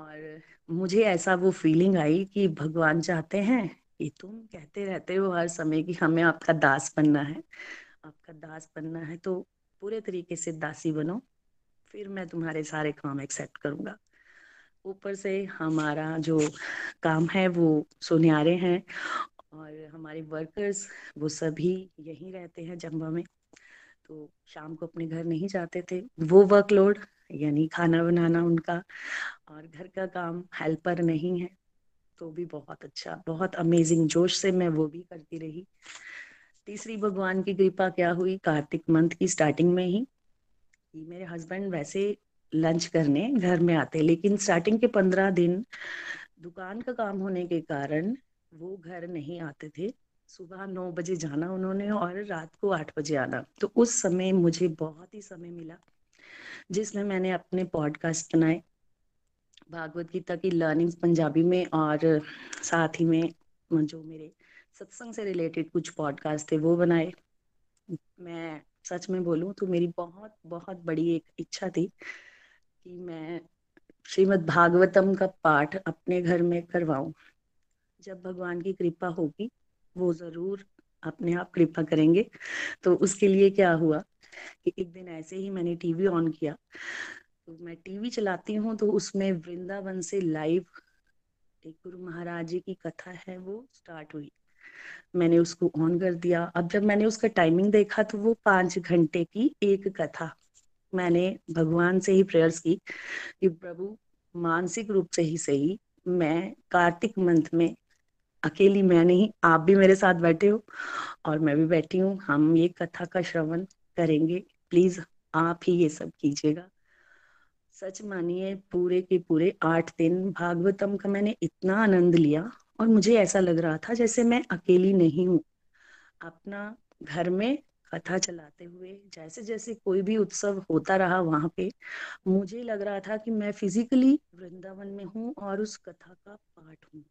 और मुझे ऐसा वो फीलिंग आई कि भगवान चाहते हैं कि तुम कहते रहते हो हर समय कि हमें आपका दास बनना है, आपका दास बनना है, तो पूरे तरीके से दासी बनो, फिर मैं तुम्हारे सारे काम एक्सेप्ट करूंगा। ऊपर से हमारा जो काम है वो सुनियारे हैं और हमारे वर्कर्स वो सभी यहीं रहते हैं जम्बा में, तो शाम को अपने घर नहीं जाते थे। वो वर्कलोड यानी खाना बनाना उनका और घर का काम, हेल्पर नहीं है, तो भी बहुत अच्छा, बहुत अमेजिंग जोश से मैं वो भी करती रही। तीसरी भगवान की कृपा क्या हुई कार्तिक मंथ की स्टार्टिंग में ही, मेरे हस्बैंड वैसे लंच करने घर में आते, लेकिन स्टार्टिंग के 15 दिन दुकान का काम होने के कारण वो घर नहीं आते थे। सुबह 9 बजे जाना उन्होंने और रात को 8 बजे आना। तो उस समय मुझे बहुत ही समय मिला जिसमें मैंने अपने पॉडकास्ट बनाए, भागवत गीता की लर्निंग्स पंजाबी में, और साथ ही में जो मेरे सत्संग से रिलेटेड कुछ पॉडकास्ट थे वो बनाए। मैं सच में बोलूं तो मेरी बहुत बहुत बड़ी एक इच्छा थी कि मैं श्रीमद् भागवतम का पाठ अपने घर में करवाऊं। जब भगवान की कृपा होगी वो जरूर अपने आप कृपा करेंगे। तो उसके लिए क्या हुआ कि एक दिन ऐसे ही मैंने टीवी ऑन किया, तो मैं टीवी चलाती हूँ तो उसमें वृंदावन से लाइव एक गुरु महाराज जी की कथा है वो स्टार्ट हुई। मैंने उसको ऑन कर दिया। अब जब मैंने उसका टाइमिंग देखा तो वो 5 घंटे की एक कथा। मैंने भगवान से ही प्रेयर्स की कि प्रभु मानसिक रूप से ही सही, मैं कार्तिक मंथ में अकेली मैं नहीं, आप भी मेरे साथ बैठे हो और मैं भी बैठी हूँ, हम ये कथा का श्रवण करेंगे, प्लीज आप ही ये सब कीजिएगा। सच मानिए पूरे के पूरे 8 दिन भागवतम का मैंने इतना आनंद लिया और मुझे ऐसा लग रहा था जैसे मैं अकेली नहीं हूँ। अपना घर में कथा चलाते हुए जैसे जैसे कोई भी उत्सव होता रहा, वहां पे मुझे लग रहा था कि मैं फिजिकली वृंदावन में हूँ और उस कथा का पाठ हूँ।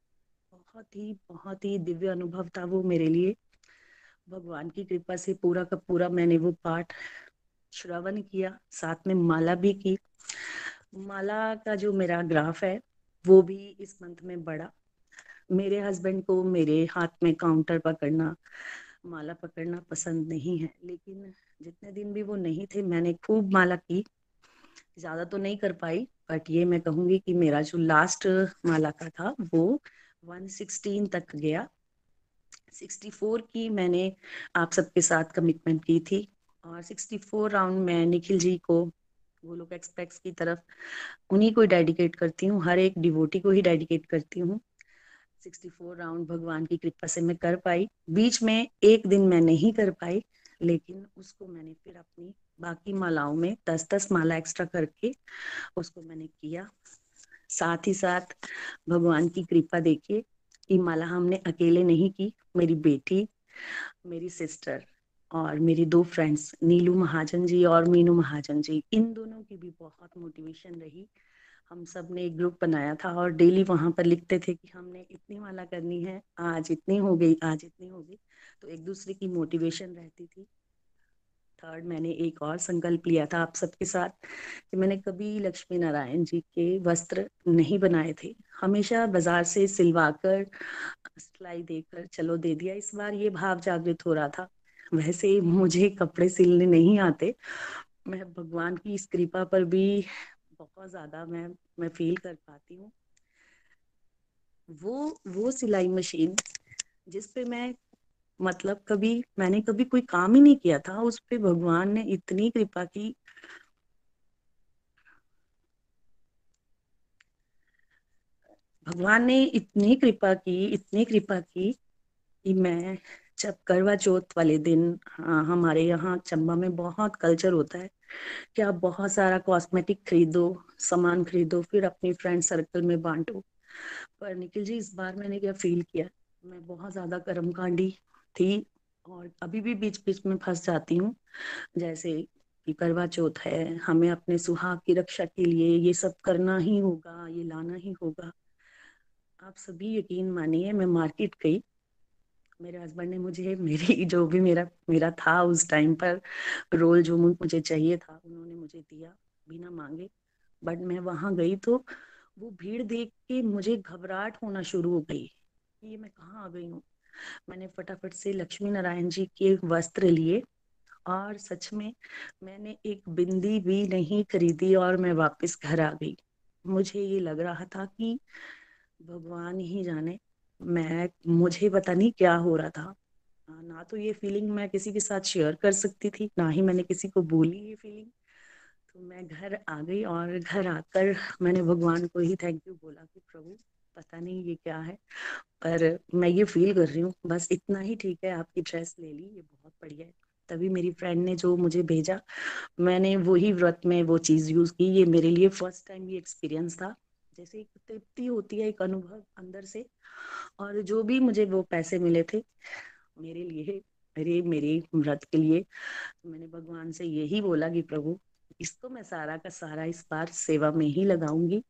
बहुत ही दिव्य अनुभव था वो मेरे लिए। भगवान की कृपा से पूरा का पूरा मैंने वो पाठ श्रवण किया, साथ में माला भी की। माला का जो मेरा ग्राफ है वो भी इस मंथ में बढ़ा। मेरे हस्बैंड को मेरे हाथ में काउंटर पकड़ना, माला पकड़ना पसंद नहीं है, लेकिन जितने दिन भी वो नहीं थे मैंने खूब माला की। ज्यादा तो नहीं कर पाई, बट ये मैं कहूंगी कि मेरा जो लास्ट माला का था वो 116 तक गया। 64 की मैंने आप सबके साथ कमिटमेंट की थी और 64 राउंड मैं निखिल जी को गोलोक एक्सप्रेस की तरफ उन्हीं को ही डेडिकेट करती हूँ, हर एक डिवोटी को ही डेडिकेट करती हूँ। 64 राउंड भगवान की कृपा से मैं कर पाई। बीच में एक दिन मैं नहीं कर पाई, लेकिन उसको मैंने फिर अपनी बाकी मालाओं में 10-10 माला एक्स्ट्रा करके उसको मैंने किया। साथ ही साथ भगवान की कृपा देखिए, ये माला हमने अकेले नहीं की, मेरी बेटी, मेरी सिस्टर और मेरी दो फ्रेंड्स नीलू महाजन जी और मीनू महाजन जी, इन दोनों की भी बहुत मोटिवेशन रही। हम सब ने एक ग्रुप बनाया था और डेली वहां पर लिखते थे कि हमने इतनी माला करनी है, आज इतनी हो गई, आज इतनी हो गई, तो एक दूसरे की मोटिवेशन रहती थी। थर्ड, मैंने एक और संकल्प लिया था आप सबके साथ कि मैंने कभी लक्ष्मी नारायण जी के वस्त्र नहीं बनाए थे, हमेशा बाजार से सिलवाकर सिलाई देकर चलो दे दिया। इस बार ये भाव जागृत हो रहा था। वैसे मुझे कपड़े सिलने नहीं आते, मैं भगवान की इस कृपा पर भी बहुत ज्यादा मैं फील कर पाती हूँ। वो सिलाई मशीन जिस पे मैं मैंने कभी कोई काम ही नहीं किया था, उस पे भगवान ने इतनी कृपा की। भगवान ने इतनी कृपा की कि मैं जब करवा चौथ वाले दिन, हमारे यहाँ चंबा में बहुत कल्चर होता है कि आप बहुत सारा कॉस्मेटिक खरीदो, सामान खरीदो, फिर अपनी फ्रेंड सर्कल में बांटो। पर निखिल जी, इस बार मैंने क्या फील किया, मैं बहुत ज्यादा कर्मकांडी थी और अभी भी बीच बीच में फंस जाती हूँ। जैसे कि करवा चौथ है, हमें अपने सुहाग की रक्षा के लिए ये सब करना ही होगा, ये लाना ही होगा। आप सभी यकीन मानिए, मैं मार्केट गई, मेरे हस्बैंड ने मुझे मेरी जो भी मेरा था उस टाइम पर रोल जो मुझे चाहिए था, उन्होंने मुझे दिया बिना मांगे। बट मैं वहां गई तो वो भीड़ देख के मुझे घबराहट होना शुरू हो गई, ये मैं कहाँ आ गई हूँ। मैंने फटाफट से लक्ष्मी नारायण जी के वस्त्र लिए और सच में मैंने एक बिंदी भी नहीं खरीदी और मैं वापस घर आ गई। मुझे ये लग रहा था कि भगवान ही जाने, मुझे पता नहीं क्या हो रहा था। ना तो ये फीलिंग मैं किसी के साथ शेयर कर सकती थी, ना ही मैंने किसी को बोली ये फीलिंग। तो मैं घर आ गई और घर आकर मैंने भगवान को ही थैंक यू बोला कि प्रभु पता नहीं ये क्या है, पर मैं ये फील कर रही हूँ, बस इतना ही ठीक है, आपकी ड्रेस ले ली, ये बहुत बढ़िया है। तभी मेरी फ्रेंड ने जो मुझे भेजा, मैंने वही व्रत में वो चीज यूज की। ये मेरे लिए फर्स्ट टाइम ये एक्सपीरियंस था, जैसे एक तृप्ति होती है, एक अनुभव अंदर से। और जो भी मुझे वो पैसे मिले थे मेरे लिए, मेरे व्रत के लिए, मैंने भगवान से यही बोला कि प्रभु इसको मैं सारा का सारा इस बार सेवा में ही लगाऊंगी,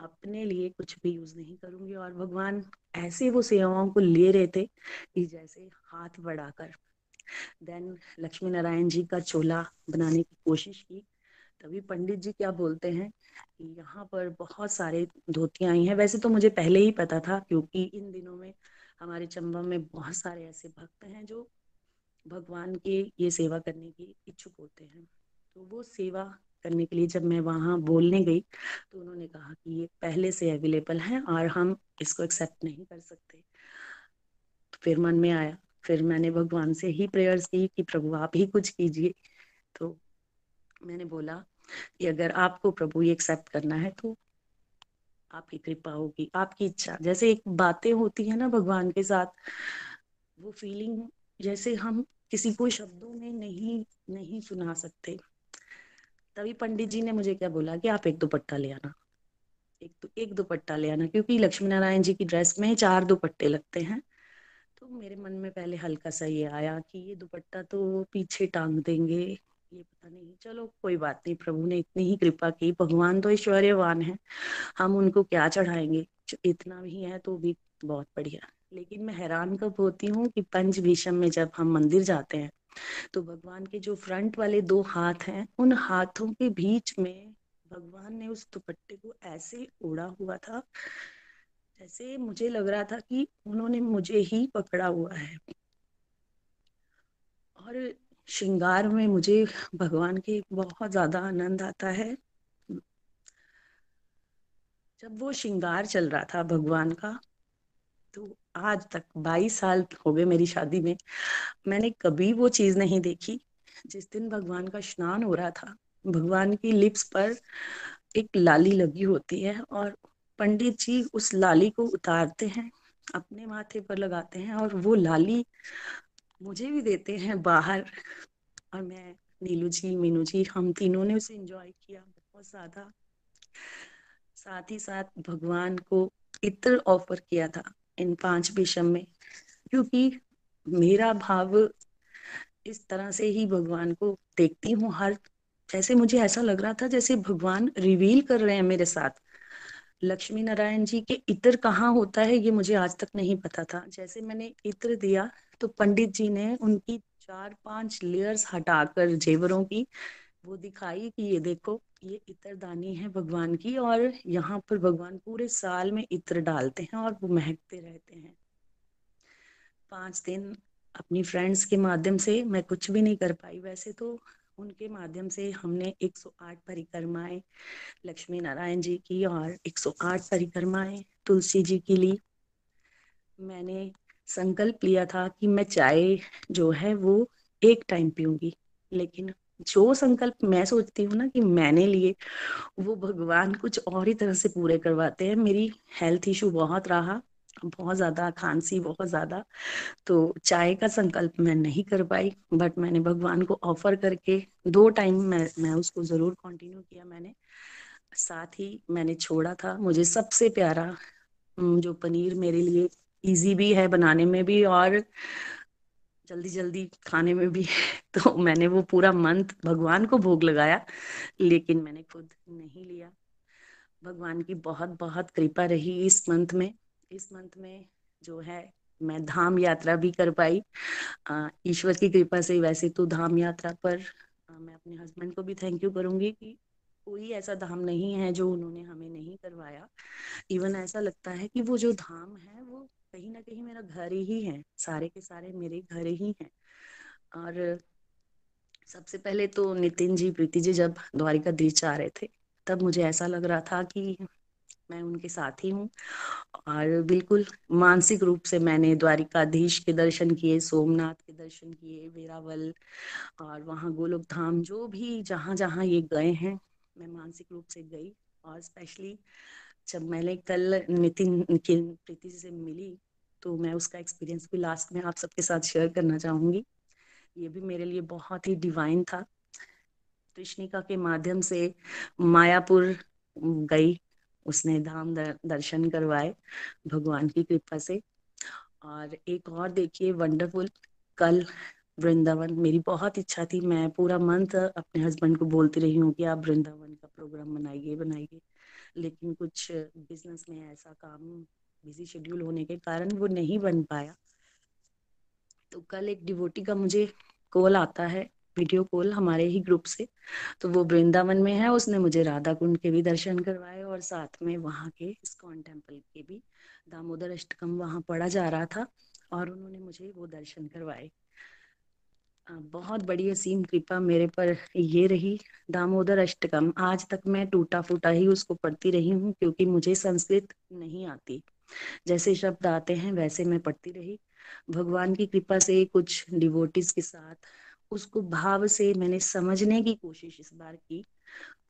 अपने लिए कुछ भी यूज नहीं करूंगी। और भगवान ऐसे वो सेवाओं को ले रहे थे कि जैसे हाथ बढ़ाकर। देन लक्ष्मी नारायण जी का चोला बनाने की कोशिश की। तभी पंडित जी क्या बोलते हैं कि यहाँ पर बहुत सारे धोतियां आई हैं। वैसे तो मुझे पहले ही पता था, क्योंकि इन दिनों में हमारे चंबा में बहुत सारे ऐसे भक्त हैं जो भगवान के ये सेवा करने की इच्छुक होते हैं। तो वो सेवा करने के लिए जब मैं वहां बोलने गई तो उन्होंने कहा कि ये पहले से अवेलेबल है और हम इसको एक्सेप्ट नहीं कर सकते। फिर मन में आया, फिर मैंने भगवान से ही प्रेयर्स की कि प्रभु आप ही कुछ कीजिए। तो मैंने बोला कि अगर आपको प्रभु ये एक्सेप्ट करना है तो आपकी कृपा होगी, आपकी इच्छा। जैसे एक बातें होती है ना भगवान के साथ, वो फीलिंग जैसे हम किसी को शब्दों में नहीं सुना सकते। तभी पंडित जी ने मुझे क्या बोला कि आप एक दुपट्टा ले आना, क्योंकि लक्ष्मी नारायण जी की ड्रेस में 4 दुपट्टे लगते हैं। तो मेरे मन में पहले हल्का सा ये आया कि ये दुपट्टा तो पीछे टांग देंगे, ये पता नहीं, चलो कोई बात नहीं, प्रभु ने इतनी ही कृपा की, भगवान तो ऐश्वर्यवान है, हम उनको क्या चढ़ाएंगे, इतना भी है तो भी बहुत बढ़िया। लेकिन मैं हैरान कब होती हूँ कि पंच भीषम में जब हम मंदिर जाते हैं तो भगवान के जो फ्रंट वाले 2 हाथ हैं, उन हाथों के बीच में भगवान ने उस दुपट्टे को ऐसे ओढ़ा हुआ था, जैसे मुझे लग रहा था कि उन्होंने मुझे ही पकड़ा हुआ है। और श्रृंगार में मुझे भगवान के बहुत ज्यादा आनंद आता है। जब वो श्रृंगार चल रहा था भगवान का, तो आज तक 22 साल हो गए मेरी शादी में, मैंने कभी वो चीज नहीं देखी। जिस दिन भगवान का स्नान हो रहा था, भगवान की लिप्स पर एक लाली लगी होती है और पंडित जी उस लाली को उतारते हैं, अपने माथे पर लगाते हैं और वो लाली मुझे भी देते हैं बाहर। और मैं, नीलू जी, मीनू जी, हम तीनों ने उसे एंजॉय किया बहुत ज्यादा। साथ ही साथ भगवान को इत्र ऑफर किया था इन 5 विषम में, क्योंकि मेरा भाव इस तरह से ही भगवान को देखती हूँ। हर जैसे मुझे ऐसा लग रहा था जैसे भगवान रिवील कर रहे हैं मेरे साथ। लक्ष्मी नारायण जी के इत्र कहाँ होता है ये मुझे आज तक नहीं पता था। जैसे मैंने इत्र दिया तो पंडित जी ने उनकी 4-5 लेयर्स हटाकर जेवरों की वो दिखाई कि ये देखो ये इत्रदानी है भगवान की, और यहाँ पर भगवान पूरे साल में इत्र डालते हैं और वो महकते रहते हैं। 5 दिन अपनी फ्रेंड्स के माध्यम से मैं कुछ भी नहीं कर पाई, वैसे तो उनके माध्यम से हमने 108 परिक्रमाएं लक्ष्मी नारायण जी की और 108 परिक्रमाएं तुलसी जी की ली। मैंने संकल्प लिया था कि मैं चाय जो है वो एक टाइम पीऊंगी, लेकिन जो संकल्प मैं सोचती हूँ ना कि मैंने लिए वो भगवान कुछ और ही तरह से पूरे करवाते हैं। मेरी हेल्थ इशू बहुत रहा, बहुत ज्यादा खांसी, बहुत ज्यादा, तो चाय का संकल्प मैं नहीं कर पाई, बट मैंने भगवान को ऑफर करके 2 टाइम मैं उसको जरूर कंटिन्यू किया। मैंने साथ ही मैंने छोड़ा था, मुझे सबसे प्यारा जो पनीर मेरे लिए इजी भी है बनाने में भी और जल्दी जल्दी खाने में भी, तो मैंने वो पूरा मंथ भगवान को भोग लगाया, लेकिन मैंने खुद नहीं लिया। भगवान की बहुत बहुत कृपा रही इस मंथ में। इस मंथ में जो है मैं धाम यात्रा भी कर पाई ईश्वर की कृपा से। वैसे तो धाम यात्रा पर मैं अपने हस्बैंड को भी थैंक यू करूंगी कि कोई ऐसा धाम नहीं है जो उन्होंने हमें नहीं करवाया। इवन ऐसा लगता है कि वो जो धाम है वो कहीं ना कहीं मेरा घर ही है, सारे के सारे मेरे घर ही हैं। और सबसे पहले तो नितिन जी, प्रीति जी जब द्वारिकाधीश आ रहे थे तब मुझे ऐसा लग रहा था कि मैं उनके साथ ही हूँ, और बिल्कुल मानसिक रूप से मैंने द्वारिकाधीश के दर्शन किए, सोमनाथ के दर्शन किए, वेरावल और वहाँ गोलोक धाम, जो भी जहाँ जहाँ ये गए हैं मैं मानसिक रूप से गई। और स्पेशली जब मैंने कल नितिन की प्रीति से मिली तो मैं उसका एक्सपीरियंस भी लास्ट में आप सबके साथ शेयर करना चाहूँगी। ये भी मेरे लिए बहुत ही डिवाइन था। कृष्णिका के माध्यम से मायापुर गई, उसने धाम दर्शन करवाए भगवान की कृपा से। और एक और देखिए वंडरफुल, कल वृंदावन, मेरी बहुत इच्छा थी, मैं पूरा मंथ अपने हस्बैंड को बोलती रही हूँ कि आप वृंदावन का प्रोग्राम बनाइए, लेकिन कुछ बिजनेस में ऐसा काम, बिजी शेड्यूल होने के कारण वो नहीं बन पाया। तो कल एक डिवोटी का मुझे कॉल आता है, वीडियो कॉल हमारे ही ग्रुप से, तो वो वृंदावन में है। उसने मुझे राधा कुंड के भी दर्शन करवाए और साथ में वहाँ के इस्कॉन टेम्पल के भी, दामोदर अष्टकम वहाँ पढ़ा जा रहा था और उन्होंने मुझे वो दर्शन करवाए। बहुत बड़ी असीम कृपा मेरे पर ये रही। दामोदर अष्टकम आज तक मैं टूटा फूटा ही उसको पढ़ती रही हूँ, क्योंकि मुझे संस्कृत नहीं आती, जैसे शब्द आते हैं वैसे मैं पढ़ती रही। भगवान की कृपा से कुछ डिवोटीज के साथ उसको भाव से मैंने समझने की कोशिश इस बार की,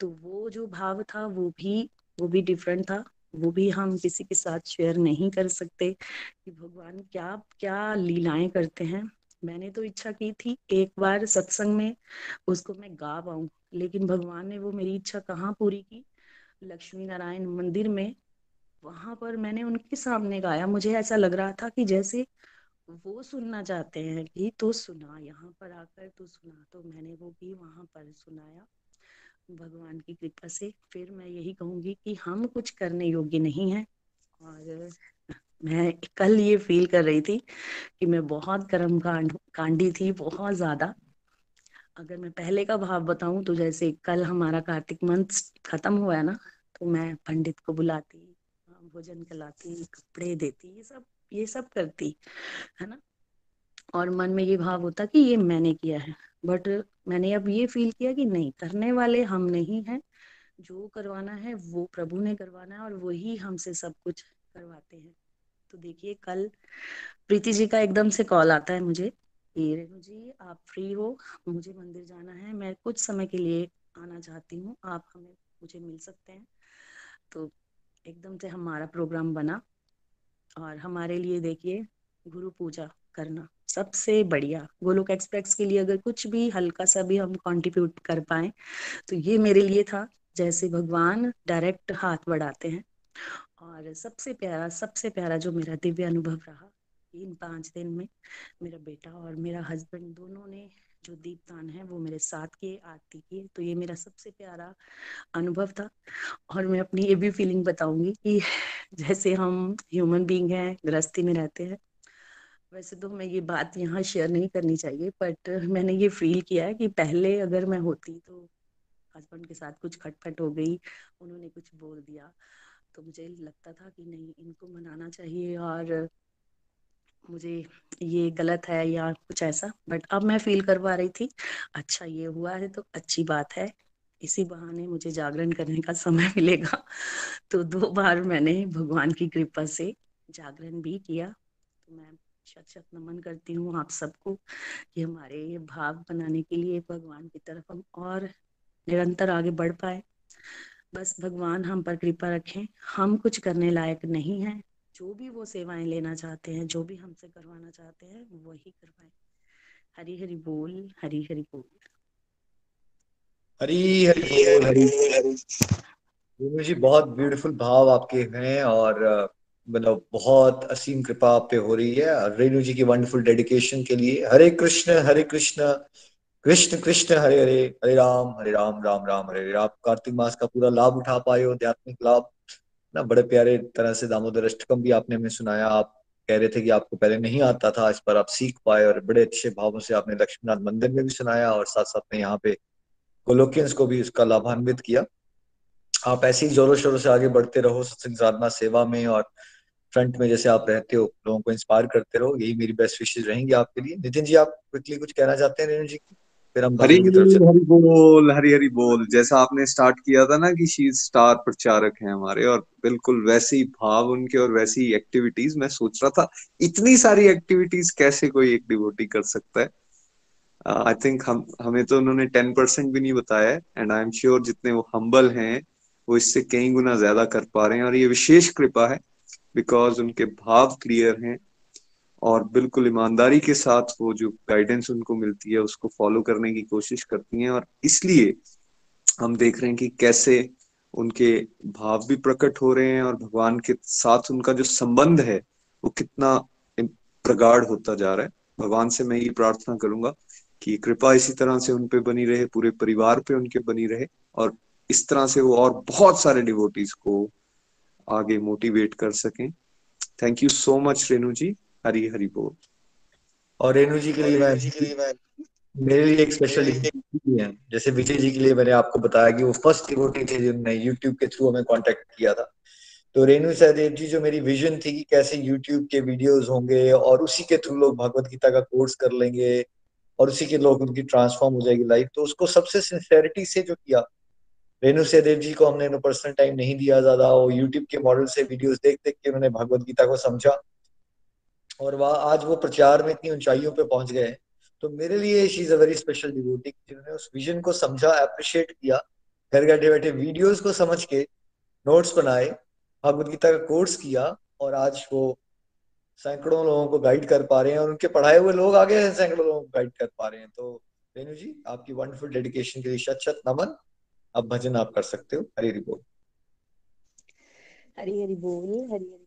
तो वो जो भाव था वो भी डिफरेंट था, वो भी हम किसी के साथ शेयर नहीं कर सकते कि भगवान क्या क्या लीलाएं करते हैं। मैंने तो इच्छा की थी एक बार सत्संग में उसको मैं गा पाऊं, लेकिन भगवान ने वो मेरी इच्छा कहाँ पूरी की, लक्ष्मी नारायण मंदिर में वहां पर मैंने उनके सामने गाया। मुझे ऐसा लग रहा था कि जैसे वो सुनना चाहते हैं कि तू सुना, यहाँ पर आकर तू सुना, तो मैंने वो भी वहां पर सुनाया। भगवान की कृपा से फिर मैं यही कहूंगी कि हम कुछ करने योग्य नहीं है, और मैं कल ये फील कर रही थी कि मैं बहुत कर्मकांडी थी, बहुत ज्यादा। अगर मैं पहले का भाव बताऊं तो जैसे कल हमारा कार्तिक मंथ खत्म हुआ है ना, तो मैं पंडित को बुलाती, भोजन खिलाती, कपड़े देती, ये सब करती है ना, और मन में ये भाव होता कि ये मैंने किया है। बट मैंने अब ये फील किया कि नहीं, करने वाले हम नहीं हैं, जो करवाना है वो प्रभु ने करवाना है और वही हमसे सब कुछ करवाते हैं। तो देखिए कल प्रीति जी का एकदम से कॉल आता है मुझे, रेणु जी आप फ्री हो, मुझे मंदिर जाना है, मैं कुछ समय के लिए आना चाहती हूँ, आप मुझे मिल सकते हैं। तो एकदम से हमारा प्रोग्राम बना। और हमारे लिए देखिए गुरु पूजा करना सबसे बढ़िया, गोलोक एक्सप्रेस के लिए अगर कुछ भी हल्का सा भी हम कंट्रीब्यूट कर पाए, तो ये मेरे लिए था जैसे भगवान डायरेक्ट हाथ बढ़ाते हैं। और सबसे प्यारा जो मेरा दिव्य अनुभव रहा इन 5 दिन में, मेरा बेटा और मेरा हस्बैंड दोनों ने जो दीपदान है वो मेरे साथ किए, आरती किए। तो ये मेरा सबसे प्यारा अनुभव था। और मैं अपनी ये भी फीलिंग बताऊंगी कि जैसे हम ह्यूमन बीइंग हैं, गृहस्थी में रहते हैं, वैसे तो हमें ये बात यहाँ शेयर नहीं करनी चाहिए, बट मैंने ये फील किया है कि पहले अगर मैं होती तो हस्बैंड के साथ कुछ खटपट हो गई, उन्होंने कुछ बोल दिया, तो मुझे लगता था कि नहीं, इनको मनाना चाहिए और मुझे ये गलत है या कुछ ऐसा। बट अब मैं फील करवा रही थी, अच्छा ये हुआ है तो अच्छी बात है, इसी बहाने मुझे जागरण करने का समय मिलेगा। तो 2 बार मैंने भगवान की कृपा से जागरण भी किया। तो मैं शत शत नमन करती हूँ आप सबको कि हमारे ये भाव बनाने के लिए भगवान की तरफ हम और निरंतर आगे बढ़ पाए। बस भगवान हम पर कृपा रखें, हम कुछ करने लायक नहीं है, जो भी वो सेवाएं लेना चाहते हैं, जो भी हमसे करवाना चाहते हैं वही करवाएं। हरी हरि बोल, हरी हरि बोल, हरी हरि बोल, हरी हरि। रेणु जी बहुत ब्यूटीफुल भाव आपके हैं और मतलब बहुत असीम कृपा आप पे हो रही है। रेणु जी की वंडरफुल डेडिकेशन के लिए हरे कृष्ण कृष्ण कृष्ण हरे हरे, हरे राम राम राम हरे हरे। आप कार्तिक मास का पूरा लाभ उठा पाए हो, आध्यात्मिक लाभ ना, बड़े प्यारे तरह से। दामोदर अष्टकम भी आपने हमें सुनाया, आप कह रहे थे कि आपको पहले नहीं आता था, इस पर आप सीख पाए और बड़े अच्छे भावों से आपने लक्ष्मीनाथ मंदिर में भी सुनाया और साथ साथ में यहाँ पे गोलोकियंस को भी उसका लाभान्वित किया। आप ऐसे ही जोरों शोरों से आगे बढ़ते रहो सत्संग साधना सेवा में और फ्रंट में जैसे आप रहते हो, लोगों को इंस्पायर करते रहो, यही मेरी बेस्ट विशेष रहेंगी आपके लिए। नितिन जी आप क्विकली कुछ कहना चाहते हैं रेणु जी की? हरी हरी बोल, हरी हरी बोल। जैसा आपने स्टार्ट किया था ना कि शी स्टार प्रचारक हैं हमारे, और बिल्कुल वैसे ही भाव उनके और वैसी ही एक्टिविटीज। मैं सोच रहा था इतनी सारी एक्टिविटीज कैसे कोई एक डिवोटी कर सकता है। आई थिंक हमें तो उन्होंने 10% भी नहीं बताया, एंड आई एम श्योर जितने वो हम्बल हैं वो इससे कई गुना ज्यादा कर पा रहे हैं। और ये विशेष कृपा है बिकॉज उनके भाव क्लियर हैं और बिल्कुल ईमानदारी के साथ वो जो गाइडेंस उनको मिलती है उसको फॉलो करने की कोशिश करती हैं। और इसलिए हम देख रहे हैं कि कैसे उनके भाव भी प्रकट हो रहे हैं और भगवान के साथ उनका जो संबंध है वो कितना प्रगाढ़ होता जा रहा है। भगवान से मैं ये प्रार्थना करूंगा कि कृपा इसी तरह से उन पे बनी रहे, पूरे परिवार पे उनके बनी रहे, और इस तरह से वो और बहुत सारे डिवोटीज को आगे मोटिवेट कर सकें। Thank you so much Renu ji, Hari Hari बोल। और रेणु जी के लिए मैं मेरे लिए एक स्पेशल है, जैसे विजय जी के लिए मैंने आपको बताया कि वो फर्स्ट डिवोटी थे जिन्होंने YouTube के थ्रू हमें कांटेक्ट किया था। तो रेणु सहदेव जी, जो मेरी विजन थी कि कैसे YouTube के वीडियोस होंगे और उसी के थ्रू लोग भगवत गीता का कोर्स कर लेंगे और उसी के लोग उनकी ट्रांसफॉर्म हो जाएगी लाइफ, तो उसको सबसे सिंसियरिटी से जो किया। रेणु सहदेव जी को हमने पर्सनल टाइम नहीं दिया ज्यादा, वो YouTube के मॉडल से वीडियोस देख देख के उन्होंने भगवत गीता को समझा और वह आज वो प्रचार में इतनी ऊंचाइयों पे पहुंच गए। तो मेरे लिए she is a very special devotee, जिन्होंने उस विजन को समझा, अप्रिशिएट किया, घर बैठे बैठे वीडियोस को समझ के नोट्स बनाए, भगवद गीता का कोर्स किया और आज वो सैकड़ों लोगों को गाइड कर पा रहे हैं और उनके पढ़ाए हुए लोग आगे सैकड़ों लोगों को गाइड कर पा रहे हैं। तो रेणु जी आपकी वंडरफुल डेडिकेशन के लिए शत शत नमन। अब भजन आप कर सकते हो। हरी हरि बोल, हरी हरि बोल, हरी हरि।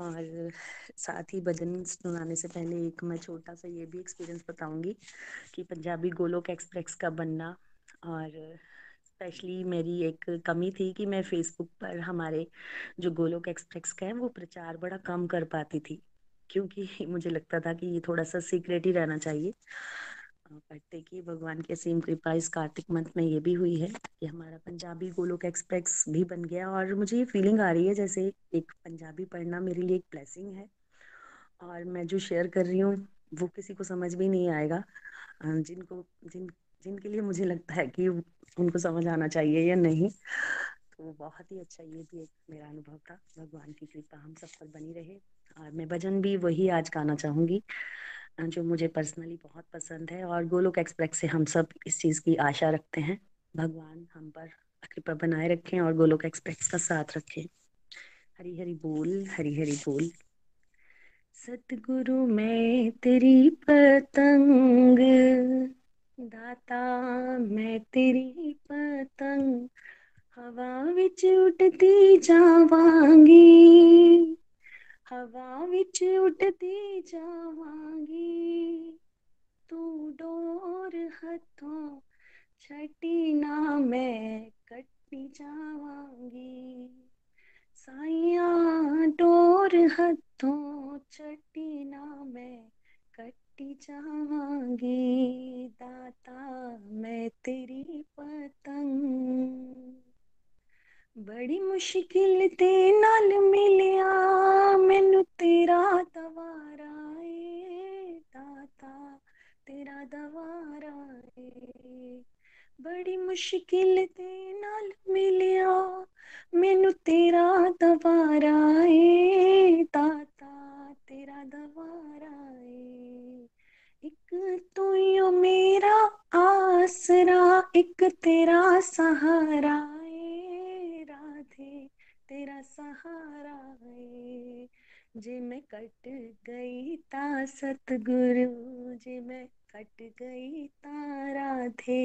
और साथ ही भजन सुनाने से पहले एक मैं छोटा सा ये भी एक्सपीरियंस बताऊंगी कि पंजाबी गोलोक एक्सप्रेस का बनना, और स्पेशली मेरी एक कमी थी कि मैं फेसबुक पर हमारे जो गोलोक एक्सप्रेस का है वो प्रचार बड़ा कम कर पाती थी, क्योंकि मुझे लगता था कि ये थोड़ा सा सीक्रेट ही रहना चाहिए। पढ़ते कि भगवान की असीम कृपा इस कार्तिक मंथ में ये भी हुई है कि हमारा पंजाबी गोलोक एक्सप्रेस भी बन गया और मुझे ये फीलिंग आ रही है जैसे एक पंजाबी पढ़ना मेरे लिए एक ब्लेसिंग है। और मैं जो शेयर कर रही हूँ वो किसी को समझ भी नहीं आएगा, जिनके लिए मुझे लगता है कि उनको समझ आना चाहिए या नहीं। तो बहुत ही अच्छा ये भी एक मेरा अनुभव था। भगवान की कृपा हम सब पर बनी रहे। और मैं भजन भी वही आज गाना चाहूँगी जो मुझे पर्सनली बहुत पसंद है, और गोलोक एक्सप्रेस से हम सब इस चीज़ की आशा रखते हैं। भगवान हम पर कृपा बनाए रखें और गोलोक एक्सप्रेस का साथ रखें। हरी हरि बोल, हरी हरि बोल। सतगुरु मैं तेरी पतंग, दाता मैं तेरी पतंग, हवा विच उड़ती जावांगी, हवा विच उड़ती जावांगी, तू डोर हाथों छटी ना मैं कटनी जावांगी। साइया डोर हाथों छटी ना मैं कटी जावांगी। दाता मैं तेरी पतंग। बड़ी मुश्किल ते नाल मिलिया मैनू तेरा दवारा ए दाता तेरा दवारा ए। बड़ी मुश्किल ते नाल मिलिया मैनू तेरा दवारा ए दाता तेरा दवारा ए। एक तू यो मेरा आसरा एक तेरा सहारा तेरा सहारा है। जे मैं कट गई ता सतगुरु जे मैं कट गई तारा थे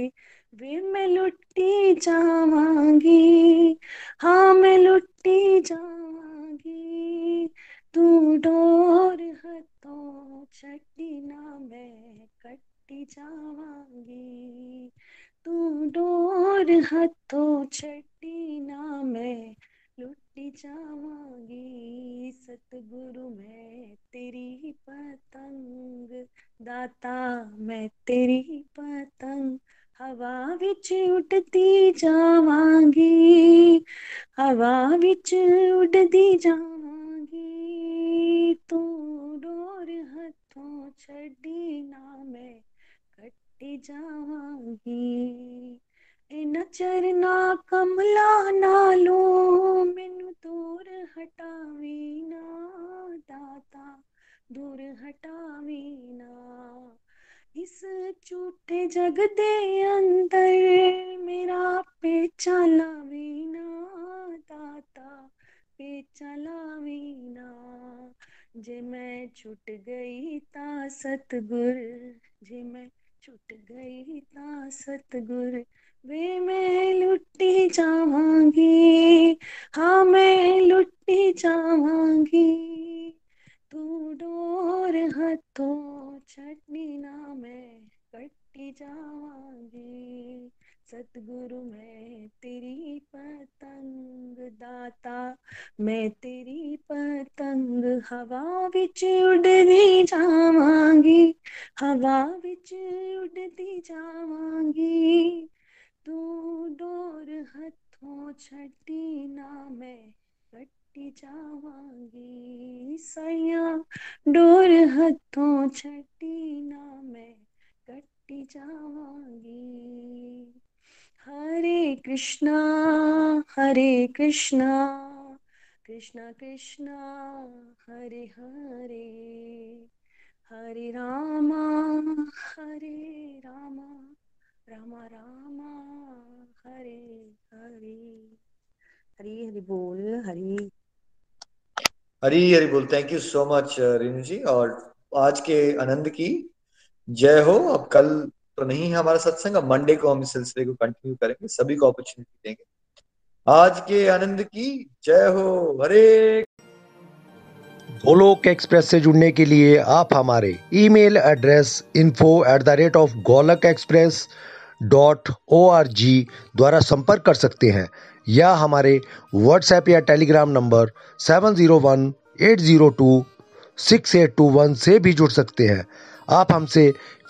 वे मैं लुटी जावांगी। हाँ मैं लुटी जावांगी। तू डोर हथों छटी ना मैं कटी जावांगी। तू डोर हथों छटी ना मैं लुटी जावांगी। सतगुरु मैं तेरी पतंग। दाता मैं तेरी पतंग। हवा विच उड़ती जावांगी। हवा विच उड़ती जावांगी। तू डोर हथों छड़ी ना मैं कट्टी जावांगी। इना चरना कमला नालो मैनू दूर हटावी ना दाता दूर हटावी ना। इस झूठे जग दे अंदर मेरा पेचा लावी ना दाता पेचा लावी ना। जे मैं छुट गई ता सतगुर जे मैं छुट गई ता सतगुर वे मैं लुटी जावांगी। हाँ मैं लुटी जावांगी। तू डोर हथों छटनी ना मैं कटी जावांगी। सतगुरु मैं तेरी पतंग। दाता मैं तेरी पतंग। हवा विच उड़ती जावांगी। हवा विच उड़ती जावांगी। तू डोर हथों छटी ना मैं कटी जावांगी। सैया डोर हथों छटी ना मैं कटी जावांगी। हरे कृष्णा कृष्णा कृष्णा हरे हरे हरे रामा राम राम हरे हरे हरी हरि बोल हरी हरी हरि बोल। Thank you so much Renu ji और आज के आनंद की जय हो। अब कल तो नहीं है हमारा सत्संग, अब मंडे को हम इस सिलसिले को कंटिन्यू करेंगे, सभी को अपॉर्चुनिटी देंगे। आज के आनंद की जय हो। हरे गोलोक एक्सप्रेस से जुड़ने के लिए आप हमारे ईमेल एड्रेस info@golokexpress.org द्वारा संपर्क कर सकते हैं या हमारे व्हाट्सएप या टेलीग्राम नंबर 7018026821 से भी जुड़ सकते हैं। आप हमसे